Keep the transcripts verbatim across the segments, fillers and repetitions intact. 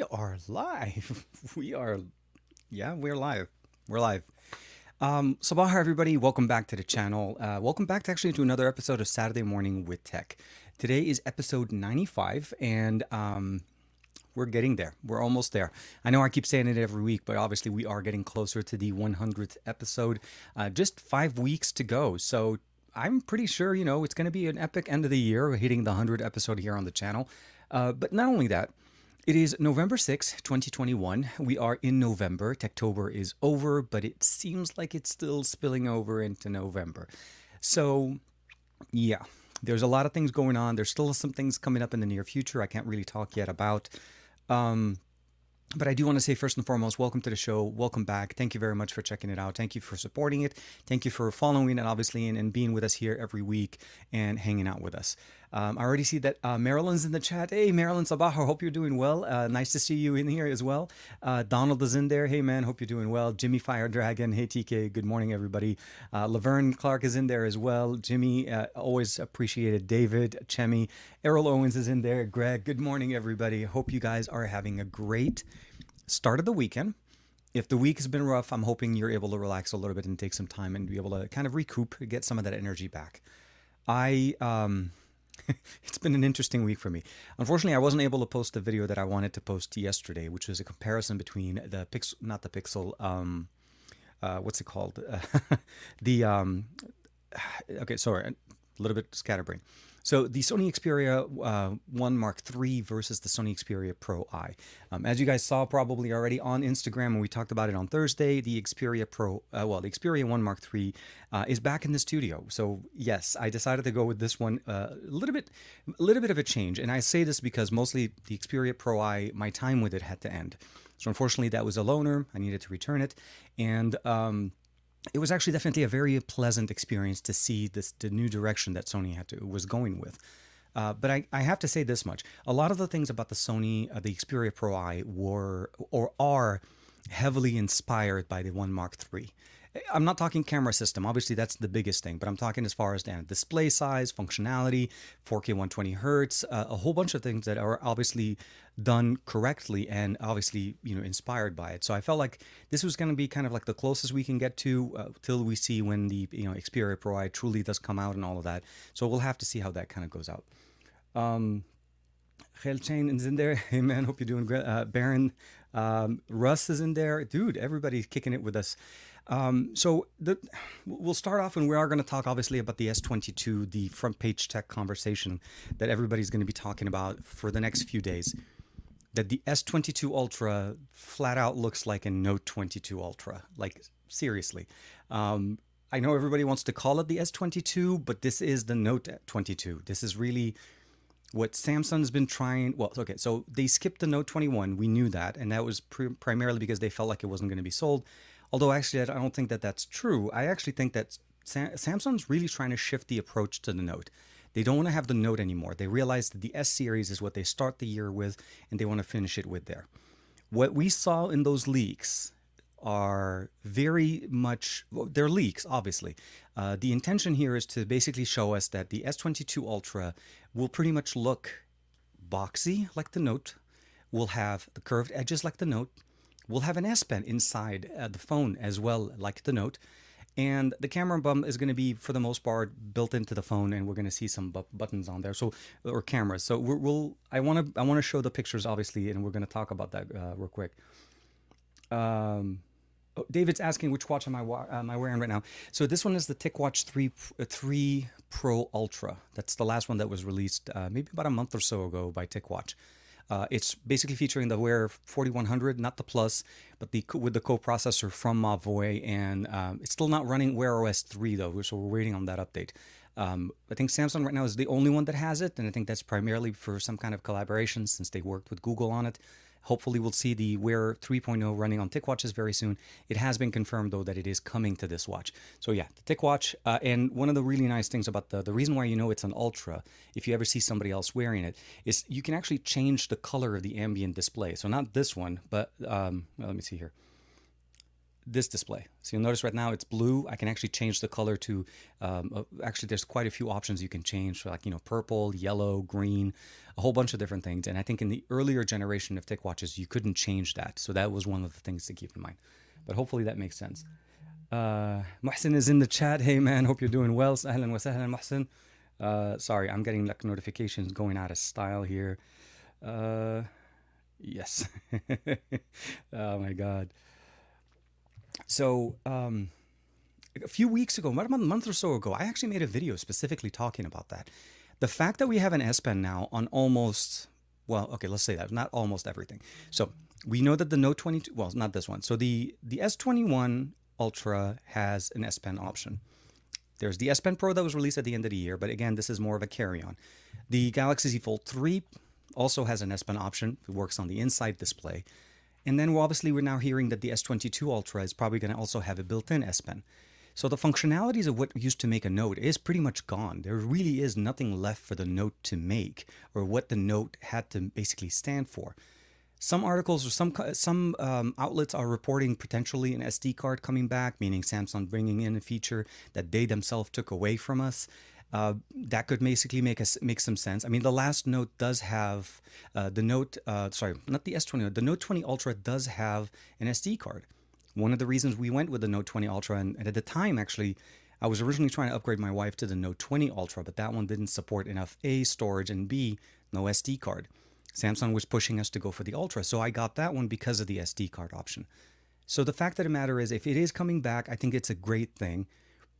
We are live. We are, yeah, we're live. We're live. Um, Sabah, everybody. Welcome back to the channel. Uh, welcome back to actually to another episode of Saturday Morning with Tech. Today is episode ninety-five, and um, we're getting there. We're almost there. I know I keep saying it every week, but obviously we are getting closer to the one hundredth episode. Uh, just five weeks to go. So I'm pretty sure, you know, it's going to be an epic end of the year, hitting the one hundredth episode here on the channel. Uh, but not only that, it is November sixth, twenty twenty-one. We are in November. Techtober is over, but it seems like it's still spilling over into November. So, yeah, there's a lot of things going on. There's still some things coming up in the near future I can't really talk yet about. Um, but I do want to say first and foremost, welcome to the show. Welcome back. Thank you very much for checking it out. Thank you for supporting it. Thank you for following it, obviously, and, and being with us here every week and hanging out with us. Um, I already see that uh, Marilyn's in the chat. Hey, Marilyn Sabah, hope you're doing well. Uh, nice to see you in here as well. Uh, Donald is in there. Hey, man, hope you're doing well. Jimmy Fire Dragon. Hey, T K. Good morning, everybody. Uh, Laverne Clark is in there as well. Jimmy, uh, always appreciated. David, Chemi, Errol Owens is in there. Greg, good morning, everybody. Hope you guys are having a great start of the weekend. If the week has been rough, I'm hoping you're able to relax a little bit and take some time and be able to kind of recoup, get some of that energy back. I... um. It's been an interesting week for me. Unfortunately, I wasn't able to post the video that I wanted to post yesterday, which was a comparison between the Pixel, not the Pixel, um, uh, what's it called? Uh, the, um, okay, sorry, a little bit scatterbrained. So the Sony Xperia uh, one Mark three versus the Sony Xperia Pro-I. Um, as you guys saw probably already on Instagram, and we talked about it on Thursday, the Xperia Pro, uh, well, the Xperia one Mark three uh, is back in the studio. So yes, I decided to go with this one uh, a little bit, a little bit of a change. And I say this because mostly the Xperia Pro-I, my time with it had to end. So unfortunately, that was a loaner. I needed to return it, and um, it was actually definitely a very pleasant experience to see this, the new direction that Sony had to, was going with. Uh, but I, I have to say this much. A lot of the things about the Sony, uh, the Xperia Pro-I were or are heavily inspired by the one Mark three. I'm not talking camera system. Obviously, that's the biggest thing. But I'm talking as far as the display size, functionality, four K one twenty hertz, uh, a whole bunch of things that are obviously done correctly and obviously, you know, inspired by it. So I felt like this was going to be kind of like the closest we can get to uh, till we see when the, you know, Xperia Pro-I truly does come out and all of that. So we'll have to see how that kind of goes out. Um, Helchain is in there. Hey, man, hope you're doing great. Uh, Baron um, Russ is in there. Dude, everybody's kicking it with us. Um, so the, we'll start off, and we are going to talk obviously about the S twenty-two, the front page tech conversation that everybody's going to be talking about for the next few days, that the S twenty-two Ultra flat out looks like a Note twenty-two Ultra. Like, seriously. Um, I know everybody wants to call it the S twenty-two, but this is the Note twenty-two. This is really what Samsung's been trying. Well, okay, so they skipped the Note twenty-one. We knew that, and that was pr- primarily because they felt like it wasn't going to be sold. Although, actually, I don't think that that's true. I actually think that Sam- Samsung's really trying to shift the approach to the Note. They don't want to have the Note anymore. They realize that the S-Series is what they start the year with, and they want to finish it with there. What we saw in those leaks are very much... Well, they're leaks, obviously. Uh, the intention here is to basically show us that the S twenty-two Ultra will pretty much look boxy like the Note, will have the curved edges like the Note, we'll have an S Pen inside uh, the phone as well, like the Note. And the camera bump is going to be, for the most part, built into the phone, and we're going to see some bu- buttons on there, so or cameras. So we're, we'll, I want to, I want to show the pictures, obviously, and we're going to talk about that uh, real quick. Um, oh, David's asking which watch am I, wa- am I wearing right now? So this one is the TicWatch three, uh, three Pro Ultra. That's the last one that was released uh, maybe about a month or so ago by TicWatch. Uh, it's basically featuring the Wear forty-one hundred, not the Plus, but the with the coprocessor from Mavoy, and um, it's still not running Wear O S three though, so we're waiting on that update. Um, I think Samsung right now is the only one that has it, and I think that's primarily for some kind of collaboration since they worked with Google on it. Hopefully, we'll see the Wear three point oh running on TicWatches very soon. It has been confirmed though that it is coming to this watch. So yeah, the TicWatch, uh, and one of the really nice things about the the reason why you know it's an Ultra, if you ever see somebody else wearing it, is you can actually change the color of the ambient display. So not this one, but um, well, let me see here. this display. So you'll notice right now it's blue. I can actually change the color to, um, uh, actually there's quite a few options you can change, like, you know, purple, yellow, green, a whole bunch of different things. And I think in the earlier generation of TicWatches, you couldn't change that. So that was one of the things to keep in mind. But hopefully that makes sense. Uh, Muhsin is in the chat. Hey man, hope you're doing well. Sahlan wa sahlan, Muhsin. Uh, sorry, I'm getting like notifications going out of style here. Uh, yes. Oh my God. So um, a few weeks ago, about a month or so ago, I actually made a video specifically talking about that. The fact that we have an S Pen now on almost, well, okay, let's say that, not almost everything. So we know that the Note twenty-two, well, not this one. So the, the S twenty-one Ultra has an S Pen option. There's the S Pen Pro that was released at the end of the year, but again, this is more of a carry-on. The Galaxy Z Fold three also has an S Pen option. It works on the inside display. And then we're obviously we're now hearing that the S twenty-two Ultra is probably going to also have a built-in S Pen. So the functionalities of what used to make a Note is pretty much gone. There really is nothing left for the Note to make, or what the Note had to basically stand for. Some articles or some some um, outlets are reporting potentially an S D card coming back, meaning Samsung bringing in a feature that they themselves took away from us. Uh, that could basically make us make some sense. I mean, the last Note does have uh, the Note, uh, sorry, not the S twenty, the Note twenty Ultra does have an S D card. One of the reasons we went with the Note twenty Ultra, and, and at the time, actually, I was originally trying to upgrade my wife to the Note twenty Ultra, but that one didn't support enough A, storage, and B, no S D card. Samsung was pushing us to go for the Ultra, so I got that one because of the S D card option. So the fact of the matter is, if it is coming back, I think it's a great thing,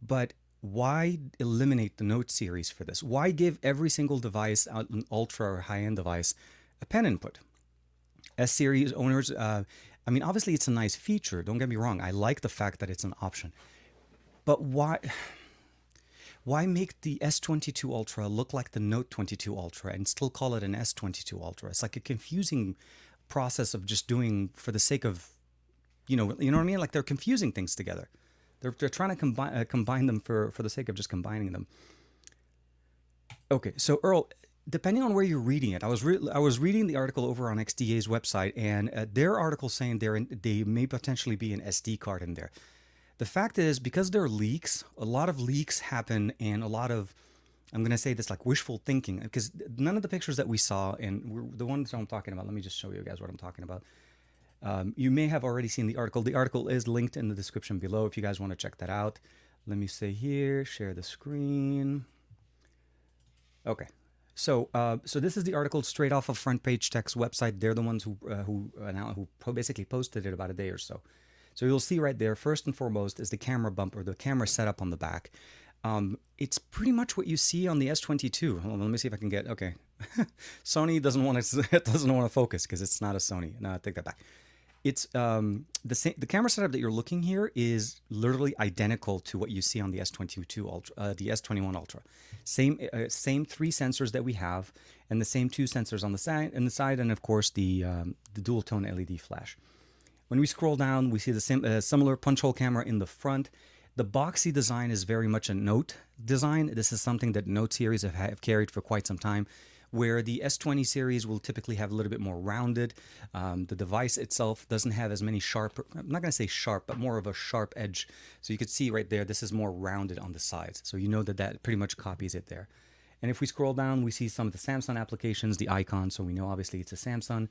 but why eliminate the Note series for this? Why give every single device, an Ultra or high-end device, a pen input? S-series owners, uh, I mean, obviously it's a nice feature. Don't get me wrong. I like the fact that it's an option. But why, why make the S twenty-two Ultra look like the Note twenty-two Ultra and still call it an S twenty-two Ultra? It's like a confusing process of just doing for the sake of, you know, you know what I mean? Like they're confusing things together. They're, they're trying to combine uh, combine them for, for the sake of just combining them. Okay, so Earl, depending on where you're reading it, I was re- I was reading the article over on X D A's website, and uh, their article saying there they may potentially be an S D card in there. The fact is, because there are leaks, a lot of leaks happen, and a lot of, I'm going to say this like wishful thinking, because none of the pictures that we saw, and we're, the ones that I'm talking about, let me just show you guys what I'm talking about. Um, you may have already seen the article. The article is linked in the description below if you guys want to check that out. Let me say here, share the screen. Okay, so uh, so this is the article straight off of Front Page Tech's website. They're the ones who uh, who uh, who basically posted it about a day or so. So you'll see right there, first and foremost, is the camera bump or the camera setup on the back. Um, it's pretty much what you see on the S twenty-two. Hold on, let me see if I can get, okay. Sony doesn't want to, it doesn't want to focus because it's not a Sony. No, I take that back. It's um, the same. The camera setup that you're looking here is literally identical to what you see on the S twenty-two Ultra, uh, the S twenty-one Ultra. Same, uh, same three sensors that we have, and the same two sensors on the side, and the side, and of course the um, the dual tone L E D flash. When we scroll down, we see the same uh, similar punch hole camera in the front. The boxy design is very much a Note design. This is something that Note series have, have carried for quite some time, where the S twenty series will typically have a little bit more rounded. Um, the device itself doesn't have as many sharp, I'm not gonna say sharp, but more of a sharp edge. So you could see right there, this is more rounded on the sides. So you know that that pretty much copies it there. And if we scroll down, we see some of the Samsung applications, the icon, so we know obviously it's a Samsung.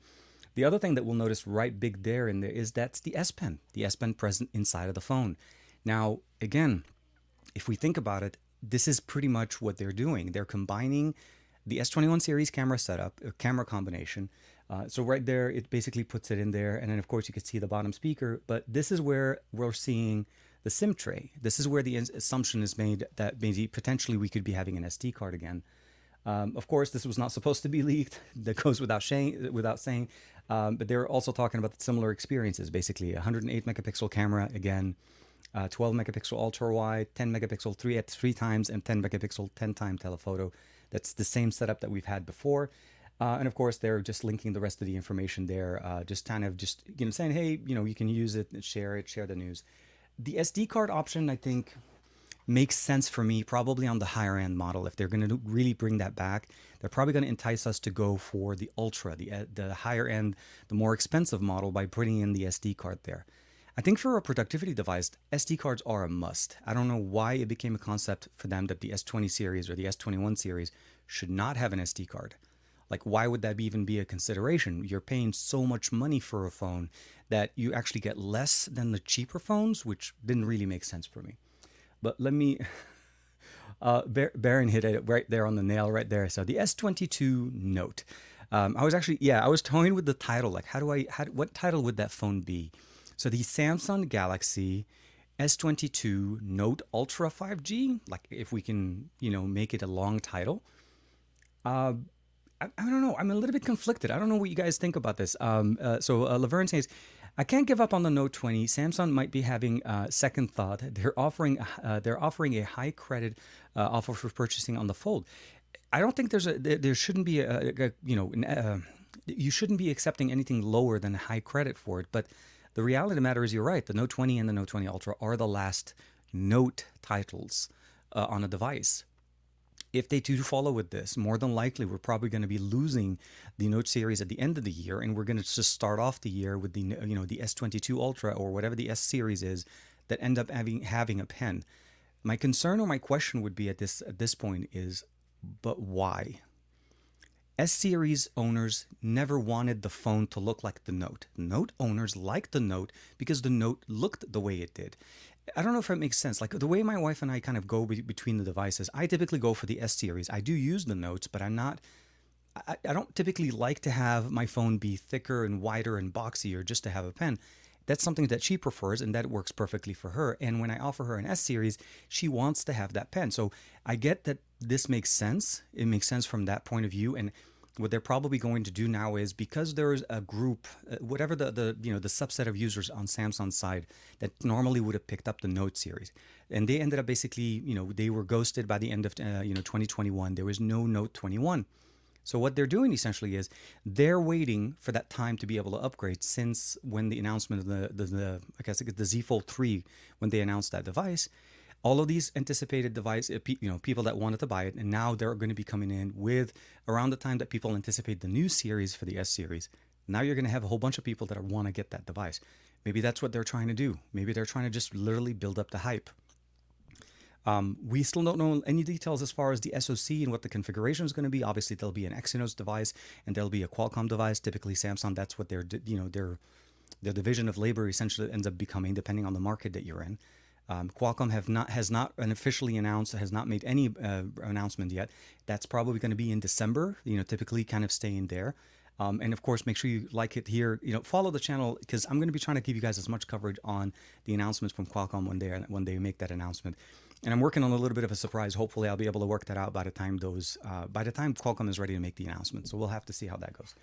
The other thing that we'll notice right big there in there is that's the S Pen, the S Pen present inside of the phone. Now, again, if we think about it, this is pretty much what they're doing. They're combining the S twenty-one series camera setup, or camera combination. Uh, so right there, it basically puts it in there. And then of course you can see the bottom speaker, but this is where we're seeing the SIM tray. This is where the assumption is made that maybe potentially we could be having an S D card again. Um, of course, this was not supposed to be leaked. That goes without saying, without saying. Um, but they're also talking about the similar experiences, basically one hundred eight megapixel camera again, uh, twelve megapixel ultra wide, ten megapixel three at three times, and ten megapixel ten time telephoto. That's the same setup that we've had before. Uh, and of course, they're just linking the rest of the information there, uh, just kind of just, you know, saying, hey, you know, you can use it, share it, share the news. The S D card option, I think, makes sense for me, probably on the higher end model. If they're going to really bring that back, they're probably going to entice us to go for the Ultra, the, uh, the higher end, the more expensive model by putting in the S D card there. I I think for a productivity device, S D cards are a must. I don't know why it became a concept for them that the S twenty series or the S twenty-one series should not have an S D card. Like, why would that even be a consideration? You're paying so much money for a phone that you actually get less than the cheaper phones, which didn't really make sense for me. But let me, uh, Baron hit it right there on the nail right there. So the S twenty-two Note, um, I was actually, yeah, I was toying with the title. Like, how do I, how, what title would that phone be? So the Samsung Galaxy S twenty-two Note Ultra five G, like if we can, you know, make it a long title. Uh, I, I don't know. I'm a little bit conflicted. I don't know what you guys think about this. Um, uh, so uh, Laverne says, I can't give up on the Note twenty. Samsung might be having uh, second thought. They're offering uh, they're offering a high credit uh, offer for purchasing on the Fold. I don't think there's a there, there shouldn't be a, a you know an, uh, you shouldn't be accepting anything lower than high credit for it. But the reality of the matter is, you're right. The Note twenty and the Note twenty Ultra are the last Note titles uh, on a device. If they do follow with this, more than likely, we're probably going to be losing the Note series at the end of the year, and we're going to just start off the year with the you know the S twenty-two Ultra or whatever the S series is that end up having having a pen. My concern or my question would be at this at this point is, but why? S series owners never wanted the phone to look like the Note. Note owners liked the Note because the Note looked the way it did. I don't know if that makes sense. Like, the way my wife and I kind of go be- between the devices, I typically go for the S series. I do use the Notes, but I'm not, I, I don't typically like to have my phone be thicker and wider and boxier just to have a pen. That's something that she prefers, and that works perfectly for her. And when I offer her an S series, she wants to have that pen. So I get that this makes sense. It makes sense from that point of view. And what they're probably going to do now is, because there is a group, whatever the, the you know the subset of users on Samsung's side that normally would have picked up the Note series, and they ended up basically, you know, they were ghosted by the end of uh, you know twenty twenty-one. There was no Note twenty-one. So what they're doing essentially is they're waiting for that time to be able to upgrade. Since when the announcement of the the, the I guess the Z Fold three, when they announced that device, all of these anticipated device, you know, people that wanted to buy it, and now they're going to be coming in with around the time that people anticipate the new series for the S series. Now you're going to have a whole bunch of people that want to get that device. Maybe that's what they're trying to do. Maybe they're trying to just literally build up the hype. Um, we still don't know any details as far as the S O C and what the configuration is going to be. Obviously, there'll be an Exynos device and there'll be a Qualcomm device. Typically, Samsung, that's what their, you know, their their division of labor essentially ends up becoming, depending on the market that you're in. Um, Qualcomm have not has not officially announced, has not made any uh, announcement yet. That's probably going to be in December, you know, typically kind of staying there. Um, and of course, make sure you like it here, you know, follow the channel, because I'm going to be trying to give you guys as much coverage on the announcements from Qualcomm when they, when they make that announcement. And I'm working on a little bit of a surprise. Hopefully I'll be able to work that out by the time those, uh, by the time Qualcomm is ready to make the announcement. So we'll have to see how that goes.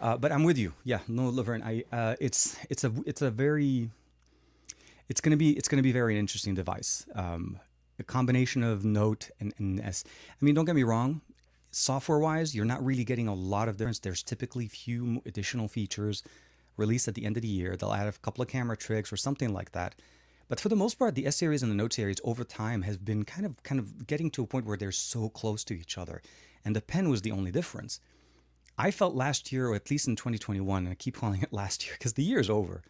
Uh, but I'm with you. Yeah, no, Laverne, I, uh, it's, it's a, it's a very... It's going to be it's going to be a very interesting device. Um, a combination of Note and, and S. I mean, don't get me wrong. Software-wise, you're not really getting a lot of difference. There's typically few additional features released at the end of the year. They'll add a couple of camera tricks or something like that. But for the most part, the S series and the Note series over time has been kind of kind of getting to a point where they're so close to each other. And the pen was the only difference. I felt last year, or at least in twenty twenty-one, and I keep calling it last year because the year's over,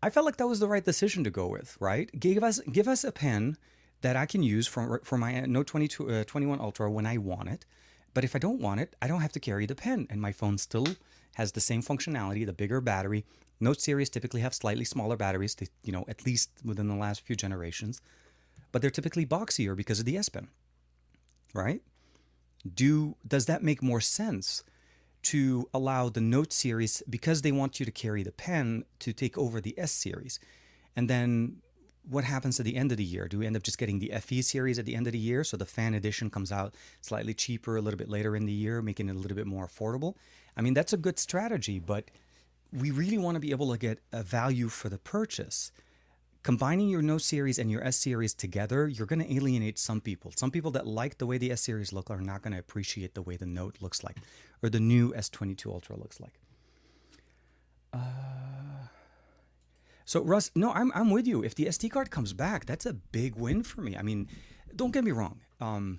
I felt like that was the right decision to go with, right? Give us give us a pen that I can use for, for my Note twenty-two, uh, twenty-one Ultra when I want it. But if I don't want it, I don't have to carry the pen. And my phone still has the same functionality, the bigger battery. Note series typically have slightly smaller batteries, to, you know, at least within the last few generations. But they're typically boxier because of the S Pen, right? Do does that make more sense to allow the Note series, because they want you to carry the pen, to take over the S series? And then what happens at the end of the year? Do we end up just getting the F E series at the end of the year? So the fan edition comes out slightly cheaper a little bit later in the year, making it a little bit more affordable. I mean, that's a good strategy, but we really want to be able to get a value for the purchase. Combining your Note series and your S series together, you're going to alienate some people. Some people that like the way the S series look are not going to appreciate the way the Note looks like, or the new S twenty-two Ultra looks like. Uh, so Russ, no, I'm I'm with you. If the S D card comes back, that's a big win for me. I mean, don't get me wrong. Um,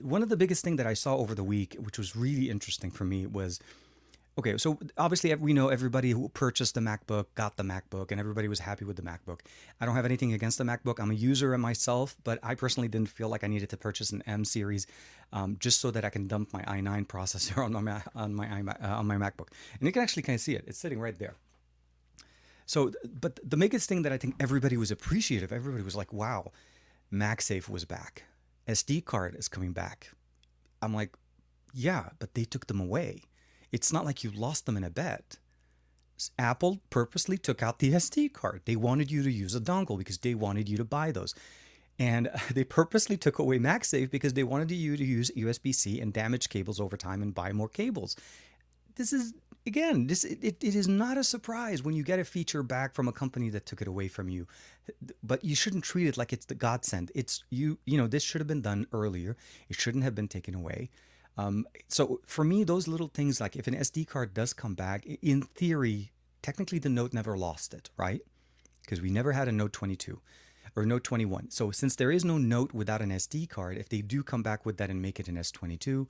one of the biggest thing that I saw over the week, which was really interesting for me, was Okay, so obviously we know everybody who purchased the MacBook got the MacBook, and everybody was happy with the MacBook. I don't have anything against the MacBook. I'm a user myself, but I personally didn't feel like I needed to purchase an M series um, just so that I can dump my i nine processor on my on my uh, on my MacBook. And you can actually kind of see it; it's sitting right there. So, but the biggest thing that I think everybody was appreciative, everybody was like, "Wow, MagSafe was back. S D card is coming back." I'm like, "Yeah, but they took them away." It's not like you lost them in a bet. Apple purposely took out the S D card. They wanted you to use a dongle because they wanted you to buy those. And they purposely took away MagSafe because they wanted you to use U S B C and damage cables over time and buy more cables. This is, again, this it, it is not a surprise when you get a feature back from a company that took it away from you. But you shouldn't treat it like it's the godsend. It's you, you know, this should have been done earlier. It shouldn't have been taken away. Um, so for me, those little things, like if an S D card does come back, in theory, technically the Note never lost it, right? Because we never had a Note twenty-two or Note twenty-one. So since there is no Note without an S D card, if they do come back with that and make it an S twenty-two,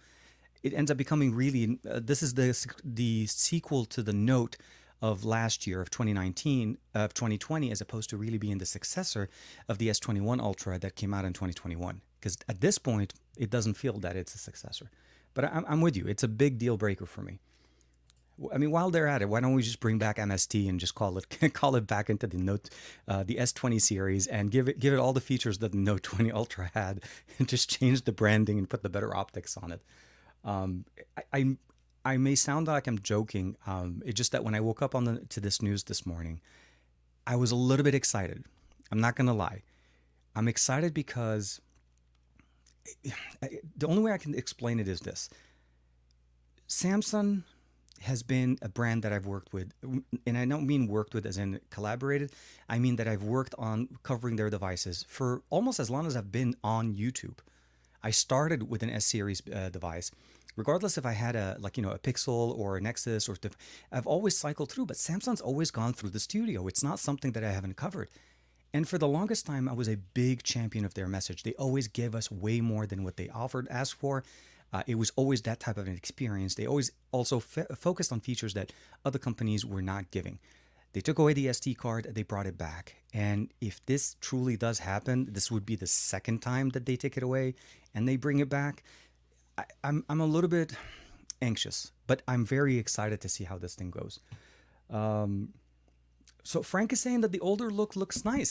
it ends up becoming really, uh, this is the the sequel to the Note of last year, of twenty nineteen, of twenty twenty, as opposed to really being the successor of the S twenty-one Ultra that came out in twenty twenty-one. Because at this point, it doesn't feel that it's a successor. But I'm with you. It's a big deal breaker for me. I mean, while they're at it, why don't we just bring back M S T and just call it call it back into the Note, uh, the S twenty series, and give it give it all the features that the Note twenty Ultra had, and just change the branding and put the better optics on it. Um, I, I I may sound like I'm joking. Um, it's just that when I woke up on the to this news this morning, I was a little bit excited. I'm not gonna lie. I'm excited because the only way I can explain it is this. Samsung has been a brand that I've worked with, and I don't mean worked with as in collaborated. I mean that I've worked on covering their devices for almost as long as I've been on YouTube. I started with an S-series uh, device, regardless if I had a like you know a Pixel or a Nexus or diff- I've always cycled through, but Samsung's always gone through the studio. It's not something that I haven't covered. And for the longest time, I was a big champion of their message. They always gave us way more than what they offered, asked for. Uh, it was always that type of an experience. They always also f- focused on features that other companies were not giving. They took away the S D card. They brought it back. And if this truly does happen, this would be the second time that they take it away and they bring it back. I, I'm I'm a little bit anxious, but I'm very excited to see how this thing goes. Um So Frank is saying that the older look looks nice.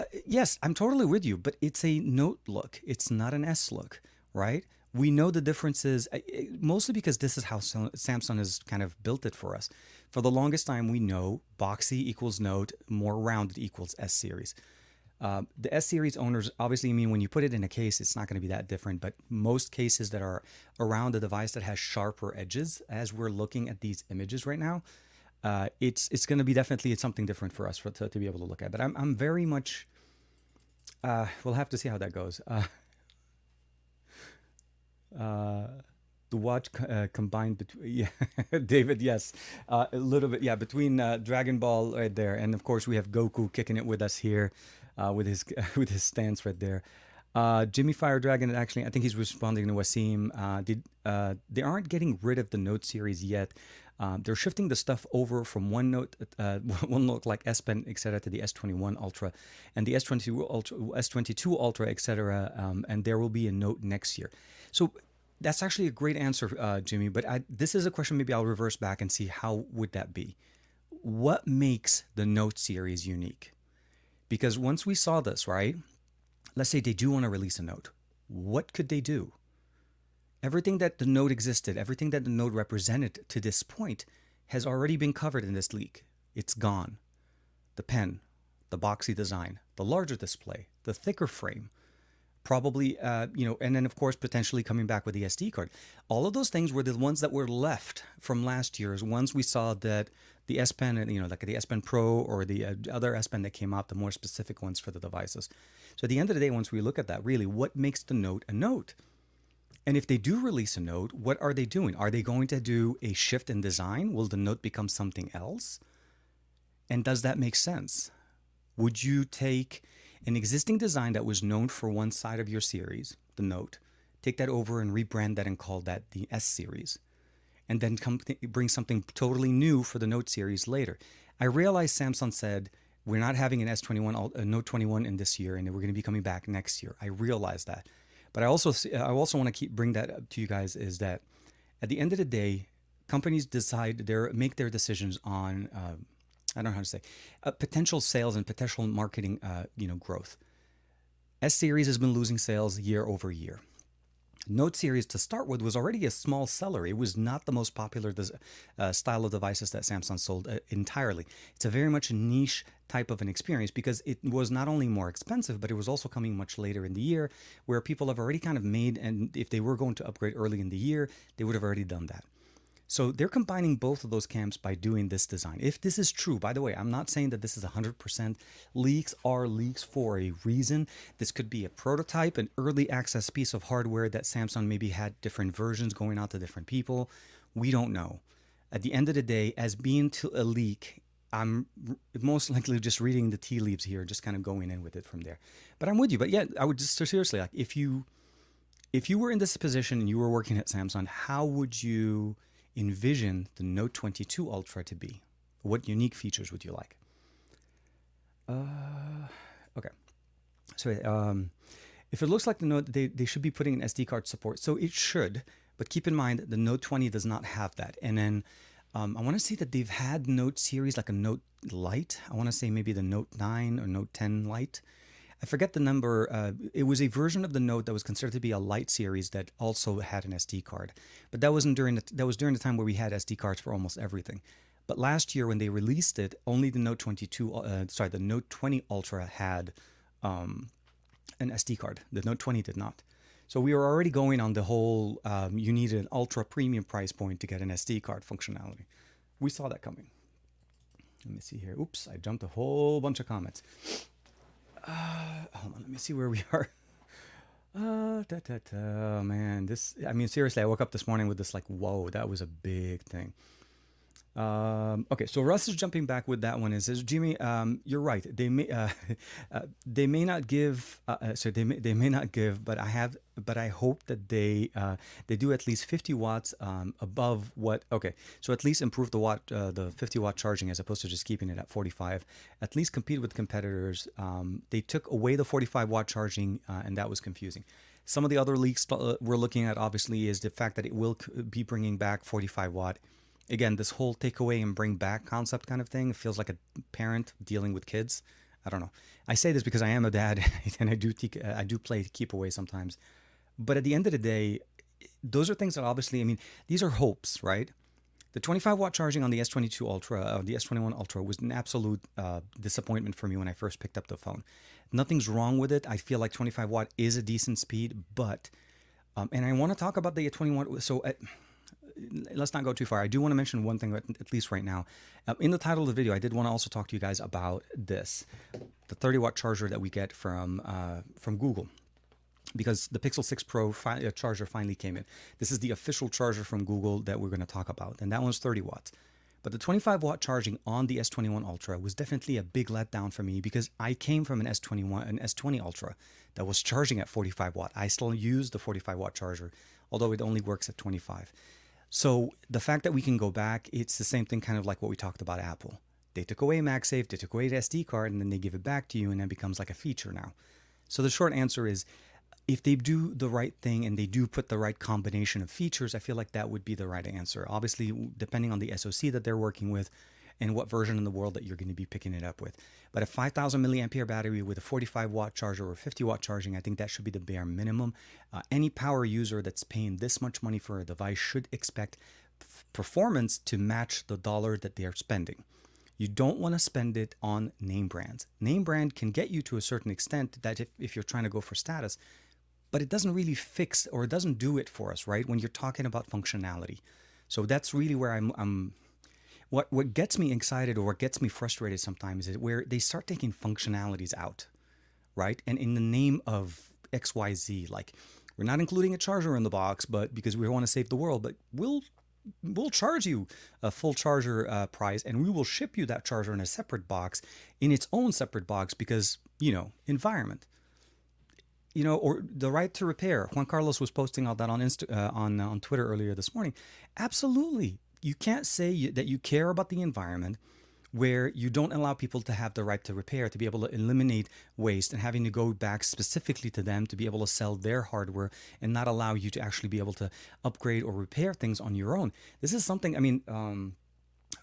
Uh, yes, I'm totally with you, but it's a Note look. It's not an S look, right? We know the differences, uh, mostly because this is how Samsung has kind of built it for us. For the longest time, we know boxy equals Note, more rounded equals S series. Uh, the S series owners, obviously, I mean, when you put it in a case, it's not going to be that different. But most cases that are around a device that has sharper edges, as we're looking at these images right now, Uh, it's it's going to be definitely it's something different for us for, to, to be able to look at. But I'm I'm very much, uh, we'll have to see how that goes. Uh, uh, the watch co- uh, combined between, yeah, David, yes, uh, a little bit, yeah, between uh, Dragon Ball right there. And of course, we have Goku kicking it with us here uh, with his with his stance right there. Uh, Jimmy Fire Dragon, actually, I think he's responding to Wasim. Uh, did, uh, they aren't getting rid of the Note series yet. Um, they're shifting the stuff over from one Note, uh, one Note like S Pen, et cetera, to the S twenty-one Ultra, and the S twenty-two Ultra, S twenty-two Ultra, et cetera. Um, and there will be a Note next year. So that's actually a great answer, uh, Jimmy. But I, this is a question. Maybe I'll reverse back and see how would that be. What makes the Note series unique? Because once we saw this, right? Let's say they do want to release a Note. What could they do? Everything that the Note existed, everything that the Note represented to this point has already been covered in this leak. It's gone. The pen, the boxy design, the larger display, the thicker frame, probably, uh, you know, and then, of course, potentially coming back with the S D card. All of those things were the ones that were left from last year's. Once we saw that the S Pen, you know, like the S Pen Pro or the uh, other S Pen that came out, the more specific ones for the devices. So at the end of the day, once we look at that, really, what makes the Note a Note? And if they do release a Note, what are they doing? Are they going to do a shift in design? Will the Note become something else? And does that make sense? Would you take an existing design that was known for one side of your series, the Note, take that over and rebrand that and call that the S series? and then come, bring something totally new for the Note series later. I realize Samsung said, we're not having an S twenty-one, a Note twenty-one in this year, and we're going to be coming back next year. I realize that. But I also I also want to keep bring that up to you guys is that at the end of the day, companies decide their make their decisions on, uh, I don't know how to say, uh, potential sales and potential marketing uh, you know, growth. S-Series has been losing sales year over year. Note series to start with was already a small seller. It was not the most popular uh, style of devices that Samsung sold uh, entirely. It's a very much niche type of an experience because it was not only more expensive, but it was also coming much later in the year where people have already kind of made, and if they were going to upgrade early in the year, they would have already done that. So they're combining both of those camps by doing this design. If this is true, by the way, I'm not saying that this is one hundred percent. Leaks are leaks for a reason. This could be a prototype, an early access piece of hardware that Samsung maybe had different versions going out to different people. We don't know. At the end of the day, as being to a leak, I'm most likely just reading the tea leaves here, just kind of going in with it from there. But I'm with you. But yeah, I would just seriously, like, if you, if you were in this position and you were working at Samsung, how would you envision the Note twenty-two Ultra to be? What unique features would you like? Uh, okay. So um, if it looks like the Note, they, they should be putting an S D card support. So it should, but keep in mind the Note twenty does not have that. And then um, I want to say that they've had Note series, like a Note Lite. I want to say maybe the Note nine or Note ten Lite. I forget the number. Uh, it was a version of the Note that was considered to be a Lite series that also had an S D card, but that wasn't during the, that was during the time where we had S D cards for almost everything. But last year when they released it, only the Note twenty-two, uh, sorry, the Note twenty Ultra had um, an S D card. The Note twenty did not. So we were already going on the whole um, you need an ultra premium price point to get an S D card functionality. We saw that coming. Let me see here. Oops, I jumped a whole bunch of comments. Uh, hold on, let me see where we are. Uh, da, da, da, man, this, I mean, seriously, I woke up this morning with this like, whoa, that was a big thing. Um, okay, so Russ is jumping back with that one and says, Jimmy, um, you're right. They may, uh, uh, they may not give, uh, so they may, they may not give, but I have, but I hope that they, uh, they do at least fifty watts, um, above what, okay. So at least improve the watt, uh, the fifty watt charging as opposed to just keeping it at forty-five, at least compete with competitors. Um, they took away the forty-five watt charging, uh, and that was confusing. Some of the other leaks we're looking at obviously is the fact that it will be bringing back forty-five watt. Again, this whole take away and bring back concept kind of thing feels like a parent dealing with kids. I don't know. I say this because I am a dad and I do take, I do play keep away sometimes. But at the end of the day, those are things that obviously, I mean, these are hopes, right? The twenty-five watt charging on the S twenty-two Ultra, uh, the S twenty-one Ultra was an absolute uh, disappointment for me when I first picked up the phone. Nothing's wrong with it. I feel like twenty-five watt is a decent speed, but, um, and I want to talk about the twenty-one, so at, let's not go too far. I do want to mention one thing, at least right now. Uh, in the title of the video, I did want to also talk to you guys about this, the thirty watt charger that we get from uh, from Google, because the Pixel six Pro fi- charger finally came in. This is the official charger from Google that we're going to talk about, and that one's thirty watts. But the twenty-five watt charging on the S twenty-one Ultra was definitely a big letdown for me because I came from an S twenty-one, an S twenty Ultra that was charging at forty-five watt. I still use the forty-five watt charger, although it only works at twenty-five. So the fact that we can go back, it's the same thing kind of like what we talked about Apple. They took away MagSafe, they took away the S D card, and then they give it back to you, and that becomes like a feature now. So the short answer is, if they do the right thing and they do put the right combination of features, I feel like that would be the right answer. Obviously, depending on the SoC that they're working with and what version in the world that you're going to be picking it up with. But a five thousand milliampere battery with a forty-five watt charger or fifty watt charging, I think that should be the bare minimum. Uh, any power user that's paying this much money for a device should expect f- performance to match the dollar that they're spending. You don't want to spend it on name brands. Name brand can get you to a certain extent that if, if you're trying to go for status, but it doesn't really fix or it doesn't do it for us, right? When you're talking about functionality. So that's really where I'm... I'm What what gets me excited or what gets me frustrated sometimes is where they start taking functionalities out, right? And in the name of X Y Z, like we're not including a charger in the box, but because we want to save the world, but we'll we'll charge you a full charger uh, price, and we will ship you that charger in a separate box, in its own separate box, because you know environment. you know, or the right to repair. Juan Carlos was posting all that on Insta, uh, on uh, on Twitter earlier this morning. Absolutely. You can't say you, that you care about the environment where you don't allow people to have the right to repair, to be able to eliminate waste and having to go back specifically to them to be able to sell their hardware and not allow you to actually be able to upgrade or repair things on your own. This is something, I mean, um,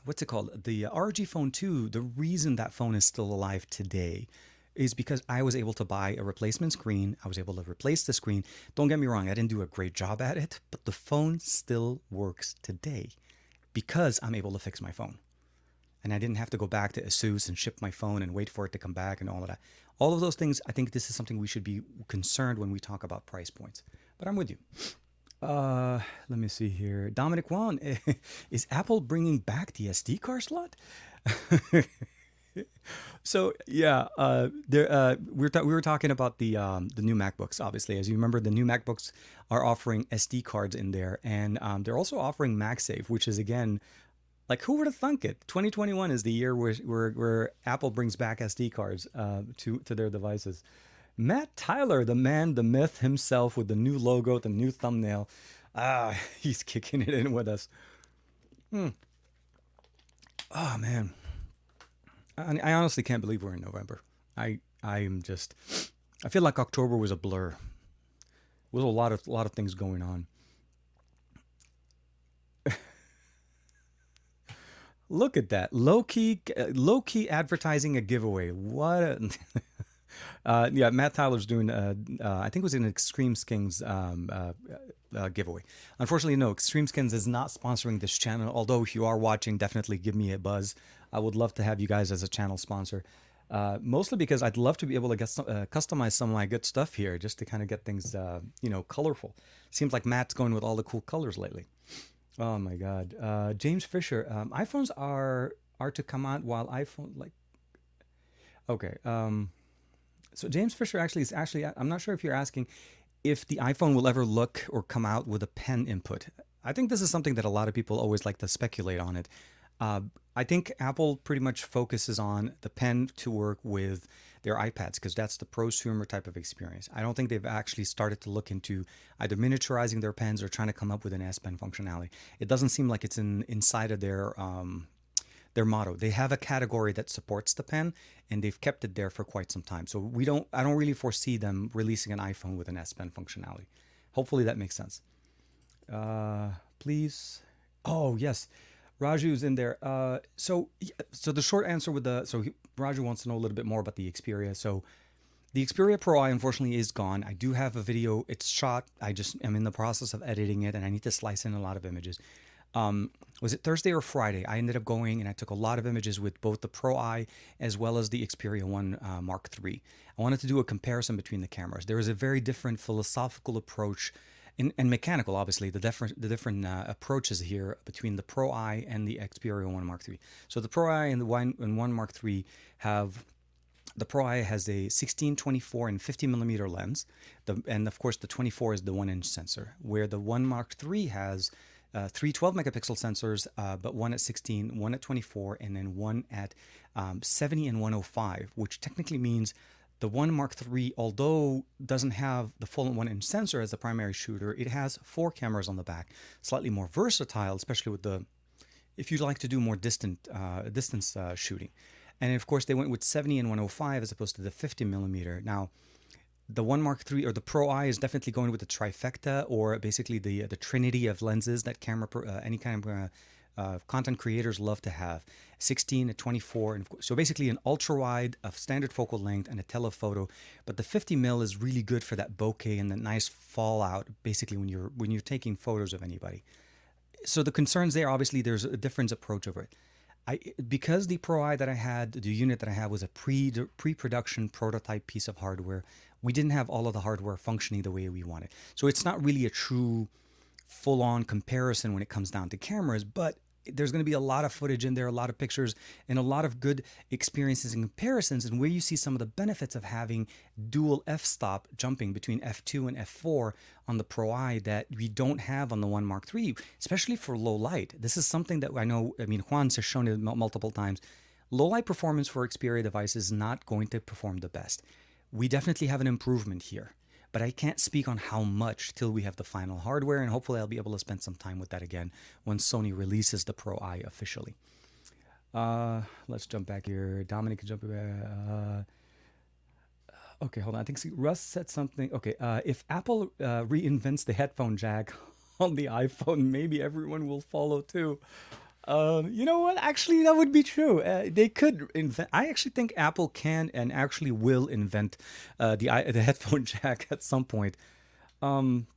what's it called? The R O G Phone two, the reason that phone is still alive today is because I was able to buy a replacement screen. I was able to replace the screen. Don't get me wrong, I didn't do a great job at it, but the phone still works today because I'm able to fix my phone. And I didn't have to go back to ASUS and ship my phone and wait for it to come back and all of that. All of those things, I think this is something we should be concerned when we talk about price points. But I'm with you. Uh, let me see here. Dominic Juan, is Apple bringing back the S D card slot? So yeah, uh, there, uh, we're ta- we were talking about the um, the new MacBooks. Obviously, as you remember, the new MacBooks are offering S D cards in there, and um, they're also offering MagSafe, which is again, like who would have thunk it? twenty twenty-one is the year where where, where Apple brings back S D cards uh, to to their devices. Matt Tyler, the man, the myth himself, with the new logo, the new thumbnail, ah, he's kicking it in with us. Hmm. Oh man. I honestly can't believe we're in November. I I am just, I feel like October was a blur. There was a lot of a lot of things going on. Look at that low key low key advertising a giveaway. What? A, uh, yeah, Matt Tyler's doing. Uh, uh, I think it was in Extreme Skins um, uh, uh, giveaway. Unfortunately, no. Extreme Skins is not sponsoring this channel. Although, if you are watching, definitely give me a buzz. I would love to have you guys as a channel sponsor, uh, mostly because I'd love to be able to get some, uh, customize some of my good stuff here just to kind of get things, uh, you know, colorful. Seems like Matt's going with all the cool colors lately. Oh, my God. Uh, James Fisher, um, iPhones are are to come out while iPhone like. OK, um, so James Fisher actually is actually I'm not sure if you're asking if the iPhone will ever look or come out with a pen input. I think this is something that a lot of people always like to speculate on it. Uh, I think Apple pretty much focuses on the pen to work with their iPads because that's the prosumer type of experience. I don't think they've actually started to look into either miniaturizing their pens or trying to come up with an S Pen functionality. It doesn't seem like it's in, inside of their um, their motto. They have a category that supports the pen, and they've kept it there for quite some time. So we don't. I don't really foresee them releasing an iPhone with an S Pen functionality. Hopefully that makes sense. Uh, please. Oh, yes. Raju's in there. Uh, so, so the short answer with the so he, Raju wants to know a little bit more about the Xperia. So, the Xperia Pro-I unfortunately is gone. I do have a video; it's shot. I just am in the process of editing it, and I need to slice in a lot of images. Um, was it Thursday or Friday? I ended up going and I took a lot of images with both the Pro-I as well as the Xperia one uh, Mark three. I wanted to do a comparison between the cameras. There is a very different philosophical approach. And, and mechanical, obviously, the different the different uh, approaches here between the Pro-I and the Xperia one Mark three. So the Pro-I and the one Mark three have the Pro-I has a sixteen, twenty-four, and fifty millimeter lens, the, and of course the twenty-four is the one-inch sensor. Where the one Mark three has uh, three twelve megapixel sensors, uh, but one at sixteen, one at twenty-four, and then one at um, seventy and one oh five, which technically means. The one Mark three, although doesn't have the full one-inch sensor as the primary shooter, it has four cameras on the back, slightly more versatile, especially with the, if you'd like to do more distant uh, distance uh, shooting. And of course, they went with seventy and one oh five as opposed to the fifty millimeter. Now, the one Mark three or the Pro-I is definitely going with the trifecta or basically the the trinity of lenses that camera uh, any kind of uh, Uh, content creators love to have sixteen to twenty-four, and so basically an ultra wide, a standard focal length, and a telephoto. But the fifty mil is really good for that bokeh and the nice fallout, basically when you're when you're taking photos of anybody. So the concerns there, obviously, there's a different approach over it. I because the Pro-I that I had, the unit that I had was a pre pre-production prototype piece of hardware. We didn't have all of the hardware functioning the way we wanted, so it's not really a true full-on comparison when it comes down to cameras, but there's going to be a lot of footage in there, a lot of pictures, and a lot of good experiences and comparisons, and where you see some of the benefits of having dual f-stop jumping between f two and f four on the Pro-I that we don't have on the one Mark three, especially for low light. This is something that I know, I mean, Juan has shown it multiple times. Low light performance for Xperia devices is not going to perform the best. We definitely have an improvement here. but I can't speak on how much till we have the final hardware, and hopefully I'll be able to spend some time with that again when Sony releases the Pro-I officially. Uh, let's jump back here. Dominic can jump back. Uh, okay, hold on. I think see, Russ said something. Okay, uh, if Apple uh, reinvents the headphone jack on the iPhone, maybe everyone will follow too. Um, you know what? Actually, that would be true. Uh, they could invent. I actually think Apple can and actually will invent uh, the the headphone jack at some point. Um,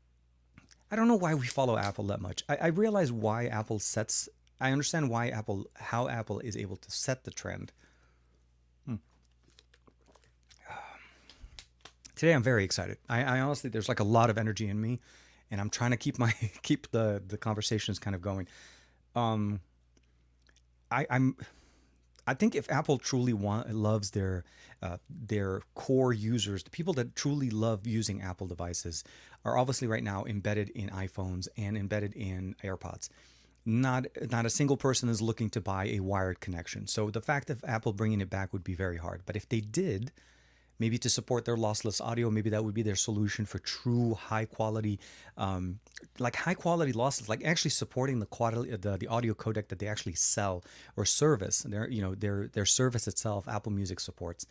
I don't know why we follow Apple that much. I, I realize why Apple sets. I understand why Apple, how Apple is able to set the trend. Hmm. Um, today, I'm very excited. I, I honestly, there's like a lot of energy in me, and I'm trying to keep my keep the the conversations kind of going. Um. I, I'm, I think if Apple truly want, loves their uh, their core users, the people that truly love using Apple devices are obviously right now embedded in iPhones and embedded in AirPods. Not not a single person is looking to buy a wired connection. So the fact of Apple bringing it back would be very hard. But if they did, maybe to support their lossless audio, maybe that would be their solution for true high quality, um, like high quality lossless, like actually supporting the quality, the, the audio codec that they actually sell or service. Their, you know, their their service itself, Apple Music supports.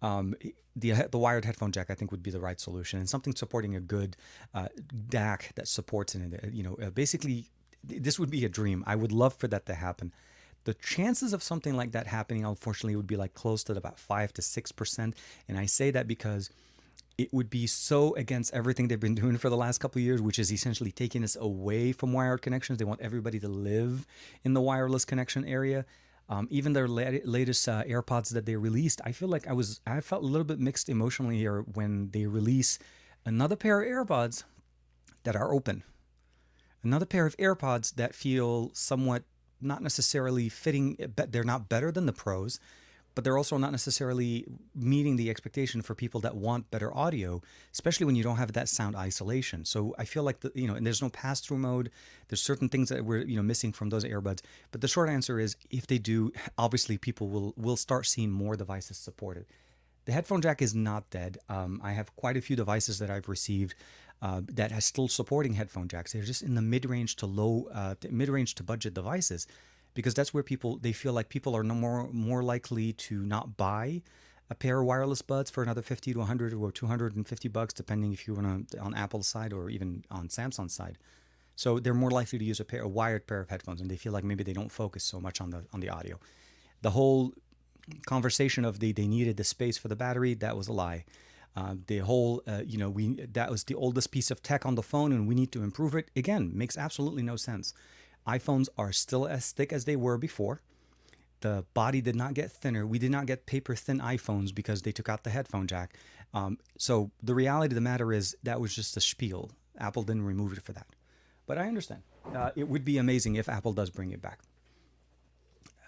Um, the the wired headphone jack, I think, would be the right solution, and something supporting a good uh, D A C that supports it. You know, basically, this would be a dream. I would love for that to happen. The chances of something like that happening, unfortunately, would be like close to about five to six percent. And I say that because it would be so against everything they've been doing for the last couple of years, which is essentially taking us away from wired connections. They want everybody to live in the wireless connection area. Um, even their la- latest uh, AirPods that they released, I feel like I was, I felt a little bit mixed emotionally here when they release another pair of AirPods that are open. Another pair of AirPods that feel somewhat not necessarily fitting, they're not better than the pros, but they're also not necessarily meeting the expectation for people that want better audio, especially when you don't have that sound isolation. So I feel like, the, you know, and there's no pass-through mode. There's certain things that we're, you know, missing from those earbuds. But the short answer is, if they do, obviously people will, will start seeing more devices supported. The headphone jack is not dead. Um, I have quite a few devices that I've received Uh, that are still supporting headphone jacks. They're just in the mid-range to low, uh, mid-range to budget devices, because that's where people, they feel like people are no more more likely to not buy a pair of wireless buds for another fifty to one hundred or two hundred fifty bucks, depending if you want to on Apple's side or even on Samsung's side. So they're more likely to use a pair, a wired pair of headphones, and they feel like maybe they don't focus so much on the on the audio. The whole conversation of the they needed the space for the battery, that was a lie. Uh, the whole, uh, you know, we that was the oldest piece of tech on the phone and we need to improve it. Again, makes absolutely no sense. iPhones are still as thick as they were before. The body did not get thinner. We did not get paper-thin iPhones because they took out the headphone jack. Um, so the reality of the matter is that was just a spiel. Apple didn't remove it for that. But I understand. Uh, it would be amazing if Apple does bring it back.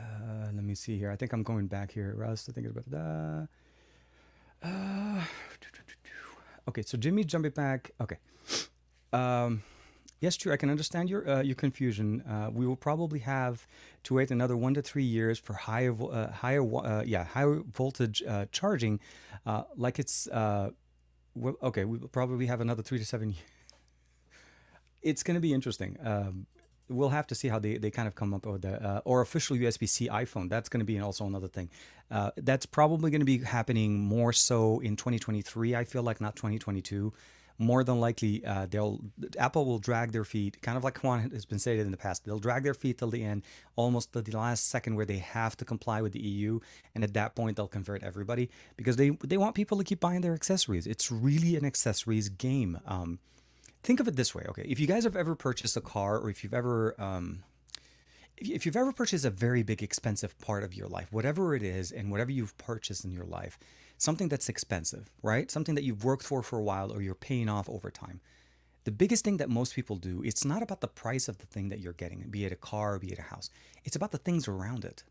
Uh, let me see here. I think I'm going back here. Russ, I think it's about that. Uh, okay, so Jimmy jumping back. Okay. Um, yes, true. I can understand your uh, your confusion. Uh, we will probably have to wait another one to three years for higher, uh, higher, uh, yeah, higher voltage uh, charging. Uh, like it's uh, well, okay. We will probably have another three to seven years. It's going to be interesting. Um, We'll have to see how they, they kind of come up with the uh, or official U S B-C iPhone. That's going to be also another thing. Uh, that's probably going to be happening more so in twenty twenty-three, I feel like, not twenty twenty-two. More than likely, uh, they'll Apple will drag their feet, kind of like Juan has been stated in the past. They'll drag their feet till the end, almost to the last second where they have to comply with the E U. And at that point, they'll convert everybody because they, they want people to keep buying their accessories. It's really an accessories game. Um Think of it this way, okay? If you guys have ever purchased a car, or if you've ever, um, if you've ever purchased a very big, expensive part of your life, whatever it is, and whatever you've purchased in your life, something that's expensive, right? Something that you've worked for for a while, or you're paying off over time. The biggest thing that most people do, it's not about the price of the thing that you're getting, be it a car, be it a house. It's about the things around it.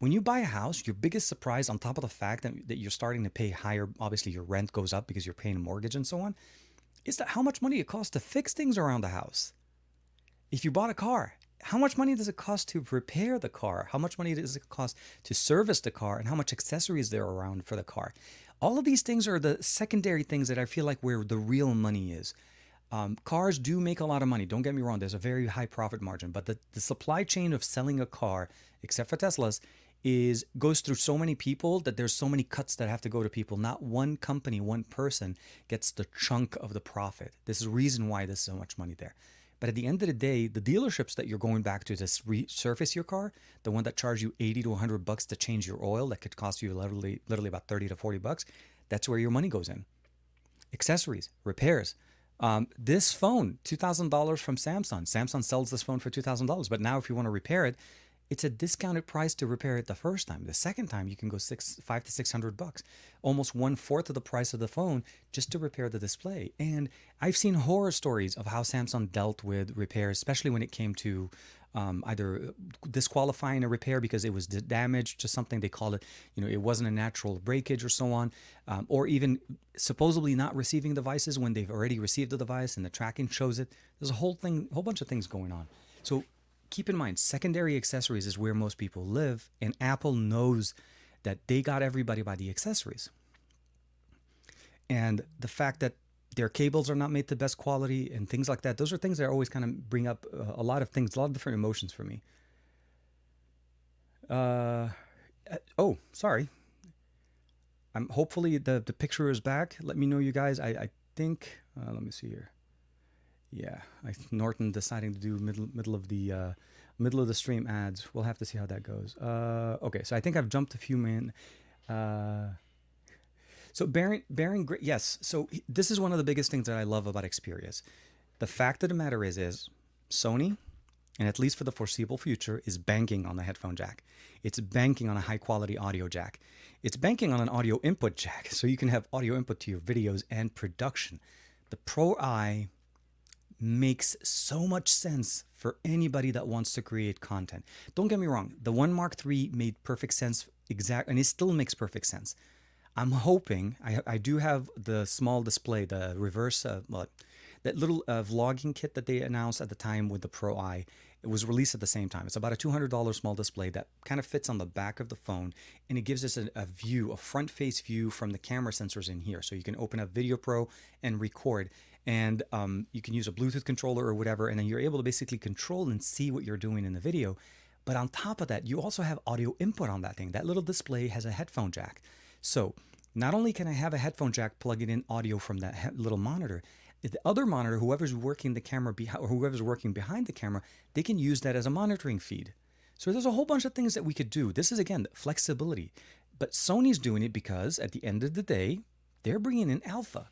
When you buy a house, your biggest surprise, on top of the fact that, that you're starting to pay higher, obviously your rent goes up because you're paying a mortgage and so on, is that how much money it costs to fix things around the house. If you bought a car, how much money does it cost to repair the car? How much money does it cost to service the car? And how much accessories there are around for the car? All of these things are the secondary things that I feel like where the real money is. Um, cars do make a lot of money. Don't get me wrong. There's a very high profit margin, but the, the supply chain of selling a car, except for Teslas, is goes through so many people that there's so many cuts that have to go to people. Not one company, one person gets the chunk of the profit. This is the reason why there's so much money there. But at the end of the day, the dealerships that you're going back to to resurface your car, the one that charge you eighty to one hundred bucks to change your oil, that could cost you literally, literally about thirty to forty bucks. That's where your money goes in. Accessories, repairs. Um, this phone, two thousand dollars from Samsung. Samsung sells this phone for two thousand dollars. But now if you want to repair it, it's a discounted price to repair it the first time. The second time, you can go six, five to six hundred bucks, almost one fourth of the price of the phone just to repair the display. And I've seen horror stories of how Samsung dealt with repairs, especially when it came to um, either disqualifying a repair because it was damaged to something. They call it, you know, it wasn't a natural breakage or so on, um, or even supposedly not receiving devices when they've already received the device and the tracking shows it. There's a whole thing, whole bunch of things going on. So keep in mind, secondary accessories is where most people live, and Apple knows that they got everybody by the accessories. And the fact that their cables are not made the best quality and things like that, those are things that always kind of bring up a lot of things, a lot of different emotions for me. Uh, oh, sorry. I'm hopefully the, the picture is back. Let me know, you guys. I, I think, uh, let me see here. Yeah, I, Norton deciding to do middle middle of the uh, middle of the stream ads. We'll have to see how that goes. Uh, okay, so I think I've jumped a few minutes. Uh, so Baron Baron, yes. So this is one of the biggest things that I love about Xperia's. The fact of the matter is, is Sony, and at least for the foreseeable future, is banking on the headphone jack. It's banking on a high quality audio jack. It's banking on an audio input jack, so you can have audio input to your videos and production. The Pro-I makes so much sense for anybody that wants to create content. Don't get me wrong, the one Mark three made perfect sense, exact, and it still makes perfect sense. I'm hoping, I, I do have the small display, the reverse, uh, well, that little uh, vlogging kit that they announced at the time with the Pro-I. It was released at the same time. It's about a two hundred dollars small display that kind of fits on the back of the phone, and it gives us a, a view, a front face view from the camera sensors in here. So you can open up Video Pro and record, and um, you can use a Bluetooth controller or whatever, and then you're able to basically control and see what you're doing in the video. But on top of that, you also have audio input on that thing. That little display has a headphone jack. So not only can I have a headphone jack plugging in audio from that he- little monitor, the other monitor, whoever's working the camera behind, or whoever's working behind the camera, they can use that as a monitoring feed. So there's a whole bunch of things that we could do. This is, again, flexibility. But Sony's doing it because at the end of the day, they're bringing in alpha.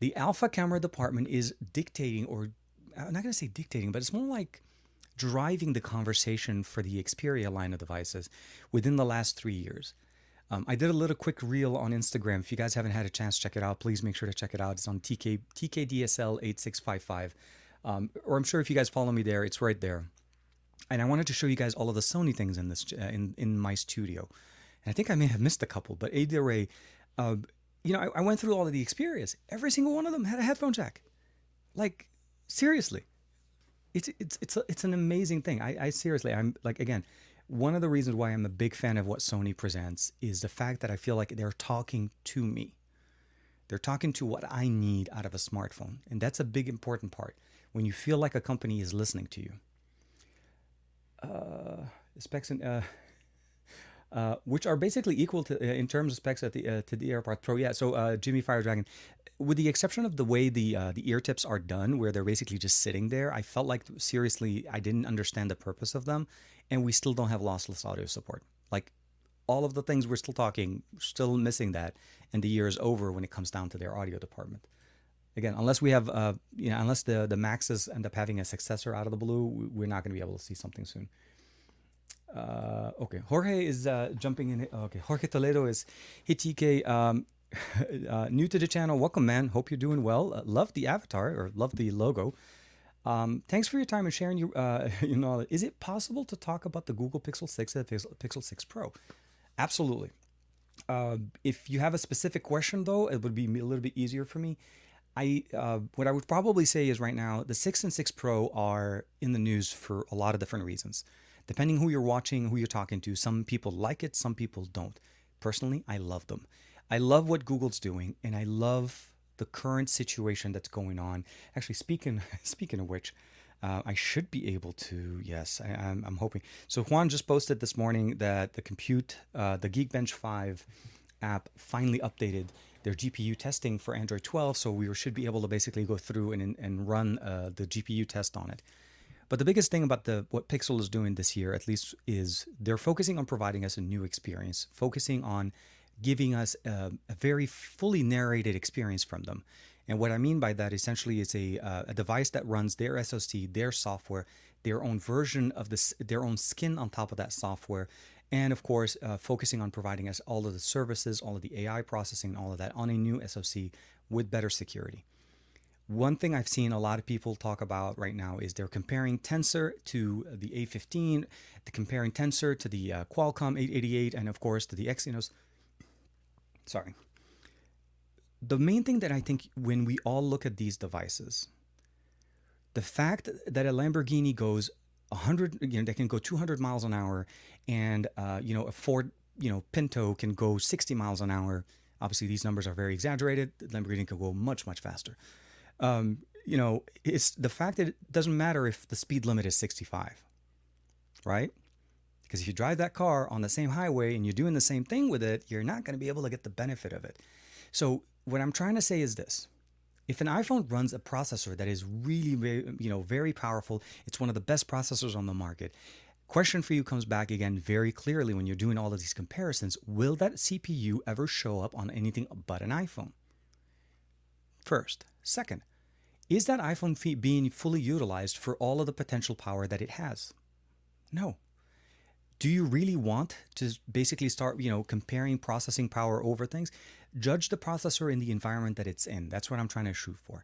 The alpha camera department is dictating, or I'm not going to say dictating, but it's more like driving the conversation for the Xperia line of devices within the last three years. Um, I did a little quick reel on Instagram. If you guys haven't had a chance to check it out, please make sure to check it out. It's on T K D S L eight six five five. Um, or I'm sure if you guys follow me there, it's right there. And I wanted to show you guys all of the Sony things in this uh, in, in my studio. And I think I may have missed a couple, but either way, uh, you know, I, I went through all of the Xperias. Every single one of them had a headphone jack. Like, seriously. It's it's it's a, it's an amazing thing. I, I seriously, I'm like, again, one of the reasons why I'm a big fan of what Sony presents is the fact that I feel like they're talking to me. They're talking to what I need out of a smartphone. And that's a big important part, when you feel like a company is listening to you. Uh, specs and, uh, uh, which are basically equal to, uh, in terms of specs at the, uh, to the AirPods Pro. Yeah, so uh, Jimmy Fire Dragon, with the exception of the way the uh, the ear tips are done, where they're basically just sitting there, I felt like, seriously, I didn't understand the purpose of them. And we still don't have lossless audio support. Like, all of the things we're still talking, still missing that. And the year is over when it comes down to their audio department. Again, unless we have, uh, you know, unless the, the Maxes end up having a successor out of the blue, we're not going to be able to see something soon. Uh, okay, Jorge is uh, jumping in. Okay, Jorge Toledo is, hey T K, um, uh, new to the channel. Welcome, man. Hope you're doing well. Uh, love the avatar, or love the logo. Um, thanks for your time and sharing your, uh, you know, is it possible to talk about the Google Pixel six and the Pixel six Pro? Absolutely. Uh, if you have a specific question though, it would be a little bit easier for me. I, uh, what I would probably say is right now, the six and six Pro are in the news for a lot of different reasons. Depending who you're watching, who you're talking to, some people like it, some people don't. Personally, I love them. I love what Google's doing, and I love the current situation that's going on. Actually, speaking speaking of which, uh, I should be able to. Yes, I, I'm, I'm hoping. So Juan just posted this morning that the compute, uh, the Geekbench five app finally updated their G P U testing for Android twelve. So we should be able to basically go through and and run uh, the G P U test on it. But the biggest thing about the what Pixel is doing this year, at least, is they're focusing on providing us a new experience, focusing on giving us a, a very fully narrated experience from them. And what I mean by that essentially is a uh, a device that runs their S O C, their software, their own version of this, their own skin on top of that software. And of course, uh, focusing on providing us all of the services, all of the A I processing, all of that on a new S O C with better security. One thing I've seen a lot of people talk about right now is they're comparing Tensor to the A fifteen, they're comparing Tensor to the uh, Qualcomm eight eighty-eight, and of course to the Exynos. Sorry. The main thing that I think when we all look at these devices, the fact that a Lamborghini goes one hundred, you know, they can go two hundred miles an hour, and uh, you know, a Ford, you know, Pinto can go sixty miles an hour. Obviously, these numbers are very exaggerated. The Lamborghini can go much, much faster. Um, you know, it's the fact that it doesn't matter if the speed limit is sixty-five, right? Because if you drive that car on the same highway and you're doing the same thing with it, you're not going to be able to get the benefit of it. So what I'm trying to say is this. If an iPhone runs a processor that is really, you know, very powerful, it's one of the best processors on the market. Question for you comes back again very clearly when you're doing all of these comparisons. Will that C P U ever show up on anything but an iPhone? First. Second, is that iPhone being fully utilized for all of the potential power that it has? No. Do you really want to basically start, you know, comparing processing power over things? Judge the processor in the environment that it's in. That's what I'm trying to shoot for.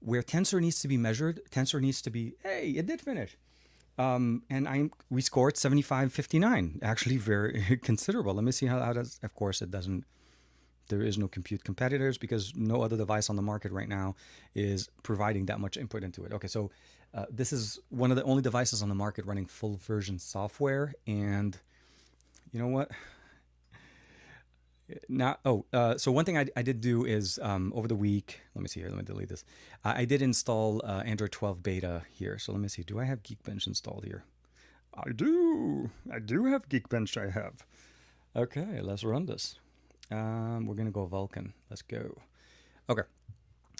Where Tensor needs to be measured, Tensor needs to be, hey, it did finish. Um, and I we scored seventy-five fifty-nine, actually very considerable. Let me see how that does. Of course, it doesn't. There is no compute competitors because no other device on the market right now is providing that much input into it. Okay, so Uh, this is one of the only devices on the market running full version software. And you know what? Now, oh, uh, so one thing I, I did do is um, over the week, let me see here, let me delete this. I, I did install uh, Android twelve beta here. So let me see, do I have Geekbench installed here? I do. I do have Geekbench, I have. Okay, let's run this. Um, we're going to go Vulkan. Let's go. Okay.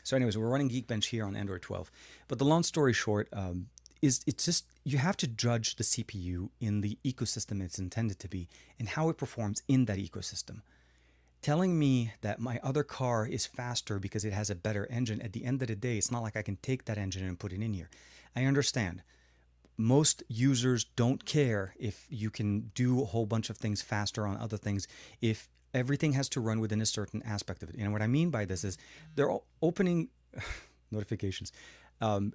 So anyways, we're running Geekbench here on Android twelve. But the long story short um, is it's just you have to judge the C P U in the ecosystem it's intended to be and how it performs in that ecosystem. Telling me that my other car is faster because it has a better engine, at the end of the day, it's not like I can take that engine and put it in here. I understand. Most users don't care if you can do a whole bunch of things faster on other things if everything has to run within a certain aspect of it. And what I mean by this is they're opening notifications. Um,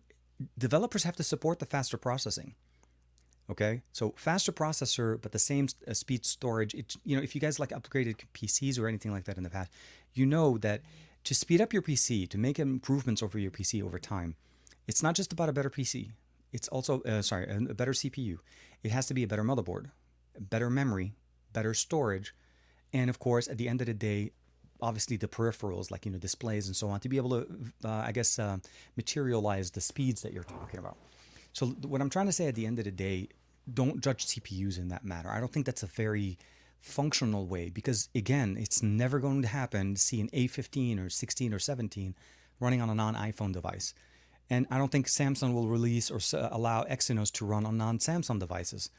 developers have to support the faster processing. Okay, so faster processor, but the same speed storage. It, you know, if you guys like upgraded P Cs or anything like that in the past, you know that to speed up your P C, to make improvements over your P C over time, it's not just about a better P C. It's also, uh, sorry, a better C P U. It has to be a better motherboard, better memory, better storage. And of course, at the end of the day, obviously the peripherals, like, you know, displays and so on, to be able to, uh, I guess, uh, materialize the speeds that you're talking about. So what I'm trying to say at the end of the day, don't judge C P Us in that matter. I don't think that's a very functional way because, again, it's never going to happen to see an A fifteen or sixteen or seventeen running on a non-iPhone device. And I don't think Samsung will release or allow Exynos to run on non-Samsung devices.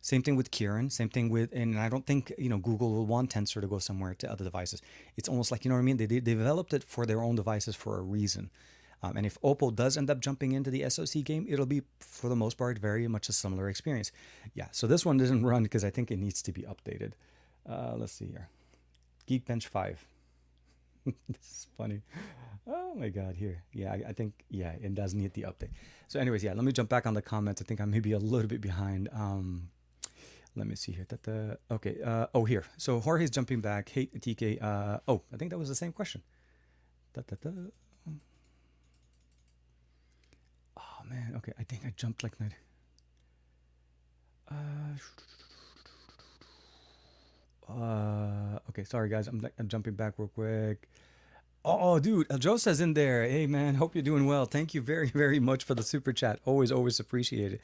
Same thing with Kirin, same thing with, and I don't think, you know, Google will want Tensor to go somewhere to other devices. It's almost like, you know what I mean? They, they developed it for their own devices for a reason. Um, and if Oppo does end up jumping into the S O C game, it'll be, for the most part, very much a similar experience. Yeah, so this one doesn't run because I think it needs to be updated. Uh, let's see here. Geekbench five. This is funny. Oh my God, here. Yeah, I, I think, yeah, it does need the update. So anyways, yeah, let me jump back on the comments. I think I may be a little bit behind. Um... Let me see here. That the okay. Uh, oh, here. So Jorge's jumping back. Hey, T K. Uh, oh, I think that was the same question. Da, da, da. Oh man. Okay. I think I jumped like that. Uh, uh, Okay, sorry guys, I'm I'm jumping back real quick. Oh, oh dude, Josa's in there. Hey man, hope you're doing well. Thank you very, very much for the super chat. Always, always appreciate it.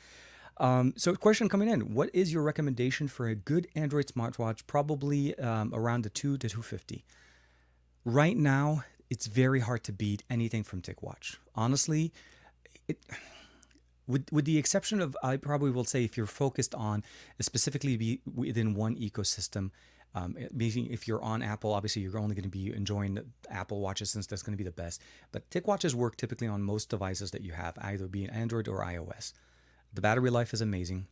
Um, so question coming in, what is your recommendation for a good Android smartwatch, probably um, around the two to two fifty? Right now, it's very hard to beat anything from TicWatch. Honestly, it, with, with the exception of, I probably will say if you're focused on, specifically be within one ecosystem, um, meaning if you're on Apple, obviously you're only going to be enjoying the Apple watches since that's going to be the best. But TicWatches work typically on most devices that you have, either being Android or iOS. The battery life is amazing.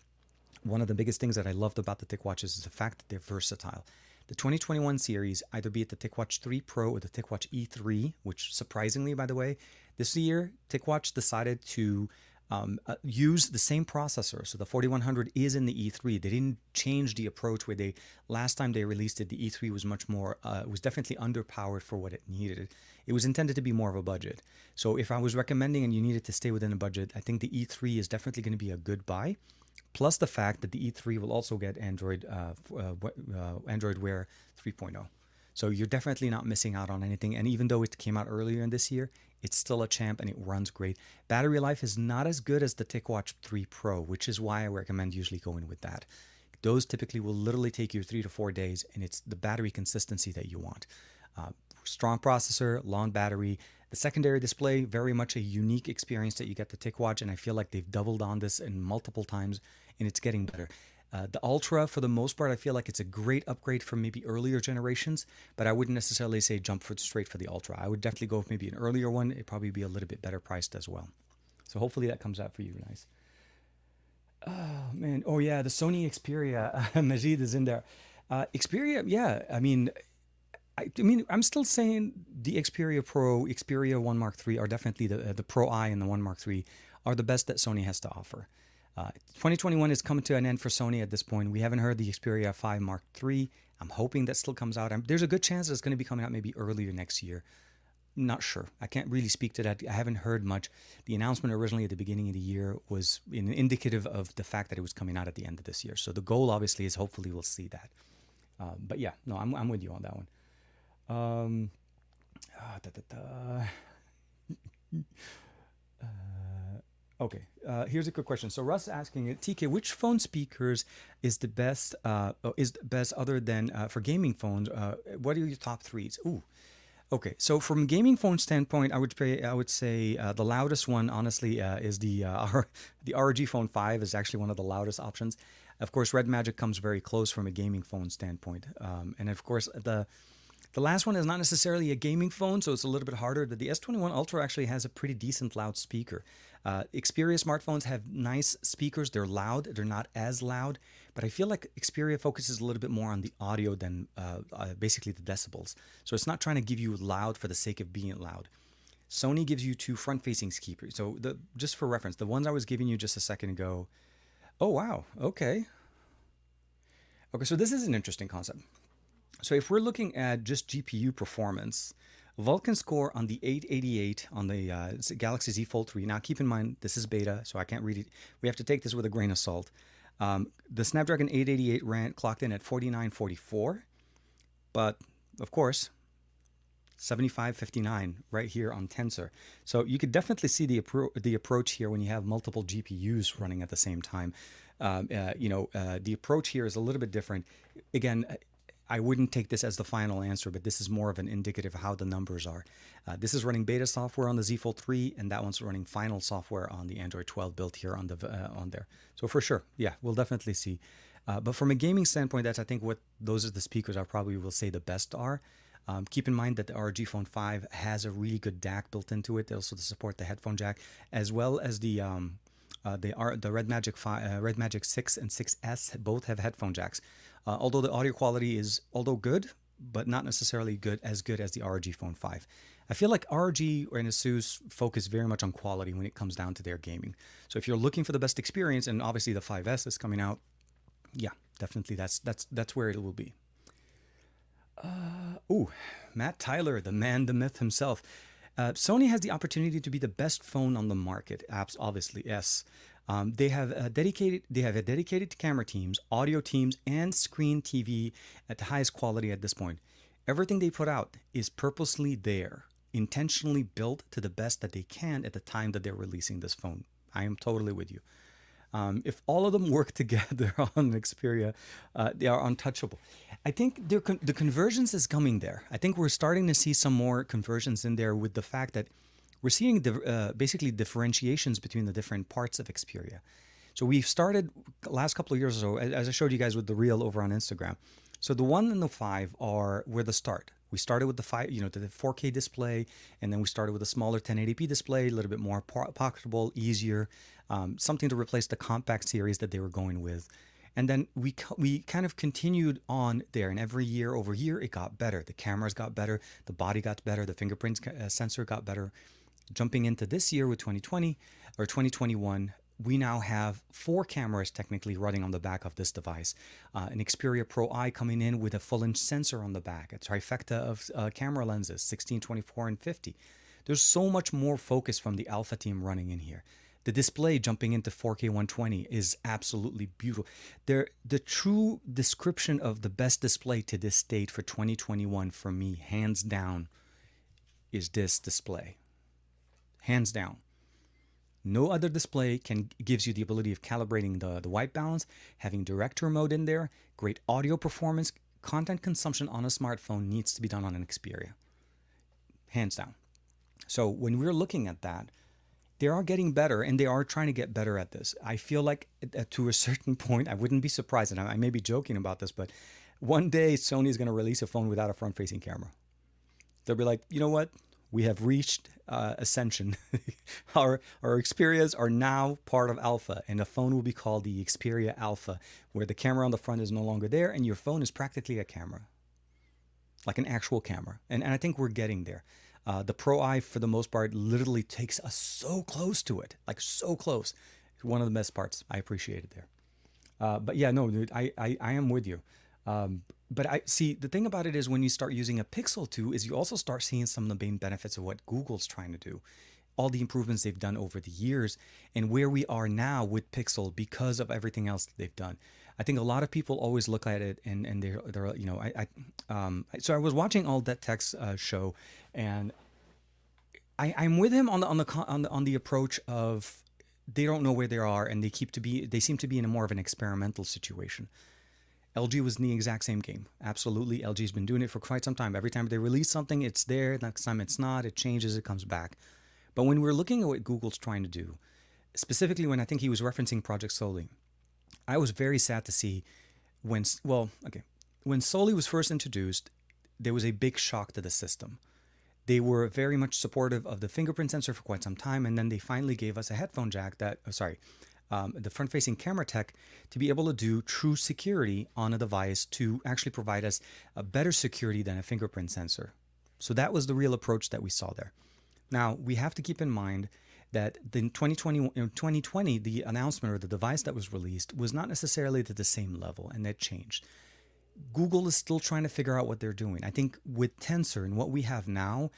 One of the biggest things that I loved about the TicWatches is the fact that they're versatile. The twenty twenty-one series, either be it the TicWatch three Pro or the TicWatch E three, which surprisingly, by the way, this year, TicWatch decided to um, uh, use the same processor. So the forty-one hundred is in the E three. They didn't change the approach where they, last time they released it, the E three was much more, uh, it was definitely underpowered for what it needed. It was intended to be more of a budget. So if I was recommending and you needed to stay within a budget, I think the E three is definitely going to be a good buy. Plus the fact that the E three will also get Android uh, uh, uh, Android Wear three point oh. So you're definitely not missing out on anything. And even though it came out earlier in this year, it's still a champ and it runs great. Battery life is not as good as the TicWatch three Pro, which is why I recommend usually going with that. Those typically will literally take you three to four days and it's the battery consistency that you want. Uh, strong processor, long battery. The secondary display, very much a unique experience that you get the TicWatch, and I feel like they've doubled on this in multiple times, and it's getting better. Uh, the Ultra, for the most part, I feel like it's a great upgrade from maybe earlier generations, but I wouldn't necessarily say jump for, straight for the Ultra. I would definitely go with maybe an earlier one. It'd probably be a little bit better priced as well. So hopefully that comes out for you guys. Oh, man. Oh, yeah, the Sony Xperia. Majid is in there. Uh, Xperia, yeah, I mean... I mean, I'm still saying the Xperia Pro, Xperia one Mark three are definitely the the Pro-I and the one Mark three are the best that Sony has to offer. Uh, twenty twenty-one is coming to an end for Sony at this point. We haven't heard the Xperia five Mark three. I'm hoping that still comes out. I'm, there's a good chance that it's going to be coming out maybe earlier next year. Not sure. I can't really speak to that. I haven't heard much. The announcement originally at the beginning of the year was indicative of the fact that it was coming out at the end of this year. So the goal obviously is hopefully we'll see that. Uh, but yeah, no, I'm I'm with you on that one. Um, uh, da, da, da. uh, okay, uh, here's a quick question. So Russ asking it, T K, which phone speakers is the best, uh, is the best other than, uh, for gaming phones, uh, what are your top threes? Ooh, okay. So from gaming phone standpoint, I would say, I would say, uh, the loudest one, honestly, uh, is the, uh, R- the R O G Phone five is actually one of the loudest options. Of course, Red Magic comes very close from a gaming phone standpoint. Um, and of course the, The last one is not necessarily a gaming phone, so it's a little bit harder. But the S twenty-one Ultra actually has a pretty decent loudspeaker. Uh, Xperia smartphones have nice speakers. They're loud. They're not as loud. But I feel like Xperia focuses a little bit more on the audio than uh, uh, basically the decibels. So it's not trying to give you loud for the sake of being loud. Sony gives you two front-facing speakers. So the, just for reference, the ones I was giving you just a second ago. Oh, wow. Okay. Okay, so this is an interesting concept. So if we're looking at just G P U performance, Vulkan score on the eight eighty-eight on the uh, Galaxy Z Fold three. Now, keep in mind, this is beta, so I can't read it. We have to take this with a grain of salt. Um, the Snapdragon eight eighty-eight ran clocked in at forty-nine forty-four. But, of course, seventy-five fifty-nine right here on Tensor. So you could definitely see the, appro- the approach here when you have multiple G P Us running at the same time. Um, uh, you know, uh, the approach here is a little bit different. Again, I wouldn't take this as the final answer, but this is more of an indicative of how the numbers are. Uh, this is running beta software on the Z Fold three, and that one's running final software on the Android twelve built here on the uh, on there. So for sure, yeah, we'll definitely see. Uh, but from a gaming standpoint, that's I think what those are the speakers I probably will say the best are. Um, keep in mind that the R O G Phone five has a really good D A C built into it. They also support the headphone jack as well as the um, uh, the R- the Red Magic five, uh, Red Magic six and six S both have headphone jacks. Uh, although the audio quality is, although good, but not necessarily good as good as the R O G Phone five. I feel like R O G and ASUS focus very much on quality when it comes down to their gaming. So if you're looking for the best experience, and obviously the five S is coming out, yeah, definitely that's that's that's where it will be. Uh, ooh, Matt Tyler, the man, the myth himself. Uh, Sony has the opportunity to be the best phone on the market. Apps, obviously, yes. Um, they have a dedicated. They have a dedicated camera teams, audio teams, and screen T V at the highest quality at this point. Everything they put out is purposely there, intentionally built to the best that they can at the time that they're releasing this phone. I am totally with you. Um, if all of them work together on Xperia, uh, they are untouchable. I think their con- the convergence is coming there. I think we're starting to see some more convergence in there with the fact that we're seeing the, uh, basically differentiations between the different parts of Xperia. So we've started last couple of years or so, as I showed you guys with the reel over on Instagram. So the one and the five are where the start. We started with the five, you know, the four K display, and then we started with a smaller ten eighty p display, a little bit more pocketable, easier, um, something to replace the compact series that they were going with. And then we we kind of continued on there, and every year over year, it got better. The cameras got better, the body got better, the fingerprint sensor got better. Jumping into this year with twenty twenty or twenty twenty-one, we now have four cameras technically running on the back of this device. Uh, an Xperia Pro-I coming in with a full-inch sensor on the back, a trifecta of uh, camera lenses, sixteen, twenty-four, and fifty. There's so much more focus from the Alpha team running in here. The display jumping into four K one twenty is absolutely beautiful. They're, the true description of the best display to this date for twenty twenty-one for me, hands down, is this display. Hands down. No other display can gives you the ability of calibrating the, the white balance, having director mode in there, great audio performance. Content consumption on a smartphone needs to be done on an Xperia, hands down. So when we're looking at that, they are getting better and they are trying to get better at this. I feel like to a certain point, I wouldn't be surprised, and I may be joking about this, but one day Sony is going to release a phone without a front-facing camera. They'll be like, you know what? We have reached uh, ascension. our our Xperias are now part of Alpha, and the phone will be called the Xperia Alpha, where the camera on the front is no longer there, and your phone is practically a camera, like an actual camera. And and I think we're getting there. Uh, the Pro-I, for the most part, literally takes us so close to it, like so close. One of the best parts. I appreciate it there. Uh, but yeah, no, dude, I, I, I am with you. Um, but I see the thing about it is when you start using a Pixel two is you also start seeing some of the main benefits of what Google's trying to do, all the improvements they've done over the years and where we are now with Pixel because of everything else that they've done. I think a lot of people always look at it and, and they're, they're, you know, I, I um, so I was watching All That Tech's uh, show and I, I'm with him on the, on the, on the, on the approach of they don't know where they are and they keep to be, they seem to be in a more of an experimental situation. L G was in the exact same game. Absolutely, L G's been doing it for quite some time. Every time they release something, it's there. Next time it's not. It changes. It comes back. But when we're looking at what Google's trying to do, specifically when I think he was referencing Project Soli, I was very sad to see when, well, okay, when Soli was first introduced, there was a big shock to the system. They were very much supportive of the fingerprint sensor for quite some time, and then they finally gave us a headphone jack that, oh, sorry, Um, the front-facing camera tech to be able to do true security on a device to actually provide us a better security than a fingerprint sensor. So that was the real approach that we saw there. Now, we have to keep in mind that in twenty twenty, the announcement or the device that was released was not necessarily to the same level, and that changed. Google is still trying to figure out what they're doing. I think with Tensor and what we have now,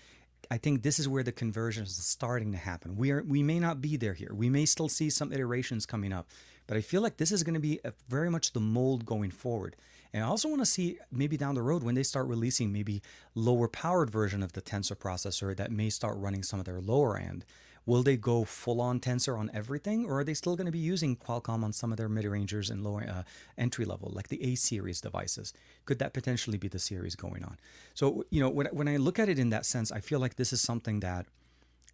I think this is where the convergence is starting to happen. We are we may not be there here. We may still see some iterations coming up, but I feel like this is going to be a, very much the mold going forward. And I also want to see maybe down the road when they start releasing maybe lower powered version of the Tensor processor that may start running some of their lower end. Will they go full on Tensor on everything, or are they still going to be using Qualcomm on some of their mid-rangers and lower uh, entry level, like the A-series devices? Could that potentially be the series going on? So, you know, when, when I look at it in that sense, I feel like this is something that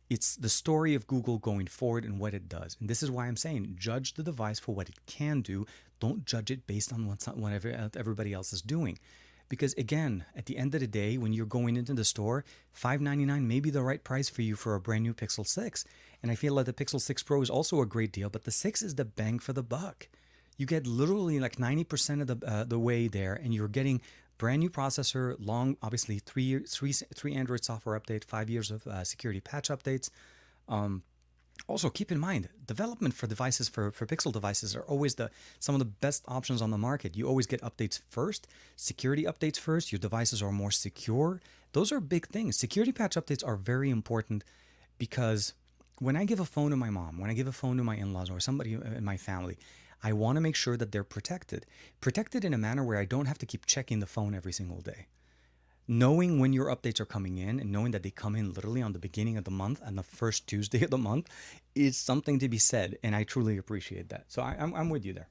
it's the story of Google going forward and what it does. And this is why I'm saying judge the device for what it can do. Don't judge it based on what's, what everybody else is doing. Because again, at the end of the day, when you're going into the store, five ninety-nine may be the right price for you for a brand new Pixel six. And I feel like the Pixel six Pro is also a great deal, but the six is the bang for the buck. You get literally like ninety percent of the uh, the way there, and you're getting brand new processor, long, obviously three three three Android software update, five years of uh, security patch updates. Um, also, keep in mind, development for devices, for, for Pixel devices are always the some of the best options on the market. You always get updates first, security updates first, your devices are more secure. Those are big things. Security patch updates are very important because when I give a phone to my mom, when I give a phone to my in-laws or somebody in my family, I want to make sure that they're protected. Protected in a manner where I don't have to keep checking the phone every single day. knowing when your updates are coming in and knowing that they come in literally on the beginning of the month and the first Tuesday of the month is something to be said. And I truly appreciate that. So I, I'm, I'm with you there.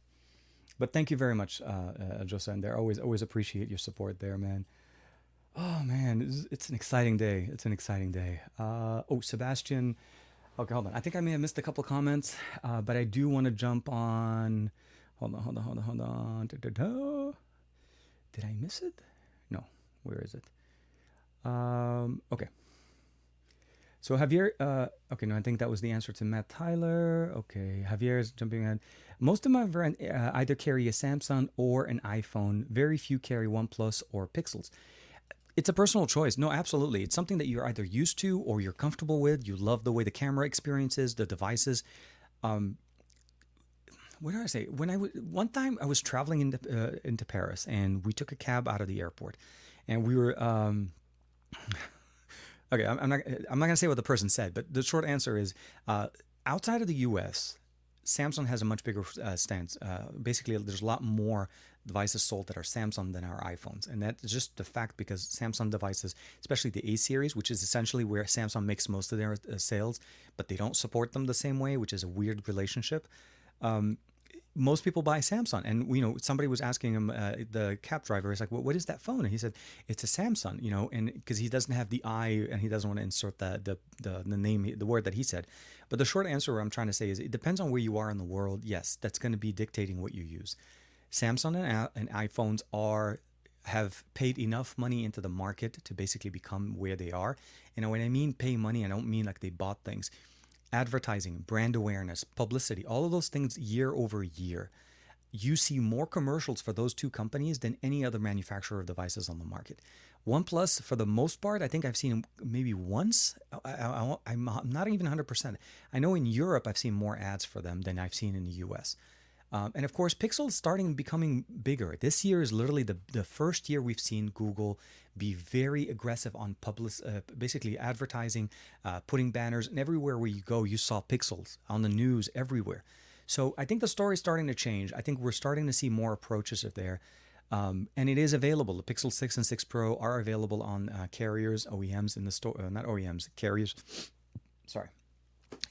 But thank you very much, uh, uh, Josen there. Always, always appreciate your support there, man. Oh, man, it's, it's an exciting day. It's an exciting day. Uh, oh, Sebastian. Okay, hold on. I think I may have missed a couple comments, uh, but I do want to jump on. Hold on, hold on, hold on, hold on. Da, da, da. Did I miss it? No. Where is it? Um, okay. So Javier, uh, okay, no, I think that was the answer to Matt Tyler. Okay, Javier is jumping ahead. Most of my friends uh, either carry a Samsung or an iPhone. Very few carry OnePlus or Pixels. It's a personal choice. No, absolutely. It's something that you're either used to or you're comfortable with. You love the way the camera experience is, the devices. Um, what did I say? When I w- one time I was traveling into uh, into Paris, and we took a cab out of the airport, and we were. Um, Okay, I'm not. I'm not gonna say what the person said, but the short answer is, uh, outside of the U S, Samsung has a much bigger uh, stance. Uh, basically, there's a lot more devices sold that are Samsung than are iPhones, and that's just the fact because Samsung devices, especially the A series, which is essentially where Samsung makes most of their uh, sales, but they don't support them the same way, which is a weird relationship. Um, Most people buy Samsung, and you know somebody was asking him, uh, the cab driver is like, well, "What is that phone?" And he said, "It's a Samsung," you know, and because he doesn't have the I, and he doesn't want to insert the, the the the name, the word that he said. But the short answer, what I'm trying to say is, it depends on where you are in the world. Yes, that's going to be dictating what you use. Samsung and, and iPhones are have paid enough money into the market to basically become where they are. And when I mean pay money, I don't mean like they bought things. Advertising, brand awareness, publicity, all of those things year over year. You see more commercials for those two companies than any other manufacturer of devices on the market. OnePlus, for the most part, I think I've seen maybe once. I, I, I'm not even one hundred percent. I know in Europe I've seen more ads for them than I've seen in the U S. Um, and of course, Pixel's starting becoming bigger. This year is literally the, the first year we've seen Google be very aggressive on public, uh, basically advertising, uh, putting banners, and everywhere where you go, you saw Pixels on the news everywhere. So I think the story's starting to change. I think we're starting to see more approaches there. Um, and it is available. The Pixel six and six Pro are available on uh, carriers, O E Ms in the store, uh, not O E Ms, carriers. Sorry.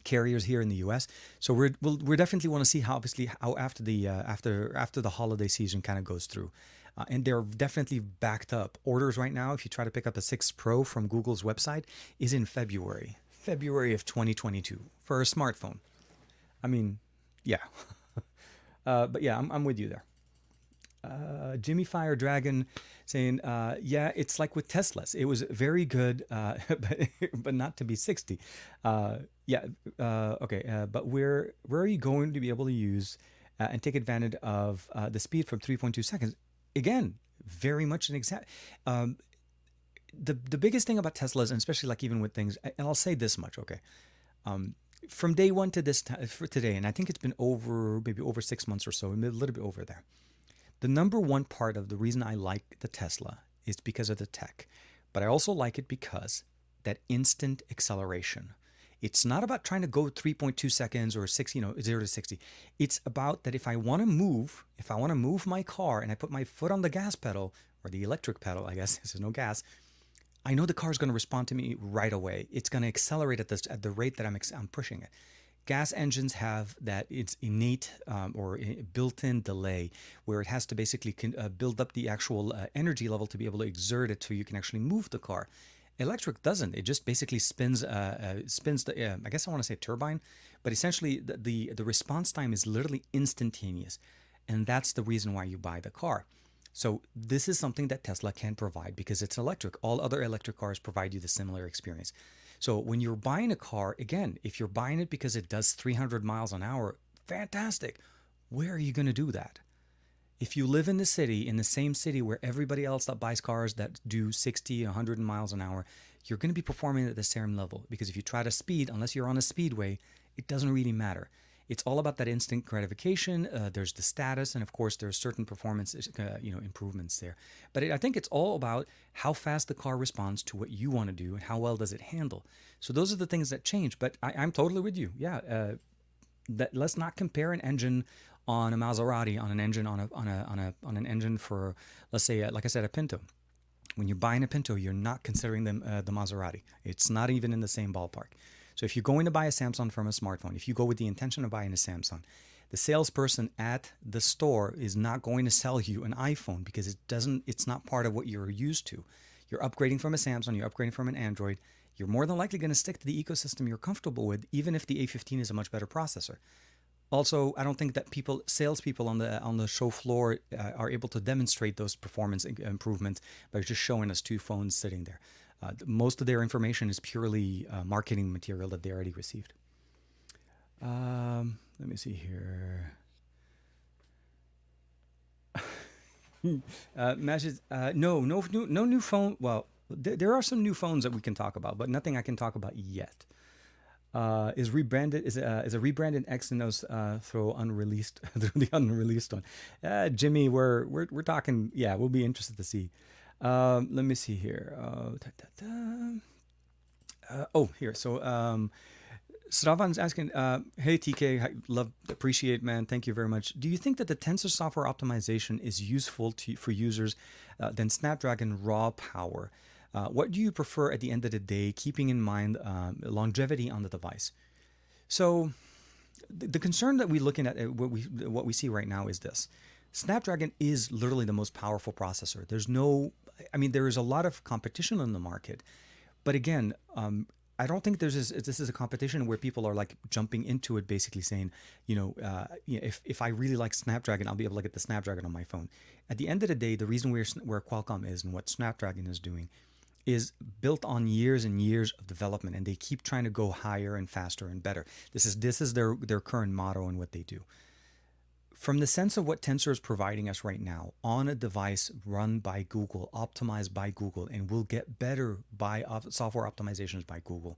Carriers here in the U S, so we're we'll, we definitely want to see how obviously how after the uh, after after the holiday season kind of goes through, uh, and they're definitely backed up. Orders right now, if you try to pick up a six Pro from Google's website, is in February, February of twenty twenty-two for a smartphone. I mean, yeah, uh, but yeah, I'm I'm with you there. Uh, Jimmy Fire Dragon saying, uh, yeah, it's like with Teslas. It was very good, uh, but, but not to be sixty. Uh, yeah, uh, okay, uh, but where where are you going to be able to use uh, and take advantage of uh, the speed from three point two seconds? Again, very much an exact. Um, the the biggest thing about Teslas, and especially like even with things, and I'll say this much, okay. Um, from day one to this time for today, and I think it's been over maybe over six months or so, a little bit over there. The number one part of the reason I like the Tesla is because of the tech, but I also like it because that instant acceleration. It's not about trying to go three point two seconds or six, you know, zero to sixty. It's about that if I want to move, if I want to move my car and I put my foot on the gas pedal or the electric pedal, I guess this is no gas, I know the car is going to respond to me right away. It's going to accelerate at this at the rate that I'm I'm pushing it. Gas engines have that it's innate um, or built-in delay where it has to basically can, uh, build up the actual uh, energy level to be able to exert it so you can actually move the car. Electric doesn't. It just basically spins, uh, uh, spins the, uh, I guess I want to say turbine, but essentially the, the, the response time is literally instantaneous. And that's the reason why you buy the car. So this is something that Tesla can provide because it's electric. All other electric cars provide you the similar experience. So when you're buying a car, again, if you're buying it because it does three hundred miles an hour, fantastic. Where are you going to do that? If you live in the city, in the same city where everybody else that buys cars that do sixty, one hundred miles an hour, you're going to be performing at the same level. Because if you try to speed, unless you're on a speedway, it doesn't really matter. It's all about that instant gratification. Uh, there's the status, and of course, there's certain performance, uh, you know, improvements there. But it, I think it's all about how fast the car responds to what you want to do and how well does it handle. So those are the things that change. But I, I'm totally with you. Yeah, uh, that let's not compare an engine on a Maserati on an engine on a on a on a on an engine for let's say, uh, like I said, a Pinto. when you're buying a Pinto, you're not considering them, uh, the Maserati. It's not even in the same ballpark. So if you're going to buy a Samsung from a smartphone, if you go with the intention of buying a Samsung, the salesperson at the store is not going to sell you an iPhone because it doesn't, it's not part of what you're used to. You're upgrading from a Samsung, you're upgrading from an Android. You're more than likely going to stick to the ecosystem you're comfortable with, even if the A fifteen is a much better processor. Also, I don't think that people, salespeople on the on the show floor uh, are able to demonstrate those performance improvements by just showing us two phones sitting there. Uh, most of their information is purely uh, marketing material that they already received. Um, let me see here. uh, matches, uh, no, no, no, no new phone. Well, th- there are some new phones that we can talk about, but nothing I can talk about yet. Uh, is rebranded is uh, is a rebranded Exynos uh, throw unreleased through the unreleased one. Uh, Jimmy, we're we're we're talking. Yeah, we'll be interested to see. Um, let me see here. Uh, da, da, da. Uh, oh, here. So. Um, Sravan's asking, uh, hey, T K, love, appreciate, man. Thank you very much. Do you think that the Tensor software optimization is useful to, for users uh, than Snapdragon raw power? Uh, what do you prefer at the end of the day, keeping in mind um, longevity on the device? So th- the concern that we're looking at, uh, what we what we see right now is this. Snapdragon is literally the most powerful processor. There's no, I mean, there is a lot of competition in the market. But again, um, I don't think there's this, this is a competition where people are like jumping into it, basically saying, you know, uh, you know, if if I really like Snapdragon, I'll be able to get the Snapdragon on my phone. At the end of the day, the reason where where Qualcomm is and what Snapdragon is doing is built on years and years of development, and they keep trying to go higher and faster and better. This is this is their their current motto and what they do. From the sense of what Tensor is providing us right now on a device run by Google, optimized by Google, and will get better by op- software optimizations by Google,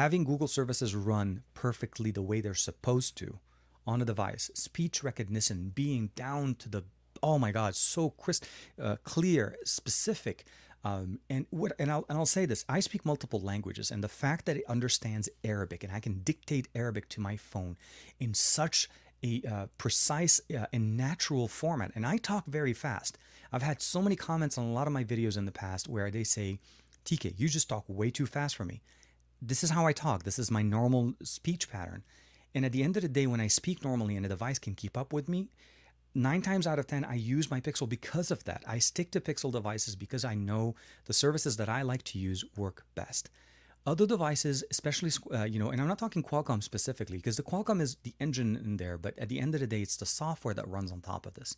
having Google services run perfectly the way they're supposed to on a device, speech recognition being down to the, oh my God, so crisp, uh, clear, specific. Um, and what, and I'll and I'll say this, I speak multiple languages, and the fact that it understands Arabic and I can dictate Arabic to my phone in such a uh, precise uh, and natural format. And I talk very fast. I've had so many comments on a lot of my videos in the past where they say, T K, you just talk way too fast for me. This is how I talk. This is my normal speech pattern. And at the end of the day, when I speak normally and a device can keep up with me, nine times out of ten, I use my Pixel because of that. I stick to Pixel devices because I know the services that I like to use work best. Other devices, especially, uh, you know, and I'm not talking Qualcomm specifically, because the Qualcomm is the engine in there, but at the end of the day, it's the software that runs on top of this.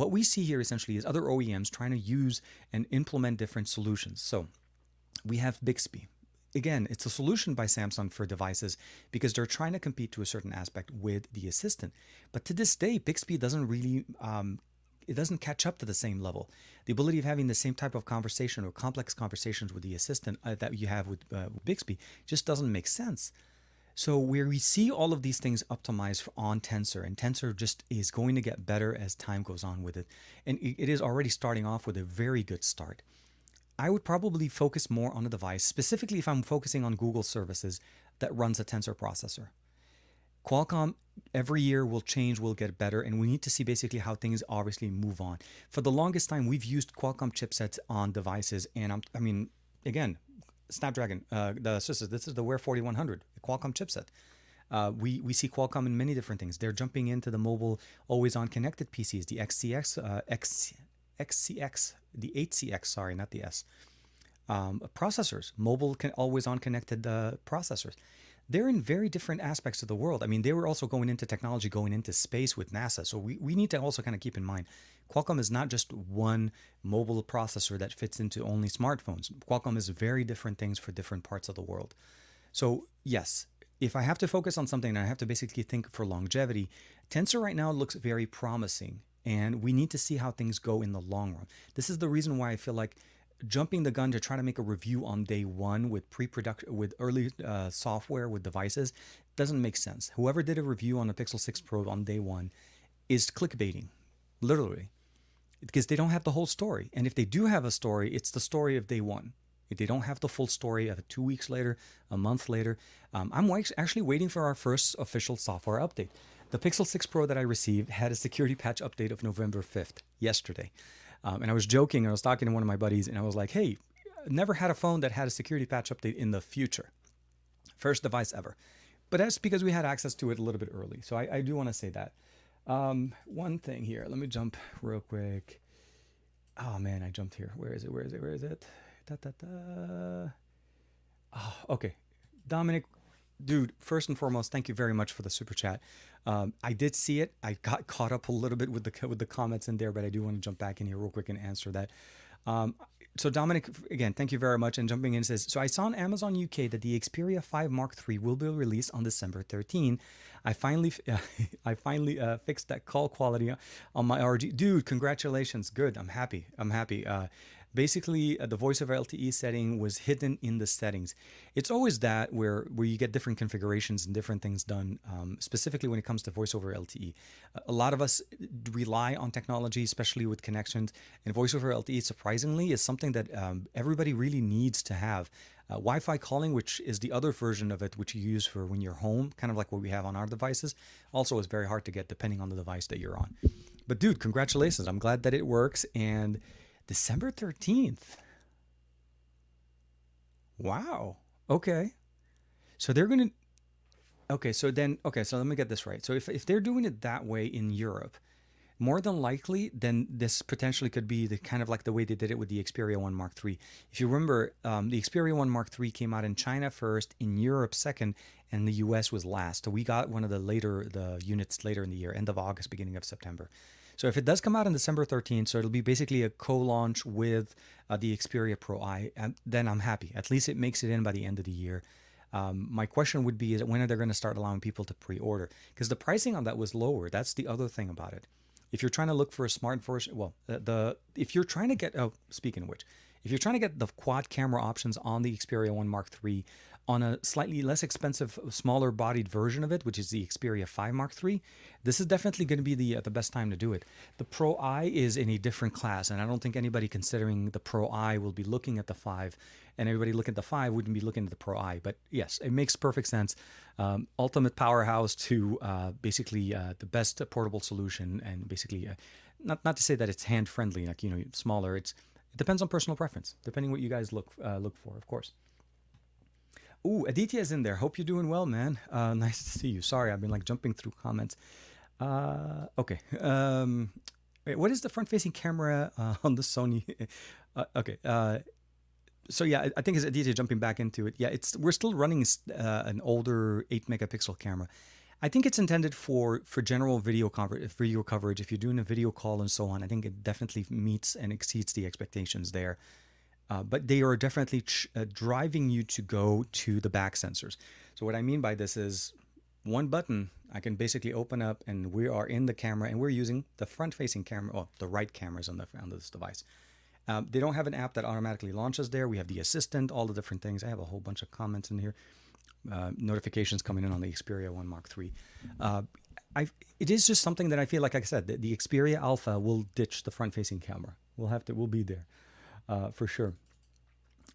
What we see here essentially is other O E Ms trying to use and implement different solutions. So we have Bixby. Again, it's a solution by Samsung for devices because they're trying to compete to a certain aspect with the Assistant. But to this day, Bixby doesn't really... Um, it doesn't catch up to the same level. The ability of having the same type of conversation or complex conversations with the Assistant uh, that you have with uh, Bixby just doesn't make sense. So where we see all of these things optimized on Tensor, and Tensor just is going to get better as time goes on with it. And it is already starting off with a very good start. I would probably focus more on a device, specifically if I'm focusing on Google services, that runs a Tensor processor. Qualcomm every year will change, will get better, and we need to see basically how things obviously move on. For the longest time, we've used Qualcomm chipsets on devices, and I'm, I mean, again, Snapdragon, uh, the, this is the Wear forty-one hundred, the Qualcomm chipset. Uh, we, we see Qualcomm in many different things. They're jumping into the mobile, always-on connected P Cs, the X C X, uh, X, X C X, the eight C X, sorry, not the S, um, processors, mobile, can, always-on connected uh, processors. They're in very different aspects of the world. I mean, they were also going into technology, going into space with NASA. So we, we need to also kind of keep in mind, Qualcomm is not just one mobile processor that fits into only smartphones. Qualcomm is very different things for different parts of the world. So yes, if I have to focus on something and I have to basically think for longevity, Tensor right now looks very promising, and we need to see how things go in the long run. This is the reason why I feel like jumping the gun to try to make a review on day one with pre-production, with early uh, software, with devices, doesn't make sense. Whoever did a review on the Pixel six Pro on day one is clickbaiting, literally, because they don't have the whole story. And if they do have a story, it's the story of day one. If they don't have the full story of two weeks later, a month later, um, I'm actually waiting for our first official software update. The Pixel six Pro that I received had a security patch update of November fifth, yesterday. Um, and I was joking, and I was talking to one of my buddies, and I was like, hey, never had a phone that had a security patch update in the future. First device ever. But that's because we had access to it a little bit early. So I, I do want to say that. Um, one thing here, let me jump real quick. Oh man, I jumped here. Where is it? Where is it? Where is it? Da, da, da. Oh, okay. Dominic, dude, first and foremost, thank you very much for the super chat. Um, I did see it. I got caught up a little bit with the, with the comments in there, but I do want to jump back in here real quick and answer that. Um, so Dominic, again, thank you very much. And jumping in says, so I saw on Amazon U K that the Xperia five Mark three will be released on December thirteenth. I finally, uh, I finally uh, fixed that call quality on my R G. Dude, congratulations. Good. I'm happy. I'm happy. Uh, basically, uh, the voice over L T E setting was hidden in the settings. It's always that where, where you get different configurations and different things done, um, specifically when it comes to voice over L T E. A lot of us rely on technology, especially with connections, and voice over L T E, surprisingly, is something that um, everybody really needs to have. Uh, Wi-Fi calling, which is the other version of it, which you use for when you're home, kind of like what we have on our devices, also is very hard to get depending on the device that you're on. But dude, congratulations. I'm glad that it works. And December thirteenth. Wow. Okay. So they're going to, okay. So then, okay. So let me get this right. So if, if they're doing it that way in Europe, more than likely, then this potentially could be the kind of like the way they did it with the Xperia one Mark three. If you remember, um, the Xperia one Mark three came out in China first, in Europe second, and the U S was last. So we got one of the later, the units later in the year, end of August, beginning of September. So if it does come out on December thirteenth, so it'll be basically a co-launch with uh, the Xperia Pro-I, and then I'm happy. At least it makes it in by the end of the year. Um, my question would be, is when are they going to start allowing people to pre-order? Because the pricing on that was lower. That's the other thing about it. If you're trying to look for a smart version, well, the, the if you're trying to get, oh, speaking of which, if you're trying to get the quad camera options on the Xperia one Mark three on a slightly less expensive, smaller bodied version of it, which is the Xperia five Mark three, this is definitely going to be the uh, the best time to do it. The Pro-I is in a different class, and I don't think anybody considering the Pro-I will be looking at the five, and everybody looking at the five wouldn't be looking at the Pro-I. But yes, it makes perfect sense. Um, ultimate powerhouse to uh, basically uh, the best portable solution, and basically, uh, not not to say that it's hand friendly, like, you know, smaller. It's It depends on personal preference, depending what you guys look uh, look for, of course. Ooh, Aditya is in there. Hope you're doing well, man. Uh, nice to see you. Sorry, I've been like jumping through comments. Uh, okay. Um, wait, what is the front-facing camera uh, on the Sony? uh, okay. Uh, so yeah, I think it's Aditya jumping back into it. Yeah, it's we're still running uh, an older eight megapixel camera. I think it's intended for, for general video, cover, video coverage. If you're doing a video call and so on, I think it definitely meets and exceeds the expectations there. Uh, but they are definitely ch- uh, driving you to go to the back sensors. So what I mean by this is one button, I can basically open up and we are in the camera, and we're using the front-facing camera, or the right cameras on the on this device. Um, they don't have an app that automatically launches there. We have the assistant, all the different things. I have a whole bunch of comments in here. Uh, notifications coming in on the Xperia one Mark three. Uh, I've, it is just something that I feel like, like I said, the, the Xperia Alpha will ditch the front-facing camera. We'll have to, we'll be there uh, for sure.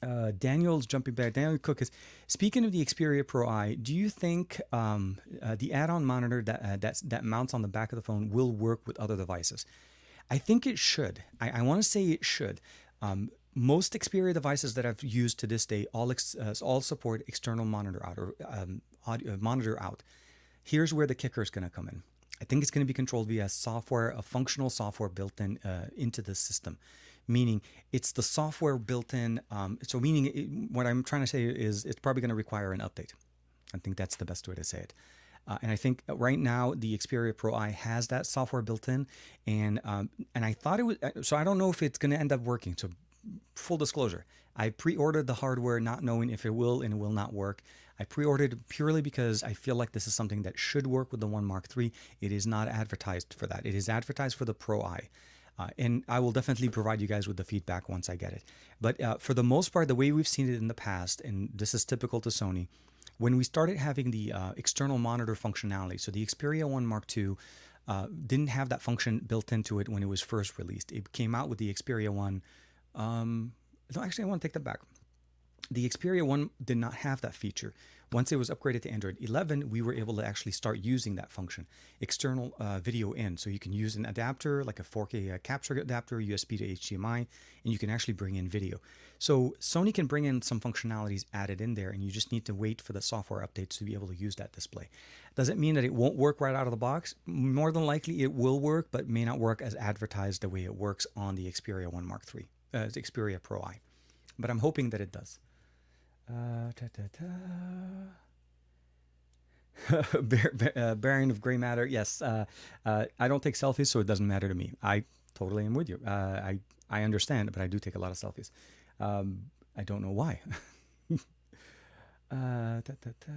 Uh, Daniel's jumping back. Daniel Cook is, speaking of the Xperia Pro-I, do you think um, uh, the add-on monitor that, uh, that's, that mounts on the back of the phone will work with other devices? I think it should. I, I want to say it should. Um, Most Xperia devices that I've used to this day all ex, uh, all support external monitor out or um, audio, monitor out. Here's where the kicker is going to come in. I think it's going to be controlled via software, a functional software built in uh, into the system. Meaning it's the software built in. Um, so meaning it, what I'm trying to say is it's probably going to require an update. I think that's the best way to say it. Uh, and I think right now the Xperia Pro-I has that software built in, and um, and I thought it was. So I don't know if it's going to end up working. So. Full disclosure, I pre-ordered the hardware not knowing if it will and will not work. I pre-ordered purely because I feel like this is something that should work with the one Mark three. It is not advertised for that. It is advertised for the Pro-I. Uh, and I will definitely provide you guys with the feedback once I get it. But uh, for the most part, the way we've seen it in the past, and this is typical to Sony, when we started having the uh, external monitor functionality, so the Xperia one Mark two uh, didn't have that function built into it when it was first released. It came out with the Xperia one. Um, no, actually, I want to take that back. The Xperia one did not have that feature. Once it was upgraded to Android eleven, we were able to actually start using that function. External uh, video in. So you can use an adapter, like a four K uh, capture adapter, U S B to H D M I, and you can actually bring in video. So Sony can bring in some functionalities added in there, and you just need to wait for the software updates to be able to use that display. Does it mean that it won't work right out of the box? More than likely it will work, but may not work as advertised the way it works on the Xperia one Mark three, uh, Xperia Pro-I. But I'm hoping that it does. Uh, ta, ta, ta. Bar- bar- uh, Baron of Gray Matter. Yes, uh, uh, I don't take selfies, so it doesn't matter to me. I totally am with you. Uh, I, I understand, but I do take a lot of selfies. Um, I don't know why. uh, ta, ta, ta.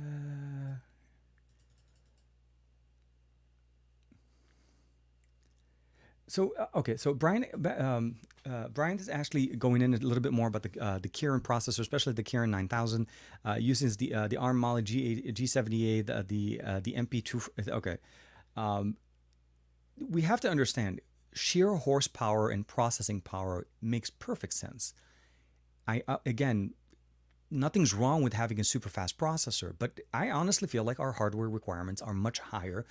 So, okay, so Brian um, uh, Brian is actually going in a little bit more about the uh, the Kirin processor, especially the Kirin nine thousand, uh, uses the uh, the ARM Mali G seventy-eight, the the, uh, the M P two. Okay. Um, we have to understand, sheer horsepower and processing power makes perfect sense. I uh, again, nothing's wrong with having a super fast processor, but I honestly feel like our hardware requirements are much higher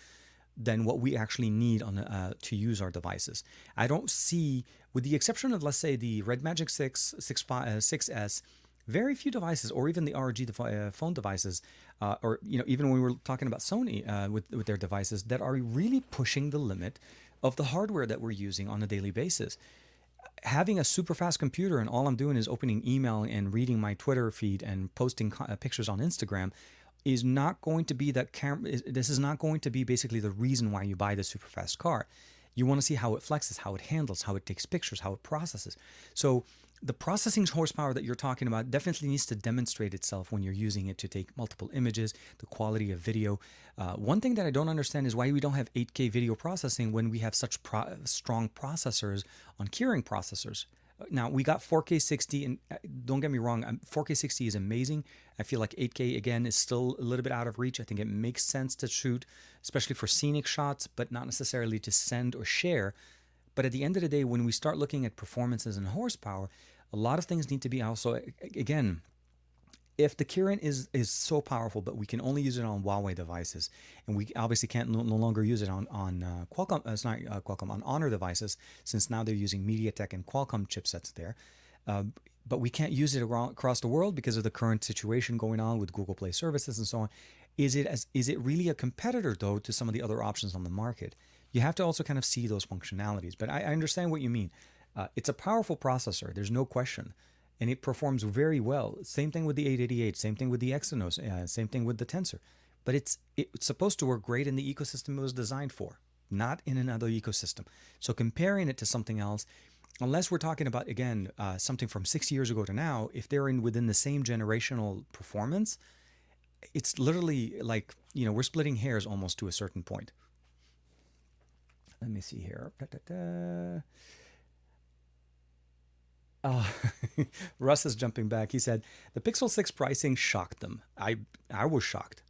than what we actually need on uh, to use our devices. I don't see, with the exception of, let's say, the Red Magic six, six, uh, six S, very few devices, or even the R O G defi- uh, phone devices, uh, or you know, even when we were talking about Sony uh, with, with their devices, that are really pushing the limit of the hardware that we're using on a daily basis. Having a super fast computer and all I'm doing is opening email and reading my Twitter feed and posting co- uh, pictures on Instagram is not going to be that camera. This is not going to be basically the reason why you buy the super fast car. You want to see how it flexes, how it handles, how it takes pictures, how it processes. So the processing horsepower that you're talking about definitely needs to demonstrate itself when you're using it to take multiple images, the quality of video. Uh, one thing that I don't understand is why we don't have eight K video processing when we have such pro- strong processors on Kirin processors. Now, we got four K sixty, and don't get me wrong, four K sixty is amazing. I feel like eight K, again, is still a little bit out of reach. I think it makes sense to shoot, especially for scenic shots, but not necessarily to send or share. But at the end of the day, when we start looking at performances and horsepower, a lot of things need to be also, again, if the Kirin is is so powerful, but we can only use it on Huawei devices, and we obviously can't no, no longer use it on on uh, Qualcomm. Uh, it's not uh, Qualcomm on Honor devices, since now they're using MediaTek and Qualcomm chipsets there. Uh, but we can't use it around, across the world because of the current situation going on with Google Play services and so on. Is it as is it really a competitor though to some of the other options on the market? You have to also kind of see those functionalities. But I, I understand what you mean. Uh, it's a powerful processor. There's no question. And it performs very well. Same thing with the eight eighty-eight, same thing with the Exynos, uh, same thing with the Tensor. But it's it's supposed to work great in the ecosystem it was designed for, not in another ecosystem. So comparing it to something else, unless we're talking about, again, uh, something from six years ago to now, if they're in within the same generational performance, it's literally like, you know, we're splitting hairs almost to a certain point. Let me see here. Da, da, da. Oh, Russ is jumping back. He said, the Pixel six pricing shocked them. I I was shocked.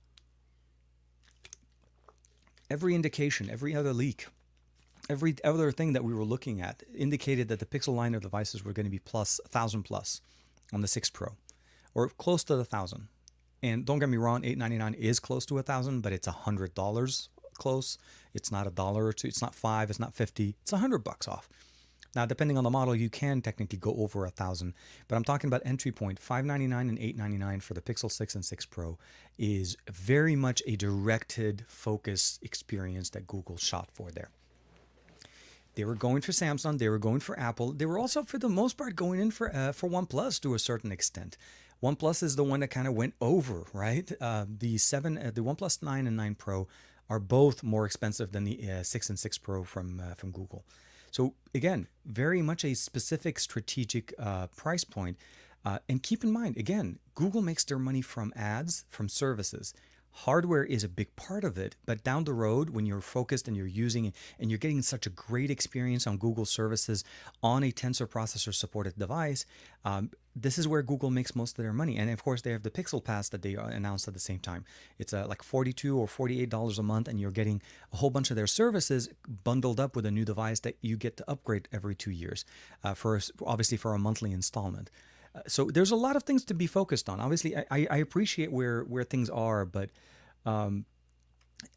Every indication, every other leak, every other thing that we were looking at indicated that the Pixel line of devices were going to be plus, one thousand plus on the six Pro, or close to the one thousand. And don't get me wrong, eight ninety-nine is close to one thousand, but it's one hundred dollars close. It's not a dollar or two. It's not five. It's not fifty. It's one hundred bucks off. Now, depending on the model, you can technically go over a thousand, but I'm talking about entry point. five ninety-nine and eight ninety-nine for the Pixel six and six Pro is very much a directed focus experience that Google shot for there. They were going for Samsung. They were going for Apple. They were also, for the most part, going in for uh, for OnePlus to a certain extent. OnePlus is the one that kind of went over, right? Uh, the seven, uh, the OnePlus nine and nine Pro are both more expensive than the uh, six and six Pro from uh, from Google. So again, very much a specific strategic uh, price point. Uh, and keep in mind, again, Google makes their money from ads, from services. Hardware is a big part of it, but down the road, when you're focused and you're using it and you're getting such a great experience on Google services on a Tensor processor supported device, um, this is where Google makes most of their money. And of course, they have the Pixel Pass that they announced at the same time. It's uh, like forty-two dollars or forty-eight dollars a month, and you're getting a whole bunch of their services bundled up with a new device that you get to upgrade every two years, uh, for obviously for a monthly installment. Uh, so there's a lot of things to be focused on. Obviously, I, I appreciate where, where things are, but um,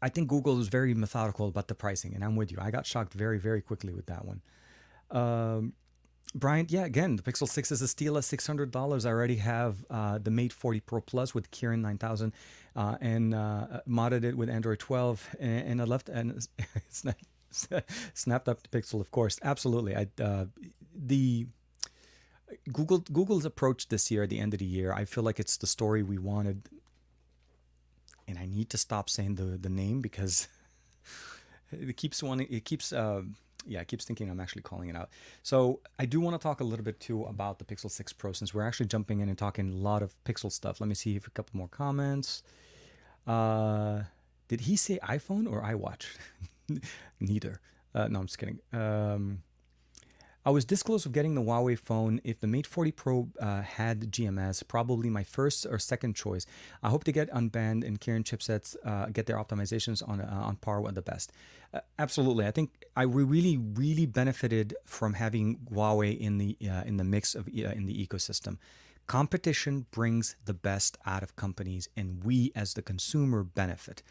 I think Google is very methodical about the pricing, and I'm with you. I got shocked very, very quickly with that one. Um, Brian, yeah, again, the Pixel six is a steal at six hundred dollars. I already have uh, the Mate forty Pro Plus with Kirin nine thousand uh, and uh, modded it with Android twelve, and, and I left and it's not, snapped up the Pixel, of course. Absolutely. I, uh, the Google Google's approach this year, at the end of the year, I feel like it's the story we wanted. And I need to stop saying the, the name because it keeps wanting, it keeps... Uh, Yeah, I keep thinking I'm actually calling it out. So I do want to talk a little bit, too, about the Pixel six Pro, since we're actually jumping in and talking a lot of Pixel stuff. Let me see if a couple more comments. Uh, did he say iPhone or iWatch? Neither. Uh, no, I'm just kidding. Um, I was this close of getting the Huawei phone. If the Mate forty Pro uh, had G M S, probably my first or second choice. I hope to get unbanned and Kirin chipsets uh, get their optimizations on uh, on par with the best. Uh, absolutely, I think I really really benefited from having Huawei in the uh, in the mix of uh, in the ecosystem. Competition brings the best out of companies, and we as the consumer benefit.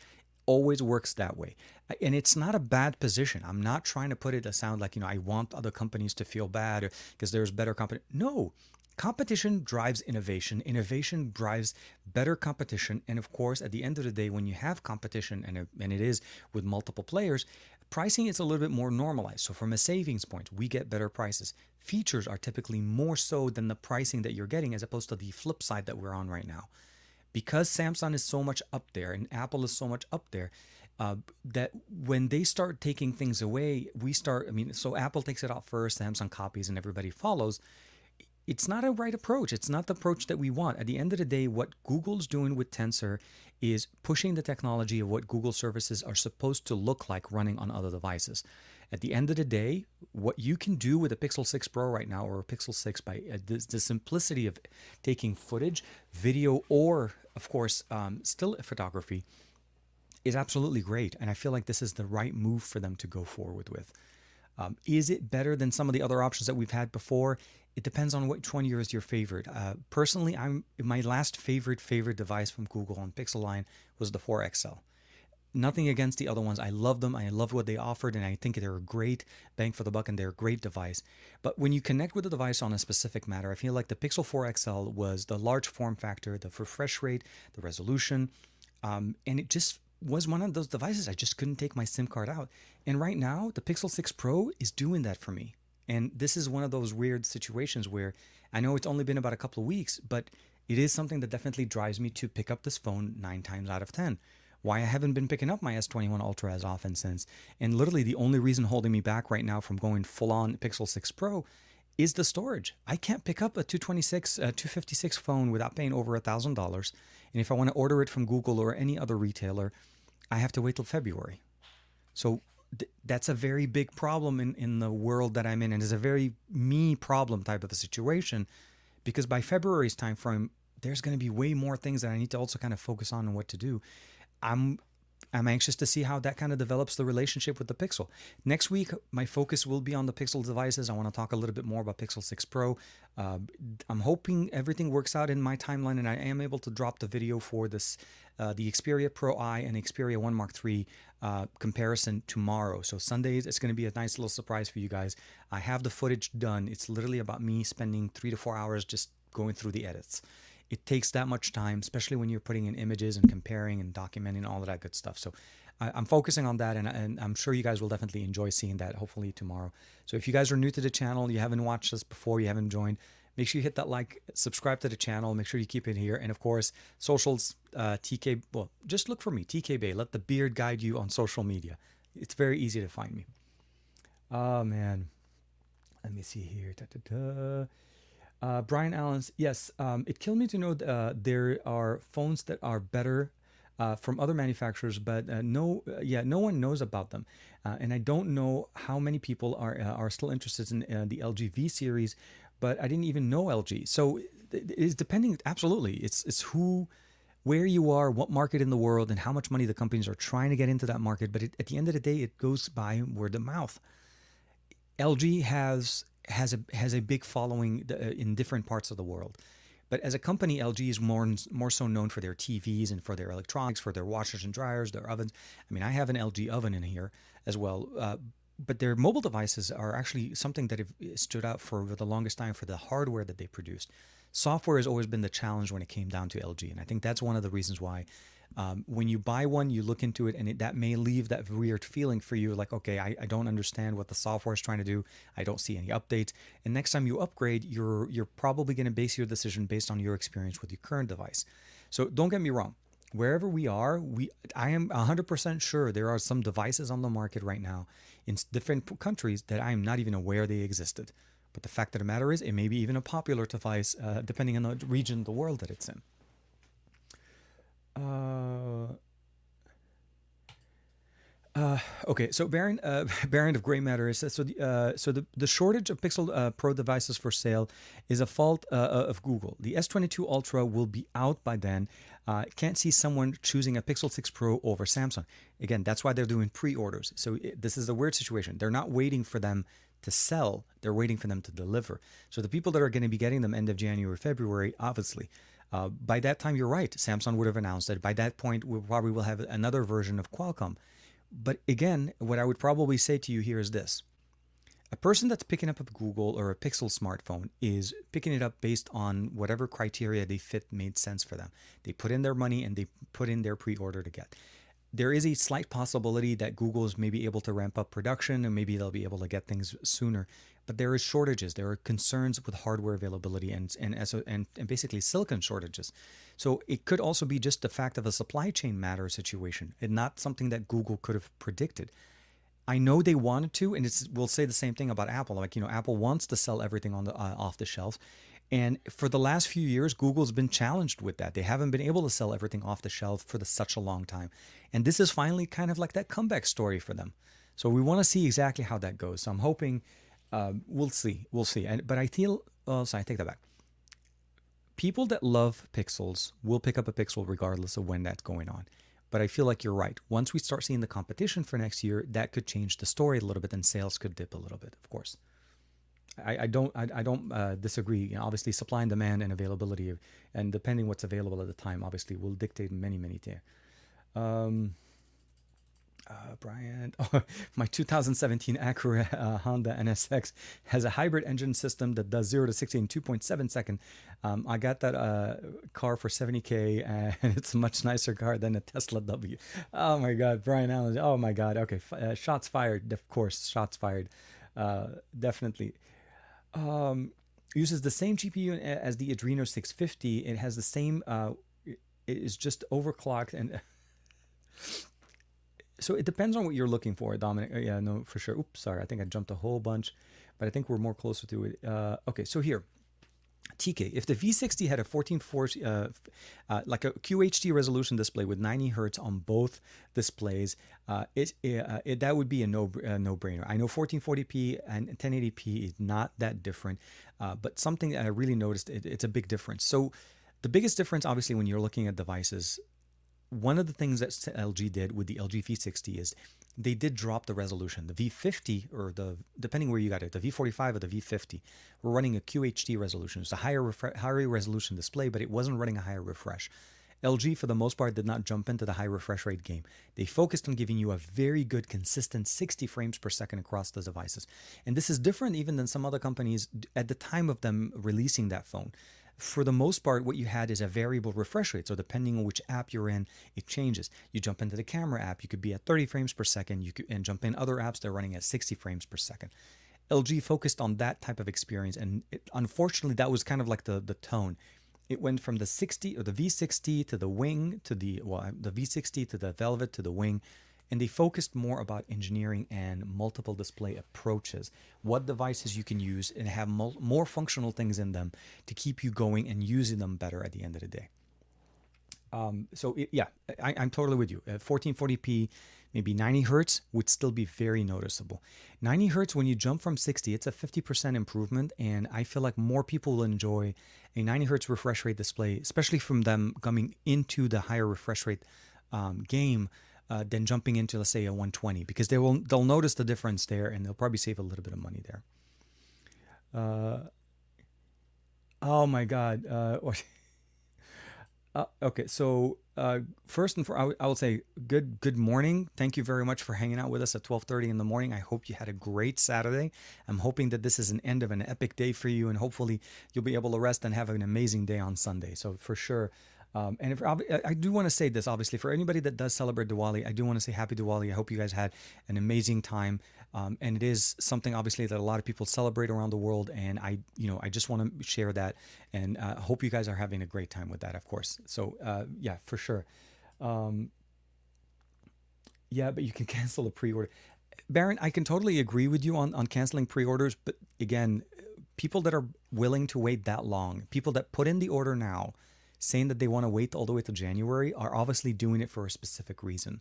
Always works that way. And it's not a bad position. I'm not trying to put it to sound like, you know, I want other companies to feel bad because there's better competition. No, competition drives innovation. Innovation drives better competition. And of course, at the end of the day, when you have competition, and it, and it is with multiple players, pricing is a little bit more normalized. So from a savings point, we get better prices. Features are typically more so than the pricing that you're getting, as opposed to the flip side that we're on right now. Because Samsung is so much up there and Apple is so much up there, uh, that when they start taking things away, we start, I mean, so Apple takes it out first, Samsung copies, and everybody follows. It's not a right approach. It's not the approach that we want. At the end of the day, what Google's doing with Tensor is pushing the technology of what Google services are supposed to look like running on other devices. At the end of the day, what you can do with a Pixel six Pro right now, or a Pixel six, by uh, the, the simplicity of taking footage, video, or, of course, um, still photography, is absolutely great. And I feel like this is the right move for them to go forward with. Um, is it better than some of the other options that we've had before? It depends on which one is your favorite. Uh, personally, I'm my last favorite, favorite device from Google on Pixel line was the four X L. Nothing against the other ones. I love them. I love what they offered, and I think they're a great bang for the buck, and they're a great device. But when you connect with the device on a specific matter, I feel like the Pixel four X L was the large form factor, the refresh rate, the resolution, um, and it just was one of those devices I just couldn't take my SIM card out. And right now, the Pixel six Pro is doing that for me. And this is one of those weird situations where I know it's only been about a couple of weeks, but it is something that definitely drives me to pick up this phone nine times out of ten. Why I haven't been picking up my S twenty-one Ultra as often since. And literally the only reason holding me back right now from going full-on Pixel six Pro is the storage. I can't pick up a two twenty-six, uh, two fifty-six phone without paying over one thousand dollars. And if I want to order it from Google or any other retailer, I have to wait till February. So th- that's a very big problem in, in the world that I'm in, and it's a very me problem type of a situation, because by February's time frame, there's going to be way more things that I need to also kind of focus on and what to do. I'm I'm anxious to see how that kind of develops the relationship with the Pixel. Next week, my focus will be on the Pixel devices. I want to talk a little bit more about Pixel six Pro. Uh, I'm hoping everything works out in my timeline, and I am able to drop the video for this uh, the Xperia Pro-I and Xperia one Mark three uh, comparison tomorrow. So Sundays, it's going to be a nice little surprise for you guys. I have the footage done. It's literally about me spending three to four hours just going through the edits. It takes that much time, especially when you're putting in images and comparing and documenting all of that good stuff. So I, I'm focusing on that, and, and I'm sure you guys will definitely enjoy seeing that, hopefully tomorrow. So if you guys are new to the channel, you haven't watched us before, you haven't joined, make sure you hit that like, subscribe to the channel, make sure you keep it here. And of course, socials, uh, T K, well, just look for me, T K Bay. Let the beard guide you on social media. It's very easy to find me. Oh, man. Let me see here. Da, da, da. Uh, Brian Allen's, yes, um, it killed me to know uh, there are phones that are better uh, from other manufacturers, but uh, no, uh, yeah, no one knows about them. Uh, and I don't know how many people are uh, are still interested in uh, the L G V series, but I didn't even know L G. So it is depending, absolutely. It's it's who, where you are, what market in the world, and how much money the companies are trying to get into that market. But it, at the end of the day, it goes by word of mouth. L G has has a has a big following in different parts of the world. But as a company, L G is more more so known for their T Vs and for their electronics, for their washers and dryers, their ovens. I mean, I have an L G oven in here as well. Uh, but their mobile devices are actually something that have stood out for the longest time for the hardware that they produced. Software has always been the challenge when it came down to L G. And I think that's one of the reasons why um, when you buy one, you look into it, and it, that may leave that weird feeling for you. Like, okay, I, I don't understand what the software is trying to do. I don't see any updates. And next time you upgrade, you're, you're probably going to base your decision based on your experience with your current device. So don't get me wrong. Wherever we are, we I am one hundred percent sure there are some devices on the market right now in different countries that I am not even aware they existed. But the fact of the matter is, it may be even a popular device, uh, depending on the region of the world that it's in. Uh, uh, okay, so Baron, uh, Baron of Gray Matter says, so the, uh, so the, the shortage of Pixel uh, Pro devices for sale is a fault uh, of Google. The S twenty-two Ultra will be out by then. Uh, can't see someone choosing a Pixel six Pro over Samsung. Again, that's why they're doing pre-orders. So it, this is a weird situation. They're not waiting for them to sell, they're waiting for them to deliver. So the people that are going to be getting them end of January, February, obviously, uh, by that time, you're right, Samsung would have announced it. By that point, we probably will have another version of Qualcomm. But again, what I would probably say to you here is this. A person that's picking up a Google or a Pixel smartphone is picking it up based on whatever criteria they fit made sense for them. They put in their money and they put in their pre-order to get. There is a slight possibility that Google is maybe able to ramp up production and maybe they'll be able to get things sooner. But there is shortages. There are concerns with hardware availability and and, and and basically silicon shortages. So it could also be just the fact of a supply chain matter situation and not something that Google could have predicted. I know they wanted to, and it's we'll say the same thing about Apple. Like, you know, Apple wants to sell everything on the uh, off the shelf. And for the last few years, Google's been challenged with that. They haven't been able to sell everything off the shelf for the, such a long time. And this is finally kind of like that comeback story for them. So we want to see exactly how that goes. So I'm hoping um, we'll see. We'll see. And, but I feel, oh, sorry, I take that back. People that love Pixels will pick up a Pixel regardless of when that's going on. But I feel like you're right. Once we start seeing the competition for next year, that could change the story a little bit and sales could dip a little bit, of course. I, I don't I, I don't uh, disagree. You know, obviously, supply and demand and availability, and depending what's available at the time, obviously, will dictate many, many things. Um, uh, Brian, oh, my twenty seventeen Acura uh, Honda N S X has a hybrid engine system that does zero to sixty in two point seven seconds. Um, I got that uh, car for seventy K, and it's a much nicer car than a Tesla W. Oh, my God, Brian Allen. Oh, my God. Okay, uh, shots fired. Of course, shots fired. Uh, definitely. Um, uses the same G P U as the Adreno six fifty. It has the same, uh, it is just overclocked. And so it depends on what you're looking for, Dominic. Uh, yeah, no, for sure. Oops, sorry. I think I jumped a whole bunch, but I think we're more closer to it. Uh, okay. So here, T K, if the V sixty had a fourteen forty, uh, uh, like a Q H D resolution display with ninety hertz on both displays, uh, it, uh, it that would be a no uh, no brainer. I know fourteen forty p and ten eighty p is not that different, uh, but something that I really noticed, it, it's a big difference. So the biggest difference, obviously, when you're looking at devices, one of the things that L G did with the L G V sixty is they did drop the resolution. The V fifty, or the depending where you got it, the V forty-five or the V fifty, were running a Q H D resolution. It's a higher refre- higher resolution display, but it wasn't running a higher refresh. L G, for the most part, did not jump into the high refresh rate game. They focused on giving you a very good, consistent sixty frames per second across the devices. And this is different even than some other companies at the time of them releasing that phone. For the most part, what you had is a variable refresh rate. So depending on which app you're in, it changes. You jump into the camera app, you could be at thirty frames per second, you could, and jump in other apps that are running at sixty frames per second. L G focused on that type of experience, and it, unfortunately, that was kind of like the, the tone. It went from the sixty or the V sixty to the Wing to the well, the V sixty to the Velvet to the Wing, and they focused more about engineering and multiple display approaches, what devices you can use and have mul- more functional things in them to keep you going and using them better at the end of the day. Um, so it, yeah, I, I'm totally with you. Uh, fourteen forty p, maybe ninety hertz would still be very noticeable. ninety hertz, when you jump from sixty, it's a fifty percent improvement, and I feel like more people will enjoy a ninety hertz refresh rate display, especially from them coming into the higher refresh rate um, game, Uh, than jumping into, let's say, a one twenty, because they will they'll notice the difference there, and they'll probably save a little bit of money there. Uh, oh my God. Uh, uh, okay. So, uh, first and foremost, I, I will say good, good morning. Thank you very much for hanging out with us at twelve thirty in the morning. I hope you had a great Saturday. I'm hoping that this is an end of an epic day for you, and hopefully you'll be able to rest and have an amazing day on Sunday. So for sure. Um, and if, I do want to say this, obviously, for anybody that does celebrate Diwali, I do want to say happy Diwali. I hope you guys had an amazing time. Um, and it is something, obviously, that a lot of people celebrate around the world. And I, you know, I just want to share that. And I uh, hope you guys are having a great time with that, of course. So, uh, yeah, for sure. Um, yeah, but you can cancel a pre-order. Baron, I can totally agree with you on, on canceling pre-orders. But again, people that are willing to wait that long, people that put in the order now, saying that they want to wait all the way to January, are obviously doing it for a specific reason.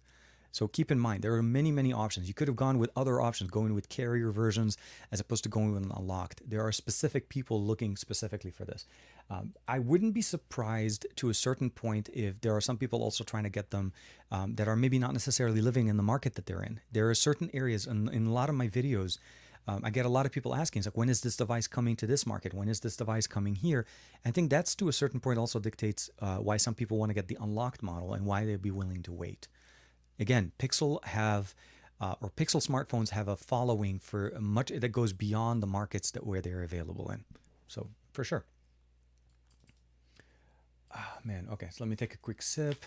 So keep in mind, there are many, many options. You could have gone with other options, going with carrier versions as opposed to going with unlocked. There are specific people looking specifically for this. Um, I wouldn't be surprised to a certain point if there are some people also trying to get them um, that are maybe not necessarily living in the market that they're in. There are certain areas, and in, in a lot of my videos, Um, I get a lot of people asking, it's like, when is this device coming to this market? When is this device coming here? And I think that's, to a certain point, also dictates uh, why some people want to get the unlocked model and why they'd be willing to wait. Again, Pixel have, uh, or Pixel smartphones have a following for much that goes beyond the markets that where they're available in. So for sure. Ah, oh, man. Okay. So let me take a quick sip.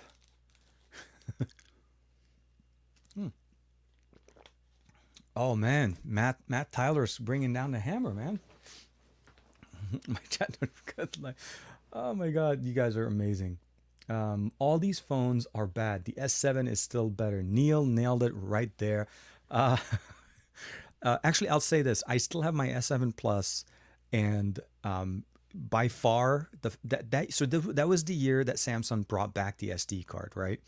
hmm. Oh man, Matt Matt Tyler's bringing down the hammer, man. My chat notification. Oh my God, you guys are amazing. Um, all these phones are bad. The S seven is still better. Neil nailed it right there. Uh, uh, actually, I'll say this: I still have my S seven Plus, and um, by far the that that so the, that was the year that Samsung brought back the S D card, right?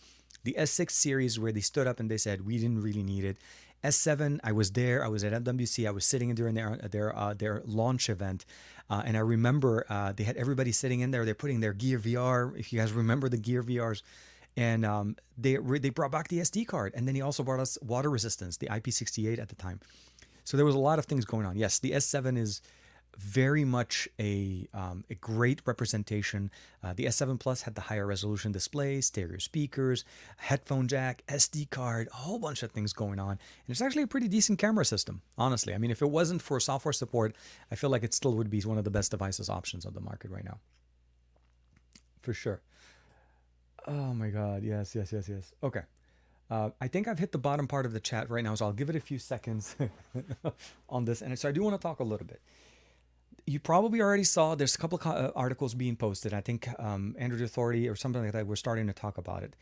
The S six series, where they stood up and they said we didn't really need it. S seven, I was there. I was at M W C. I was sitting during their their uh, their launch event, uh, and I remember uh, they had everybody sitting in there. They're putting their Gear V R. If you guys remember the Gear V Rs, and um, they they brought back the S D card, and then he also brought us water resistance, the I P sixty-eight at the time. So there was a lot of things going on. Yes, the S seven is very much a um, a great representation. Uh, the S seven Plus had the higher resolution display, stereo speakers, headphone jack, S D card, a whole bunch of things going on. And it's actually a pretty decent camera system, honestly. I mean, if it wasn't for software support, I feel like it still would be one of the best devices options on the market right now. For sure. Oh my God. Yes, yes, yes, yes. Okay. Uh, I think I've hit the bottom part of the chat right now, so I'll give it a few seconds on this. And so I do want to talk a little bit. You probably already saw there's a couple of articles being posted. I think um, Android Authority or something like that, we're starting to talk about it.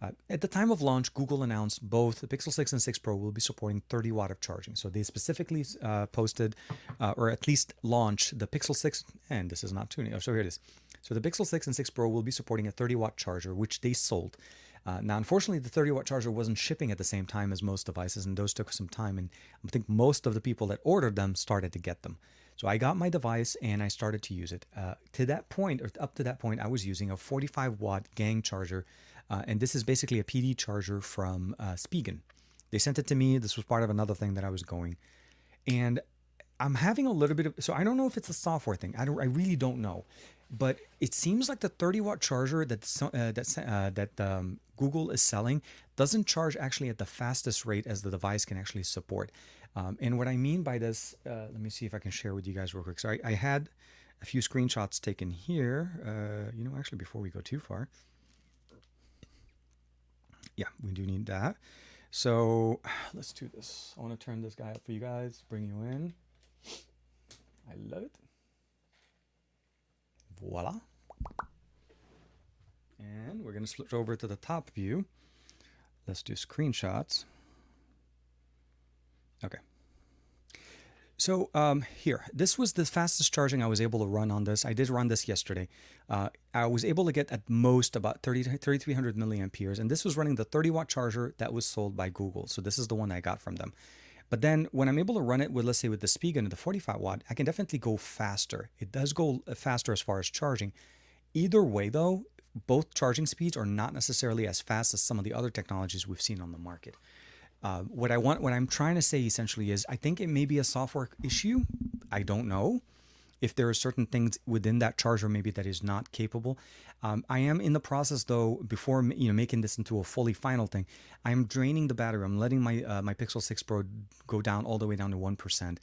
Uh, at the time of launch, Google announced both the Pixel six and six Pro will be supporting thirty watt of charging. So they specifically uh, posted uh, or at least launched the Pixel six. And this is not tuning. Oh, so here it is. So the Pixel six and six Pro will be supporting a thirty watt charger, which they sold. Uh, now, unfortunately, the thirty watt charger wasn't shipping at the same time as most devices, and those took some time. And I think most of the people that ordered them started to get them. So I got my device and I started to use it. Uh, to that point, or up to that point, I was using a forty-five watt gang charger. Uh, and this is basically a P D charger from uh, Spigen. They sent it to me. This was part of another thing that I was going. And I'm having a little bit of, so I don't know if it's a software thing. I don't, I really don't know. But it seems like the thirty watt charger that uh, that, uh, that um, Google is selling doesn't charge actually at the fastest rate as the device can actually support. Um, and what I mean by this, uh, let me see if I can share with you guys real quick. So I, I had a few screenshots taken here. Uh, you know, actually, before we go too far. Yeah, we do need that. So let's do this. I want to turn this guy up for you guys, bring you in. I love it. Voila. And we're going to switch over to the top view. Let's do screenshots. Okay. So um, here, this was the fastest charging I was able to run on this. I did run this yesterday. Uh, I was able to get at most about thirty-three hundred milliamperes, and this was running the thirty watt charger that was sold by Google. So this is the one I got from them. But then when I'm able to run it with, let's say, with the Spigen and the forty-five watt, I can definitely go faster. It does go faster as far as charging. Either way, though, both charging speeds are not necessarily as fast as some of the other technologies we've seen on the market. Uh, what I want, what I'm trying to say essentially is, I think it may be a software issue. I don't know. if there are certain things within that charger maybe that is not capable. Um, I am in the process though, before you know making this into a fully final thing, I am draining the battery. I'm letting my uh, my Pixel six Pro go down all the way down to one percent.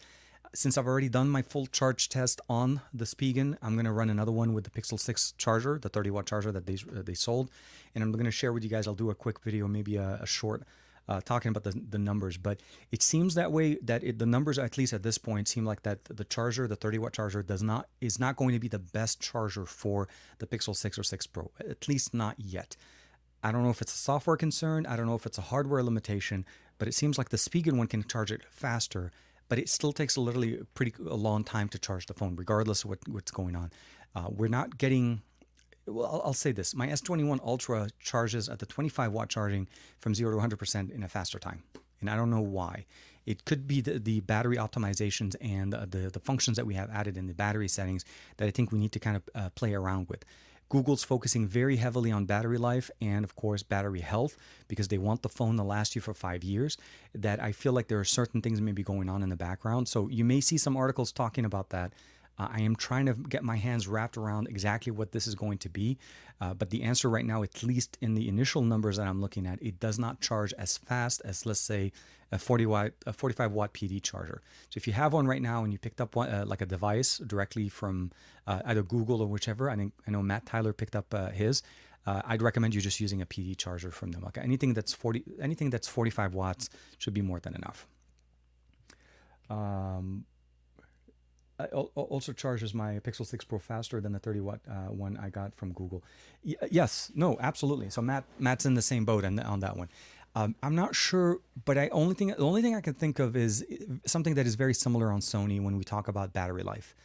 Since I've already done my full charge test on the Spigen, I'm going to run another one with the Pixel six charger, the thirty watt charger that they uh, they sold. And I'm going to share with you guys, I'll do a quick video, maybe a, a short uh, talking about the, the numbers. But it seems that way, that it, the numbers, at least at this point, seem like that the charger, the thirty watt charger does not is not going to be the best charger for the Pixel six or six Pro, at least not yet. I don't know if it's a software concern. I don't know if it's a hardware limitation, but it seems like the Spigen one can charge it faster, but it still takes a literally pretty a long time to charge the phone, regardless of what, what's going on. Uh, we're not getting, well, I'll, I'll say this. My S twenty-one Ultra charges at the twenty-five watt charging from zero to one hundred percent in a faster time. And I don't know why. It could be the, the battery optimizations and uh, the, the functions that we have added in the battery settings that I think we need to kind of uh, play around with. Google's focusing very heavily on battery life and, of course, battery health, because they want the phone to last you for five years, that I feel like there are certain things maybe going on in the background. So you may see some articles talking about that. Uh, I am trying to get my hands wrapped around exactly what this is going to be. Uh, but the answer right now, at least in the initial numbers that I'm looking at, it does not charge as fast as, let's say, a forty watt, a forty-five watt P D charger. So if you have one right now and you picked up one, uh, like a device directly from uh, either Google or whichever, I think I know Matt Tyler picked up uh, his. Uh, I'd recommend you just using a P D charger from them. Okay, anything that's forty, anything that's forty-five watts should be more than enough. Um. I also charges my Pixel six Pro faster than the thirty watt uh, one I got from Google. Y- yes, no, absolutely. So Matt, Matt's in the same boat on, on that one. Um, I'm not sure, but I only thing the only thing I can think of is something that is very similar on Sony when we talk about battery life.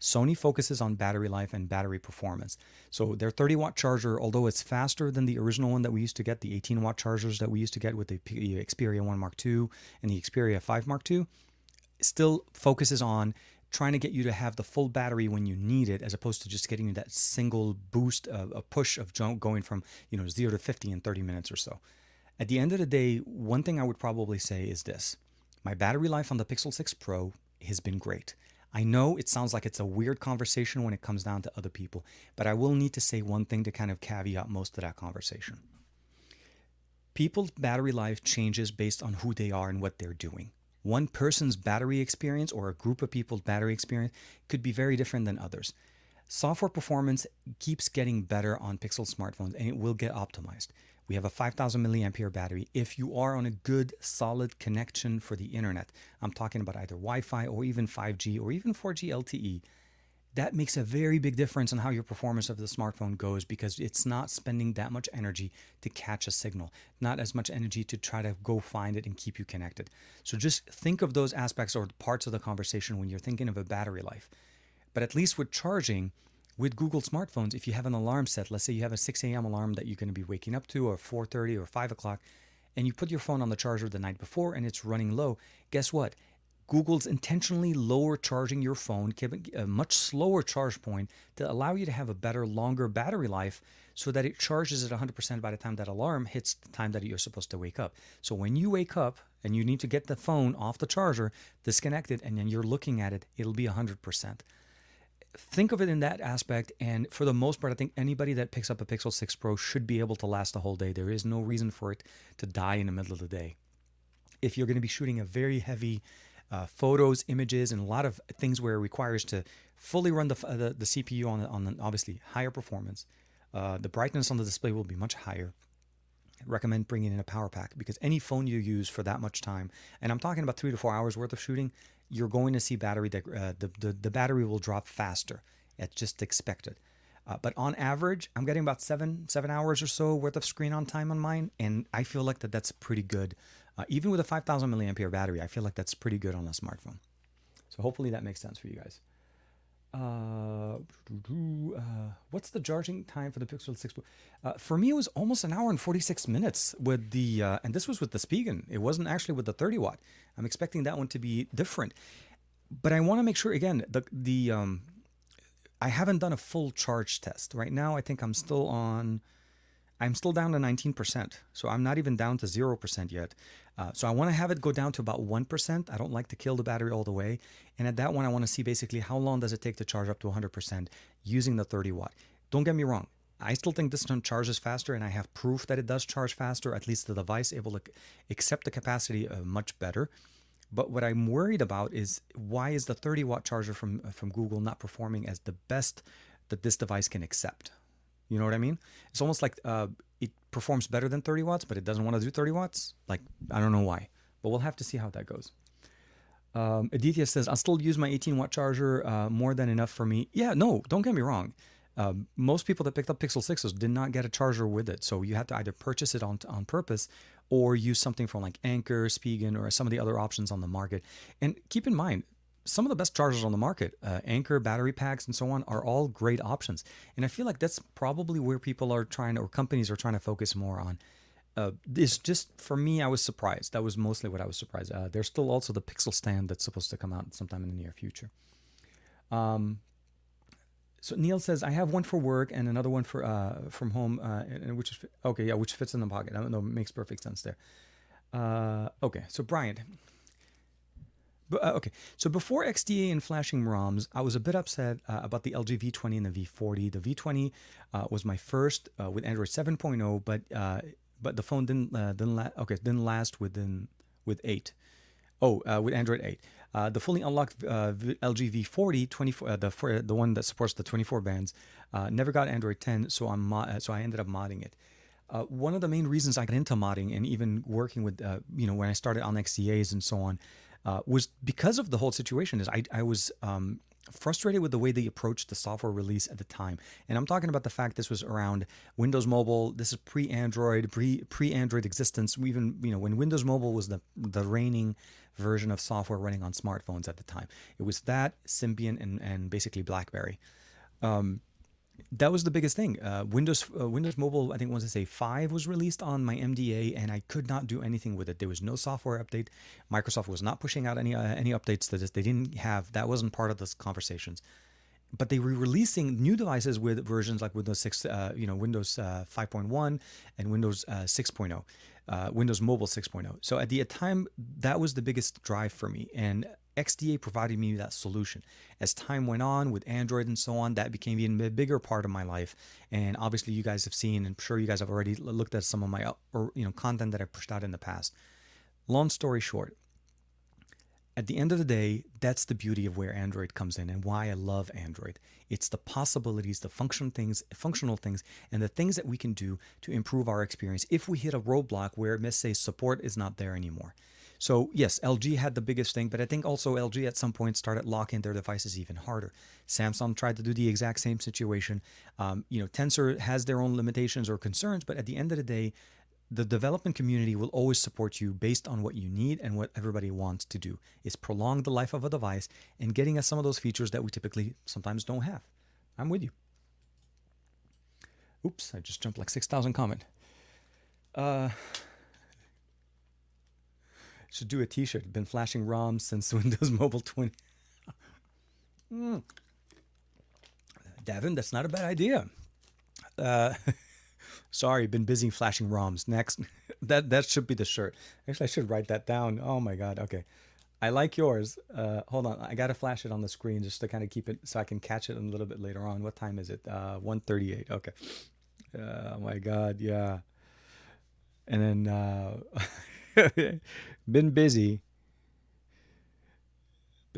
Sony focuses on battery life and battery performance. So their thirty watt charger, although it's faster than the original one that we used to get, the eighteen watt chargers that we used to get with the Xperia one Mark two and the Xperia five Mark two, still focuses on trying to get you to have the full battery when you need it, as opposed to just getting you that single boost, uh, a push of going from, you know, zero to fifty in thirty minutes or so. At the end of the day, one thing I would probably say is this. My battery life on the Pixel six Pro has been great. I know it sounds like it's a weird conversation when it comes down to other people, but I will need to say one thing to kind of caveat most of that conversation. People's battery life changes based on who they are and what they're doing. One person's battery experience or a group of people's battery experience could be very different than others. Software performance keeps getting better on Pixel smartphones, and it will get optimized. We have a five thousand milliampere battery. If you are on a good, solid connection for the internet, I'm talking about either Wi-Fi or even five G or even four G L T E, that makes a very big difference on how your performance of the smartphone goes, because it's not spending that much energy to catch a signal, not as much energy to try to go find it and keep you connected. So just think of those aspects or parts of the conversation when you're thinking of a battery life. But at least with charging, with Google smartphones, if you have an alarm set, let's say you have a six a.m. alarm that you're going to be waking up to, or four thirty or five o'clock, and you put your phone on the charger the night before and it's running low, guess what? Google's intentionally lower charging your phone, giving a much slower charge point to allow you to have a better, longer battery life, so that it charges at one hundred percent by the time that alarm hits the time that you're supposed to wake up. So when you wake up and you need to get the phone off the charger, disconnect it, and then you're looking at it, it'll be one hundred percent. Think of it in that aspect, and for the most part, I think anybody that picks up a Pixel six Pro should be able to last the whole day. There is no reason for it to die in the middle of the day. If you're going to be shooting a very heavy Uh, photos, images, and a lot of things where it requires to fully run the the, the C P U on, on an obviously higher performance. Uh, the brightness on the display will be much higher. I recommend bringing in a power pack, because any phone you use for that much time, and I'm talking about three to four hours worth of shooting, you're going to see battery deg- uh, the, the, the battery will drop faster. It's just expected. Uh, but on average, I'm getting about seven seven hours or so worth of screen on time on mine, and I feel like that that's pretty good. Uh, even with a five thousand milliampere battery, I feel like that's pretty good on a smartphone. So hopefully that makes sense for you guys. Uh, uh, what's the charging time for the Pixel six Pro? Uh, for me, it was almost an hour and forty-six minutes with the, uh, and this was with the Spigen. It wasn't actually with the thirty watt. I'm expecting that one to be different. But I want to make sure, again, the, the um, I haven't done a full charge test. Right now, I think I'm still on... I'm still down to nineteen percent. So I'm not even down to zero percent yet. Uh, so I want to have it go down to about one percent. I don't like to kill the battery all the way. And at that one, I want to see basically how long does it take to charge up to one hundred percent using the thirty watt. Don't get me wrong. I still think this one charges faster, and I have proof that it does charge faster, at least the device able to accept the capacity uh, much better. But what I'm worried about is why is the thirty watt charger from, from Google not performing as the best that this device can accept? You know what I mean? It's almost like uh, it performs better than thirty watts, but it doesn't want to do thirty watts. Like, I don't know why, but we'll have to see how that goes. Um, Aditya says, I'll still use my eighteen watt charger, uh, more than enough for me. Yeah, no, don't get me wrong. Um, most people that picked up Pixel sixes did not get a charger with it. So you had to either purchase it on on purpose or use something from like Anchor, Spigen, or some of the other options on the market. And keep in mind, some of the best chargers on the market, uh, Anchor, battery packs, and so on, are all great options. And I feel like that's probably where people are trying, or companies are trying to focus more on. Uh, this just, for me, I was surprised. That was mostly what I was surprised. Uh, there's still also the Pixel stand that's supposed to come out sometime in the near future. Um... So Neil says, I have one for work and another one for uh, from home, uh, and which is, okay, yeah, which fits in the pocket. I don't know, makes perfect sense there. Uh, okay, so Brian. B- uh, okay, so before X D A and flashing ROMs, I was a bit upset uh, about the L G V twenty and the V forty. The V twenty uh, was my first uh, with Android seven point oh, but uh, but the phone didn't uh, didn't la- okay didn't last within with eight. Oh, uh, with Android eight. Uh, the fully unlocked uh, L G V forty, twenty-four, uh, the the one that supports the twenty-four bands, uh, never got Android ten, so I'm mo- so I ended up modding it. Uh, one of the main reasons I got into modding and even working with, uh, you know, when I started on X D As and so on, uh, was because of the whole situation. Is I I was um, frustrated with the way they approached the software release at the time, and I'm talking about the fact this was around Windows Mobile. This is pre-Android, pre pre-Android existence. We even, you know, when Windows Mobile was the the reigning version of software running on smartphones at the time. It was that, Symbian, and, and basically BlackBerry. Um, that was the biggest thing. Uh, Windows uh, Windows Mobile, I think, once I say five, was released on my M D A, and I could not do anything with it. There was no software update. Microsoft was not pushing out any uh, any updates to this. They didn't have, that wasn't part of those conversations. But they were releasing new devices with versions like Windows six, uh, you know, Windows uh, five point one and Windows uh, six point oh, uh, Windows Mobile six point oh. So at the time, that was the biggest drive for me, and X D A provided me that solution. As time went on with Android and so on, that became even a bigger part of my life. And obviously, you guys have seen, and I'm sure you guys have already looked at some of my, or you know, content that I pushed out in the past. Long story short. At the end of the day, that's the beauty of where Android comes in and why I love Android. It's the possibilities, the function things, functional things, and the things that we can do to improve our experience if we hit a roadblock where, let's say, support is not there anymore. So yes, L G had the biggest thing, but I think also L G at some point started locking their devices even harder. Samsung tried to do the exact same situation. Um, you know, Tensor has their own limitations or concerns, but at the end of the day, the development community will always support you based on what you need, and what everybody wants to do is prolong the life of a device and getting us some of those features that we typically sometimes don't have. I'm with you. Oops, I just jumped like six thousand comment. Uh, should do a t-shirt. Been flashing ROMs since Windows Mobile twenty. mm. Davin, that's not a bad idea. Uh... Sorry, been busy flashing ROMs. Next. that that should be the shirt. Actually, I should write that down. Oh my God. Okay. I like yours. Uh, hold on. I got to flash it on the screen just to kind of keep it so I can catch it a little bit later on. What time is it? Uh, one thirty-eight. Okay. Uh, oh my God. Yeah. And then, uh, been busy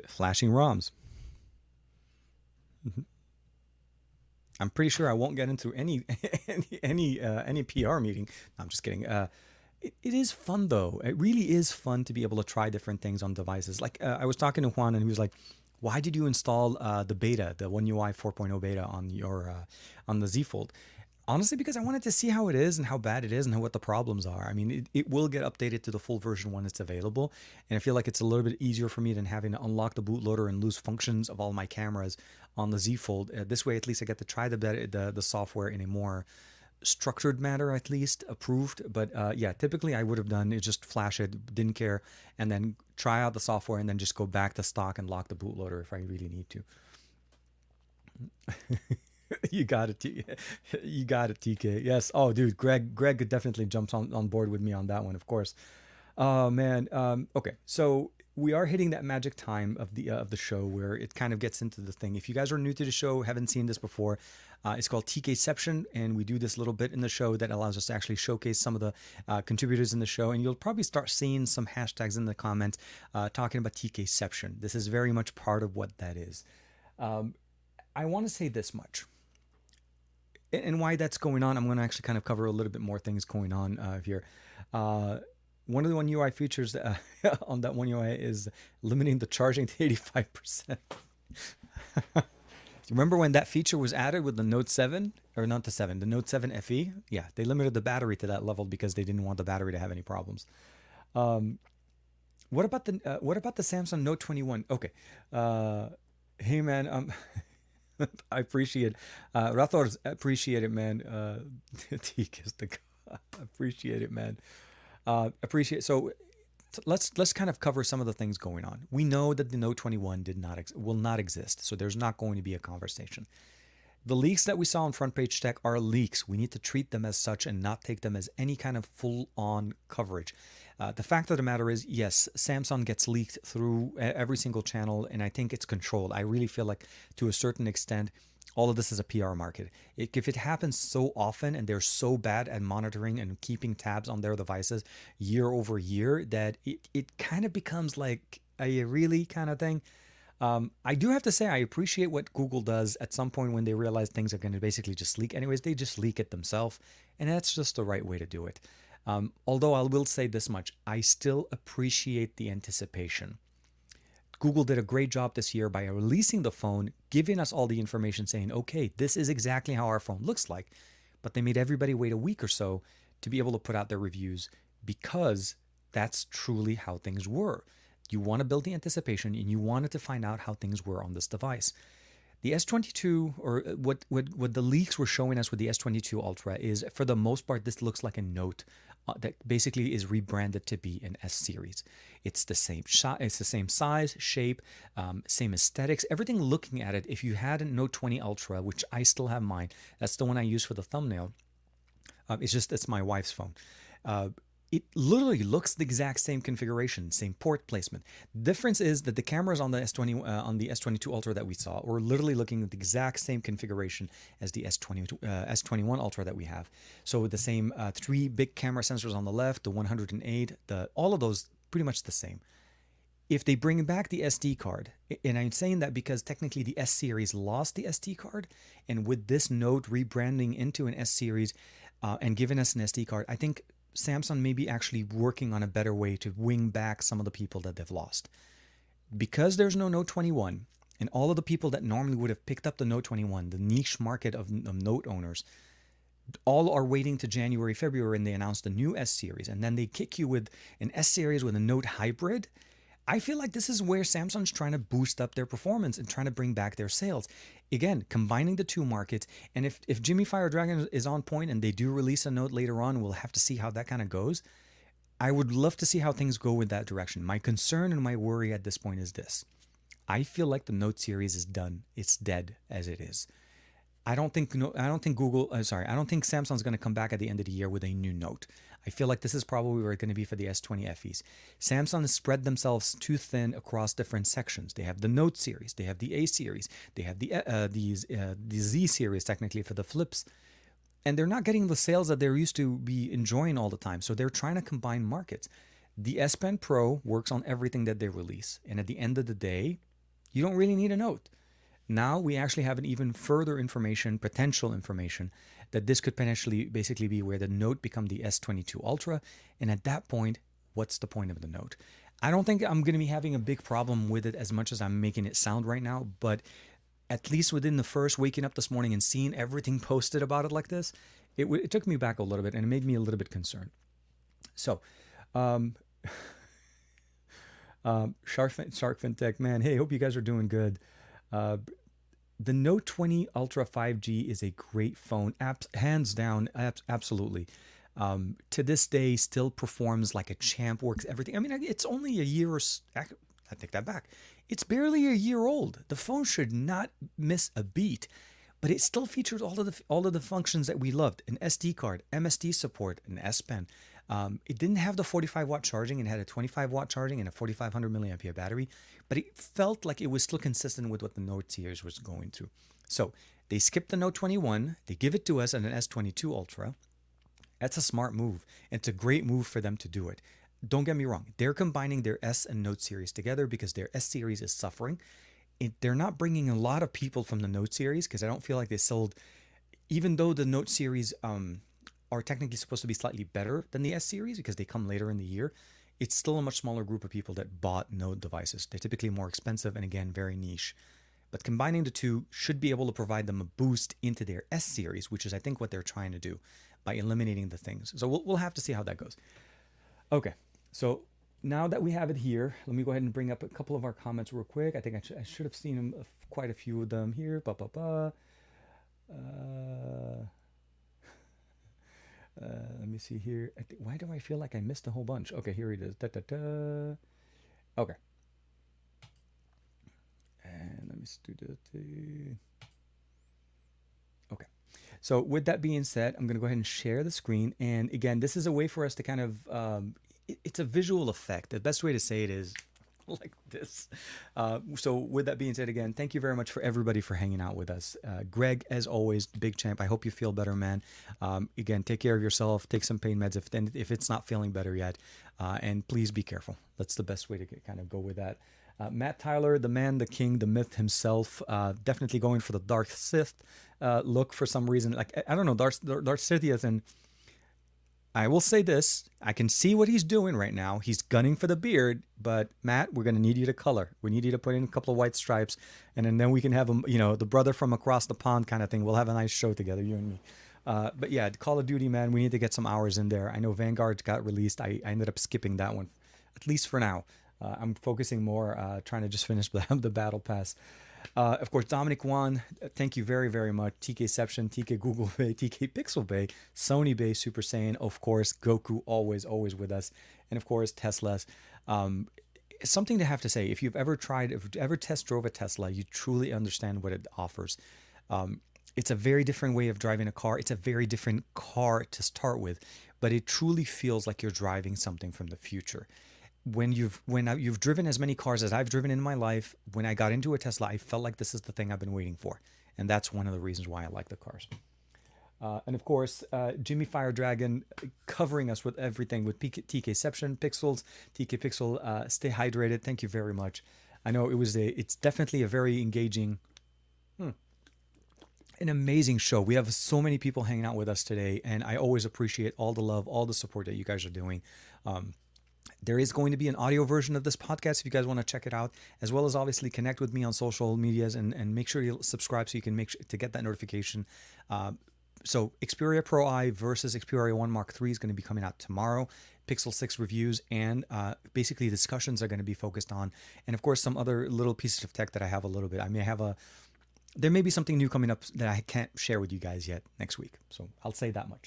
flashing ROMs. Mm-hmm. I'm pretty sure I won't get into any any any, uh, any P R meeting. No, I'm just kidding. Uh, it, it is fun, though. It really is fun to be able to try different things on devices. Like uh, I was talking to Juan, and he was like, why did you install uh, the beta, the One U I four point oh beta on your uh, on the Z Fold? Honestly, because I wanted to see how it is and how bad it is and how, what the problems are. I mean, it, it will get updated to the full version when it's available. And I feel like it's a little bit easier for me than having to unlock the bootloader and lose functions of all my cameras on the Z Fold. Uh, this way, at least I get to try the, the the software in a more structured manner, at least approved. But uh, yeah, typically I would have done is just flash it, didn't care, and then try out the software and then just go back to stock and lock the bootloader if I really need to. You got it. T- you got it, T K. Yes. Oh, dude, Greg. Greg could definitely jump on, on board with me on that one, of course. Oh, man. Um, okay. So we are hitting that magic time of the uh, of the show where it kind of gets into the thing. If you guys are new to the show, haven't seen this before, uh, it's called TKception, and we do this little bit in the show that allows us to actually showcase some of the uh, contributors in the show, and you'll probably start seeing some hashtags in the comments uh, talking about TKception. This is very much part of what that is. Um, I want to say this much. And why that's going on, I'm going to actually kind of cover a little bit more things going on uh, here. Uh, one of the One U I features uh, on that One U I is limiting the charging to eighty-five percent. Remember when that feature was added with the Note seven? Or not the seven, the Note seven F E? Yeah, they limited the battery to that level because they didn't want the battery to have any problems. Um, what about the uh, what about the Samsung Note twenty-one? Okay. Uh, hey, man. Um, I appreciate uh Rathor's appreciate it, man. Uh T K's the appreciate it, man. Uh appreciate so t- let's let's kind of cover some of the things going on. We know that the Note twenty-one did not ex- will not exist, so there's not going to be a conversation. The leaks that we saw on Front Page Tech are leaks. We need to treat them as such and not take them as any kind of full-on coverage. Uh, the fact of the matter is, yes, Samsung gets leaked through every single channel, and I think it's controlled. I really feel like, to a certain extent, all of this is a P R market. It, if it happens so often and they're so bad at monitoring and keeping tabs on their devices year over year, that it, it kind of becomes like a really kind of thing. Um, I do have to say I appreciate what Google does at some point when they realize things are going to basically just leak. Anyways, they just leak it themselves, and that's just the right way to do it. Um, although I will say this much, I still appreciate the anticipation. Google did a great job this year by releasing the phone, giving us all the information saying, okay, this is exactly how our phone looks like. But they made everybody wait a week or so to be able to put out their reviews because that's truly how things were. You want to build the anticipation, and you wanted to find out how things were on this device. The S twenty-two, or what, what what the leaks were showing us with the S twenty-two Ultra, is for the most part, this looks like a Note uh, that basically is rebranded to be an S series. It's the same shot, it's the same size, shape, um, same aesthetics. Everything looking at it, if you had a Note twenty Ultra, which I still have mine, that's the one I use for the thumbnail. Uh, it's just it's my wife's phone. Uh, It literally looks the exact same configuration, same port placement. The difference is that the cameras on the S twenty, uh, on the S twenty-two Ultra that we saw were literally looking at the exact same configuration as the S twenty, uh, S twenty-one Ultra that we have. So with the same uh, three big camera sensors on the left, the one hundred eight, the all of those pretty much the same. If they bring back the S D card, and I'm saying that because technically the S series lost the S D card, and with this Note rebranding into an S series uh, and giving us an S D card, I think Samsung may be actually working on a better way to wing back some of the people that they've lost. Because there's no Note twenty-one, and all of the people that normally would have picked up the Note twenty-one, the niche market of, of Note owners, all are waiting to January, February, and they announce the new S series, and then they kick you with an S series with a Note hybrid. I feel like this is where Samsung's trying to boost up their performance and trying to bring back their sales. Again, combining the two markets. And if, if Jimmy Fire Dragon is on point and they do release a Note later on, we'll have to see how that kind of goes. I would love to see how things go with that direction. My concern and my worry at this point is this. I feel like the Note series is done. It's dead as it is. I don't think no, I don't think Google, uh, sorry, I don't think Samsung's going to come back at the end of the year with a new Note. I feel like this is probably where it's going to be for the S twenty F Es. Samsung has spread themselves too thin across different sections. They have the Note series, they have the A series, they have the uh, these uh, the Z series technically for the flips, and they're not getting the sales that they're used to be enjoying all the time. So they're trying to combine markets. The S Pen Pro works on everything that they release, and at the end of the day, you don't really need a Note. Now we actually have an even further information, potential information, that this could potentially basically be where the Note become the S twenty-two Ultra. And at that point, what's the point of the Note? I don't think I'm going to be having a big problem with it as much as I'm making it sound right now. But at least within the first waking up this morning and seeing everything posted about it like this, it, w- it took me back a little bit and it made me a little bit concerned. So, um, um, Shark FinTech, man, hey, hope you guys are doing good. Uh, The Note twenty Ultra five G is a great phone, abs- hands down, abs- absolutely. Um, to this day, still performs like a champ, works everything. I mean, it's only a year or so, I take that back. It's barely a year old. The phone should not miss a beat. but it still featured all of the all of the functions that we loved: an S D card, M S D support, an S Pen. Um, it didn't have the forty-five watt charging, and had a twenty-five watt charging and a forty-five hundred milliampere battery, but it felt like it was still consistent with what the Note series was going through. So they skipped the Note twenty-one, they give it to us on an S twenty-two Ultra. That's a smart move. It's a great move for them to do it. Don't get me wrong. They're combining their S and Note series together because their S series is suffering. It, they're not bringing a lot of people from the Note series because I don't feel like they sold, even though the Note series um, are technically supposed to be slightly better than the S series because they come later in the year, it's still a much smaller group of people that bought Note devices. They're typically more expensive and, again, very niche. But combining the two should be able to provide them a boost into their S series, which is, I think, what they're trying to do by eliminating the things. So we'll, we'll have to see how that goes. Okay. So now that we have it here, let me go ahead and bring up a couple of our comments real quick. I think I, sh- I should have seen them, quite a few of them here. Ba, ba, ba. Uh, uh, let me see here. I th- why do I feel like I missed a whole bunch? Okay, here it is. Da, da, da. Okay. And let me do that. Okay. So with that being said, I'm going to go ahead and share the screen. And again, this is a way for us to kind of... Um, it's a visual effect. The best way to say it is like this. Uh, so with that being said, again, thank you very much for everybody for hanging out with us. Uh, Greg, as always, big champ. I hope you feel better, man. Um, again, take care of yourself. Take some pain meds if if it's not feeling better yet. Uh, and please be careful. That's the best way to get, kind of go with that. Uh, Matt Tyler, the man, the king, the myth himself, uh, definitely going for the Darth Sith uh, look for some reason. Like, I, I don't know, Darth, Darth Sithias and... I will say this, I can see what he's doing right now. He's gunning for the beard, but Matt, we're going to need you to color. We need you to put in a couple of white stripes, and then, then we can have, a, you know, the brother from across the pond kind of thing. We'll have a nice show together, you and me. Uh, but yeah, Call of Duty, man, we need to get some hours in there. I know Vanguard got released. I, I ended up skipping that one, at least for now. Uh, I'm focusing more, uh, trying to just finish the, the battle pass. Uh, of course, Dominic Juan, thank you very, very much. TKception, T K Google Bay, T K Pixel Bay, Sony Bay, Super Saiyan, of course, Goku, always, always with us. And of course, Teslas. Um, something to have to say, if you've ever tried, if you've ever test drove a Tesla, you truly understand what it offers. Um, it's a very different way of driving a car. It's a very different car to start with, but it truly feels like you're driving something from the future. When you've when I, you've driven as many cars as I've driven in my life, when I got into a Tesla, I felt like this is the thing I've been waiting for. And that's one of the reasons why I like the cars. Uh, and of course, uh, Jimmy Fire Dragon covering us with everything with TKception, Pixels, T K Pixel, uh, stay hydrated. Thank you very much. I know it was a, it's definitely a very engaging, hmm, an amazing show. We have so many people hanging out with us today. And I always appreciate all the love, all the support that you guys are doing. Um, There is going to be an audio version of this podcast if you guys want to check it out, as well as obviously connect with me on social medias and, and make sure you subscribe so you can make sure to get that notification. Uh, so Xperia Pro-I versus Xperia one Mark three is going to be coming out tomorrow. Pixel six reviews and uh, basically discussions are going to be focused on. And of course, some other little pieces of tech that I have a little bit. I may have a, there may be something new coming up that I can't share with you guys yet next week. So I'll say that much.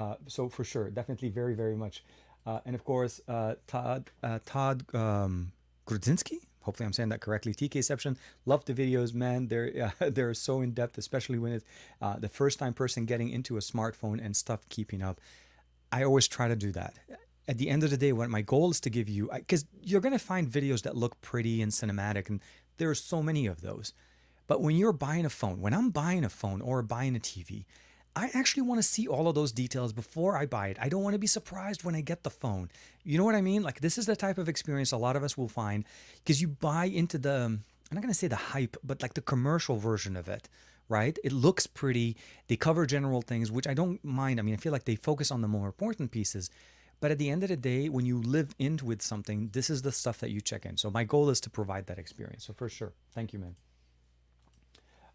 Uh, so for sure, definitely very, very much. Uh, and of course, uh, Todd uh, Todd um, Grudzinski. Hopefully, I'm saying that correctly. TKception, love the videos, man. They're uh, they're so in depth, especially when it's uh, the first time person getting into a smartphone and stuff keeping up. I always try to do that. At the end of the day, what my goal is to give you, because you're gonna find videos that look pretty and cinematic, and there are so many of those. But when you're buying a phone, when I'm buying a phone or buying a T V, I actually want to see all of those details before I buy it. I don't want to be surprised when I get the phone. You know what I mean? Like, this is the type of experience a lot of us will find because you buy into the, I'm not going to say the hype, but like the commercial version of it, right? It looks pretty. They cover general things, which I don't mind. I mean, I feel like they focus on the more important pieces. But at the end of the day, when you live in with something, this is the stuff that you check in. So my goal is to provide that experience. So for sure. Thank you, man.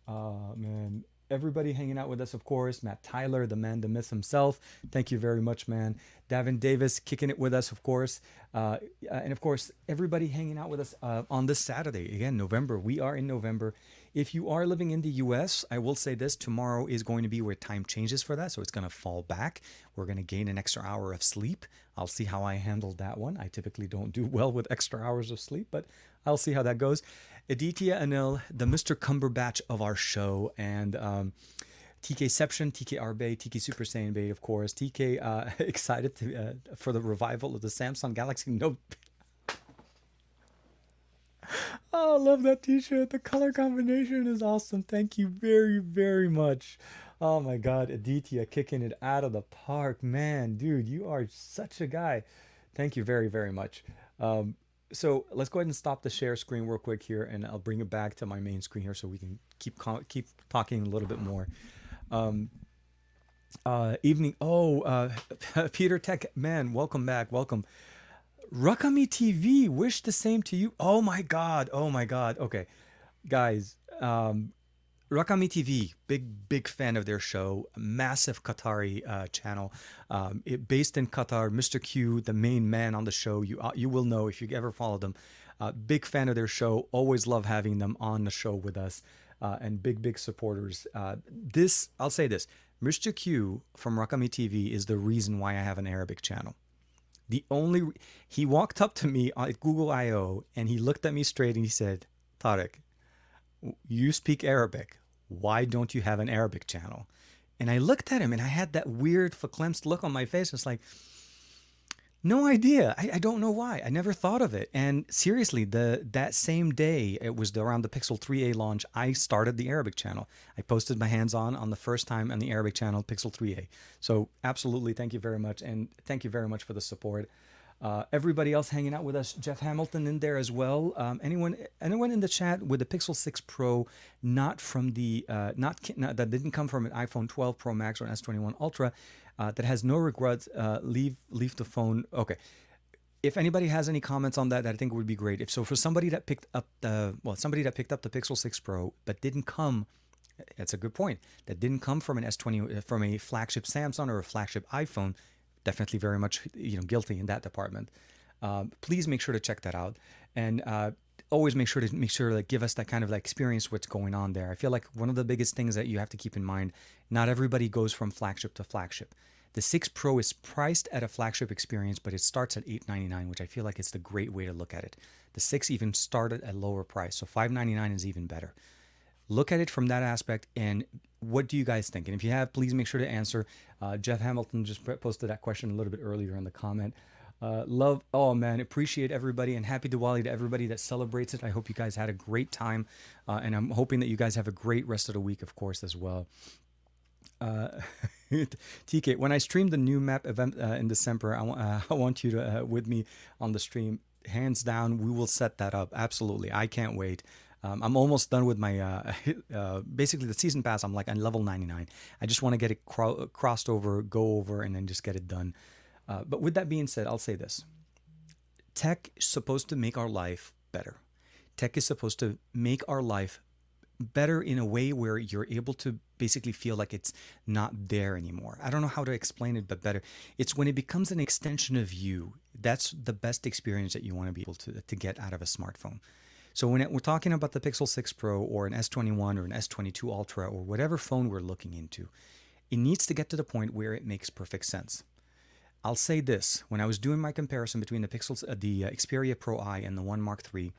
Uh, man. Everybody hanging out with us, of course. Matt Tyler, the man, the myth himself. Thank you very much, man. Davin Davis kicking it with us, of course. Uh, and, of course, everybody hanging out with us uh, on this Saturday. Again, November. We are in November. If you are living in the U S, I will say this, tomorrow is going to be where time changes for that, so it's going to fall back. We're going to gain an extra hour of sleep. I'll see how I handle that one. I typically don't do well with extra hours of sleep, but I'll see how that goes. Aditya Anil, the Mister Cumberbatch of our show, and um, TKception, TKRBay, T K Super Saiyan Bay, of course. T K uh, excited to, uh, for the revival of the Samsung Galaxy Note. Oh, I love that t-shirt. The color combination is awesome. Thank you very, very much. Oh my God, Aditya kicking it out of the park. Man, dude, you are such a guy. Thank you very, very much. Um, so let's go ahead and stop the share screen real quick here, and I'll bring it back to my main screen here so we can keep keep talking a little bit more. Um, uh, evening. Oh, uh, Peter Tech, man, welcome back. Welcome. Rakami T V, wish the same to you. Oh my God. Oh my God. Okay. Guys, um, Rakami T V, big, big fan of their show. Massive Qatari uh, channel. Um, it, based in Qatar, Mister Q, the main man on the show. You, uh, you will know if you ever follow them. Uh, big fan of their show. Always love having them on the show with us. Uh, and big, big supporters. Uh, this, I'll say this. Mister Q from Rakami T V is the reason why I have an Arabic channel. The only, he walked up to me at Google I O and he looked at me straight and he said, Tarek, you speak Arabic. Why don't you have an Arabic channel? And I looked at him and I had that weird verklempt look on my face. It's like, no idea. I, I don't know why. I never thought of it. And seriously, the that same day, it was the, around the Pixel three A launch, I started the Arabic channel. I posted my hands-on on the first time on the Arabic channel, Pixel three A. So absolutely, thank you very much. And thank you very much for the support. Uh, everybody else hanging out with us, Jeff Hamilton in there as well. Um, anyone, anyone in the chat with the Pixel six Pro, not from the, uh, not, not that didn't come from an iPhone twelve Pro Max or an S twenty-one Ultra, uh, that has no regrets. Uh, leave, leave the phone. Okay. If anybody has any comments on that, I think it would be great. If so, for somebody that picked up the, well, somebody that picked up the Pixel six Pro but didn't come. That's a good point. That didn't come from an S twenty, from a flagship Samsung or a flagship iPhone. Definitely very much, you know, guilty in that department. Uh, please make sure to check that out, and uh, always make sure to make sure to like, give us that kind of like, experience what's going on there. I feel like one of the biggest things that you have to keep in mind, not everybody goes from flagship to flagship. The six Pro is priced at a flagship experience, but it starts at eight ninety-nine, which I feel like it's the great way to look at it. The six even started at a lower price, so five ninety-nine is even better. Look at it from that aspect, and what do you guys think? And if you have, please make sure to answer. Uh, Jeff Hamilton just posted that question a little bit earlier in the comment. Uh, love, oh man, appreciate everybody, and happy Diwali to everybody that celebrates it. I hope you guys had a great time, uh, and I'm hoping that you guys have a great rest of the week, of course, as well. Uh, T K, when I stream the new map event uh, in December, I, w- uh, I want you to uh, with me on the stream. Hands down, we will set that up. Absolutely, I can't wait. Um, I'm almost done with my, uh, uh, basically the season pass. I'm like on level ninety-nine. I just want to get it cro- crossed over, go over, and then just get it done. Uh, but with that being said, I'll say this. Tech is supposed to make our life better. Tech is supposed to make our life better in a way where you're able to basically feel like it's not there anymore. I don't know how to explain it, but better. It's when it becomes an extension of you. That's the best experience that you want to be able to, to get out of a smartphone. So when it, we're talking about the Pixel six Pro or an S twenty-one or an S twenty-two Ultra or whatever phone we're looking into, it needs to get to the point where it makes perfect sense. I'll say this. When I was doing my comparison between the Pixels, uh, the Xperia Pro-I and the one Mark three,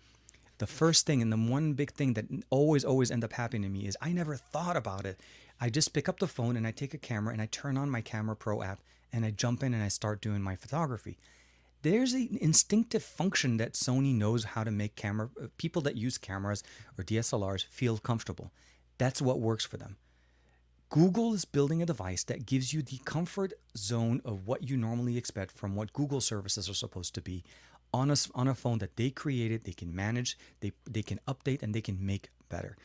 the first thing and the one big thing that always, always end up happening to me is I never thought about it. I just pick up the phone and I take a camera and I turn on my Camera Pro app and I jump in and I start doing my photography. There's an instinctive function that Sony knows how to make camera people that use cameras or D S L Rs feel comfortable. That's what works for them. Google is building a device that gives you the comfort zone of what you normally expect from what Google services are supposed to be on a, on a phone that they created, they can manage, they, they can update, and they can make better.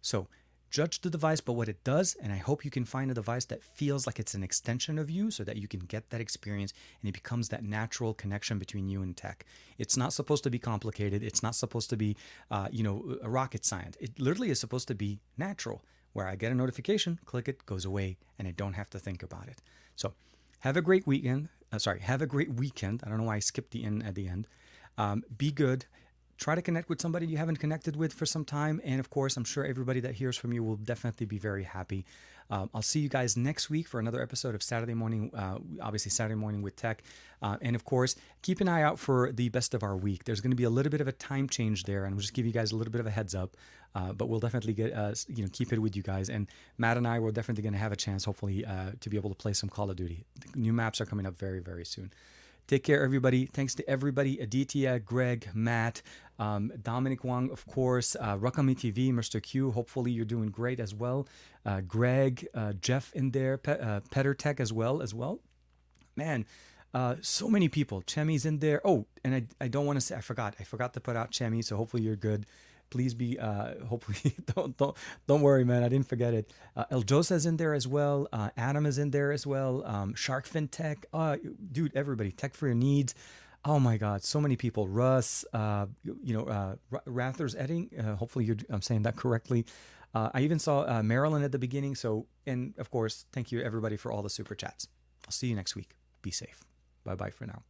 So judge the device by what it does, and I hope you can find a device that feels like it's an extension of you so that you can get that experience and it becomes that natural connection between you and tech. It's not supposed to be complicated. It's not supposed to be, uh, you know, a rocket science. It literally is supposed to be natural, where I get a notification, click it, goes away, and I don't have to think about it. So have a great weekend. Uh, sorry, have a great weekend. I don't know why I skipped the end at the end. Um, be good. Try to connect with somebody you haven't connected with for some time. And of course, I'm sure everybody that hears from you will definitely be very happy. Um, I'll see you guys next week for another episode of Saturday Morning, uh, obviously Saturday Morning with Tech. Uh, and of course, keep an eye out for the best of our week. There's going to be a little bit of a time change there, and we'll just give you guys a little bit of a heads up. Uh, but we'll definitely get, uh, you know, keep it with you guys. And Matt and I were definitely going to have a chance, hopefully, uh, to be able to play some Call of Duty. New maps are coming up very, very soon. Take care, everybody. Thanks to everybody, Aditya, Greg, Matt, um, Dominic Wong, of course, uh, Rakami T V, Mister Q. Hopefully you're doing great as well. Uh, Greg, uh, Jeff in there, Pe- uh, Petter Tech as well, as well. Man, uh, so many people. Chemi's in there. Oh, and I, I don't want to say, I forgot. I forgot to put out Chemi, so hopefully you're good. Please be, uh, hopefully, don't, don't, don't worry, man. I didn't forget it. Uh, El Josa's in there as well. Uh, Adam is in there as well. Um, Shark FinTech. Uh, dude, everybody. Tech for your needs. Oh, my God. So many people. Russ, uh, you know, uh, Rathers Edding. Uh, hopefully, you're, I'm saying that correctly. Uh, I even saw uh, Marilyn at the beginning. So, and of course, thank you, everybody, for all the super chats. I'll see you next week. Be safe. Bye-bye for now.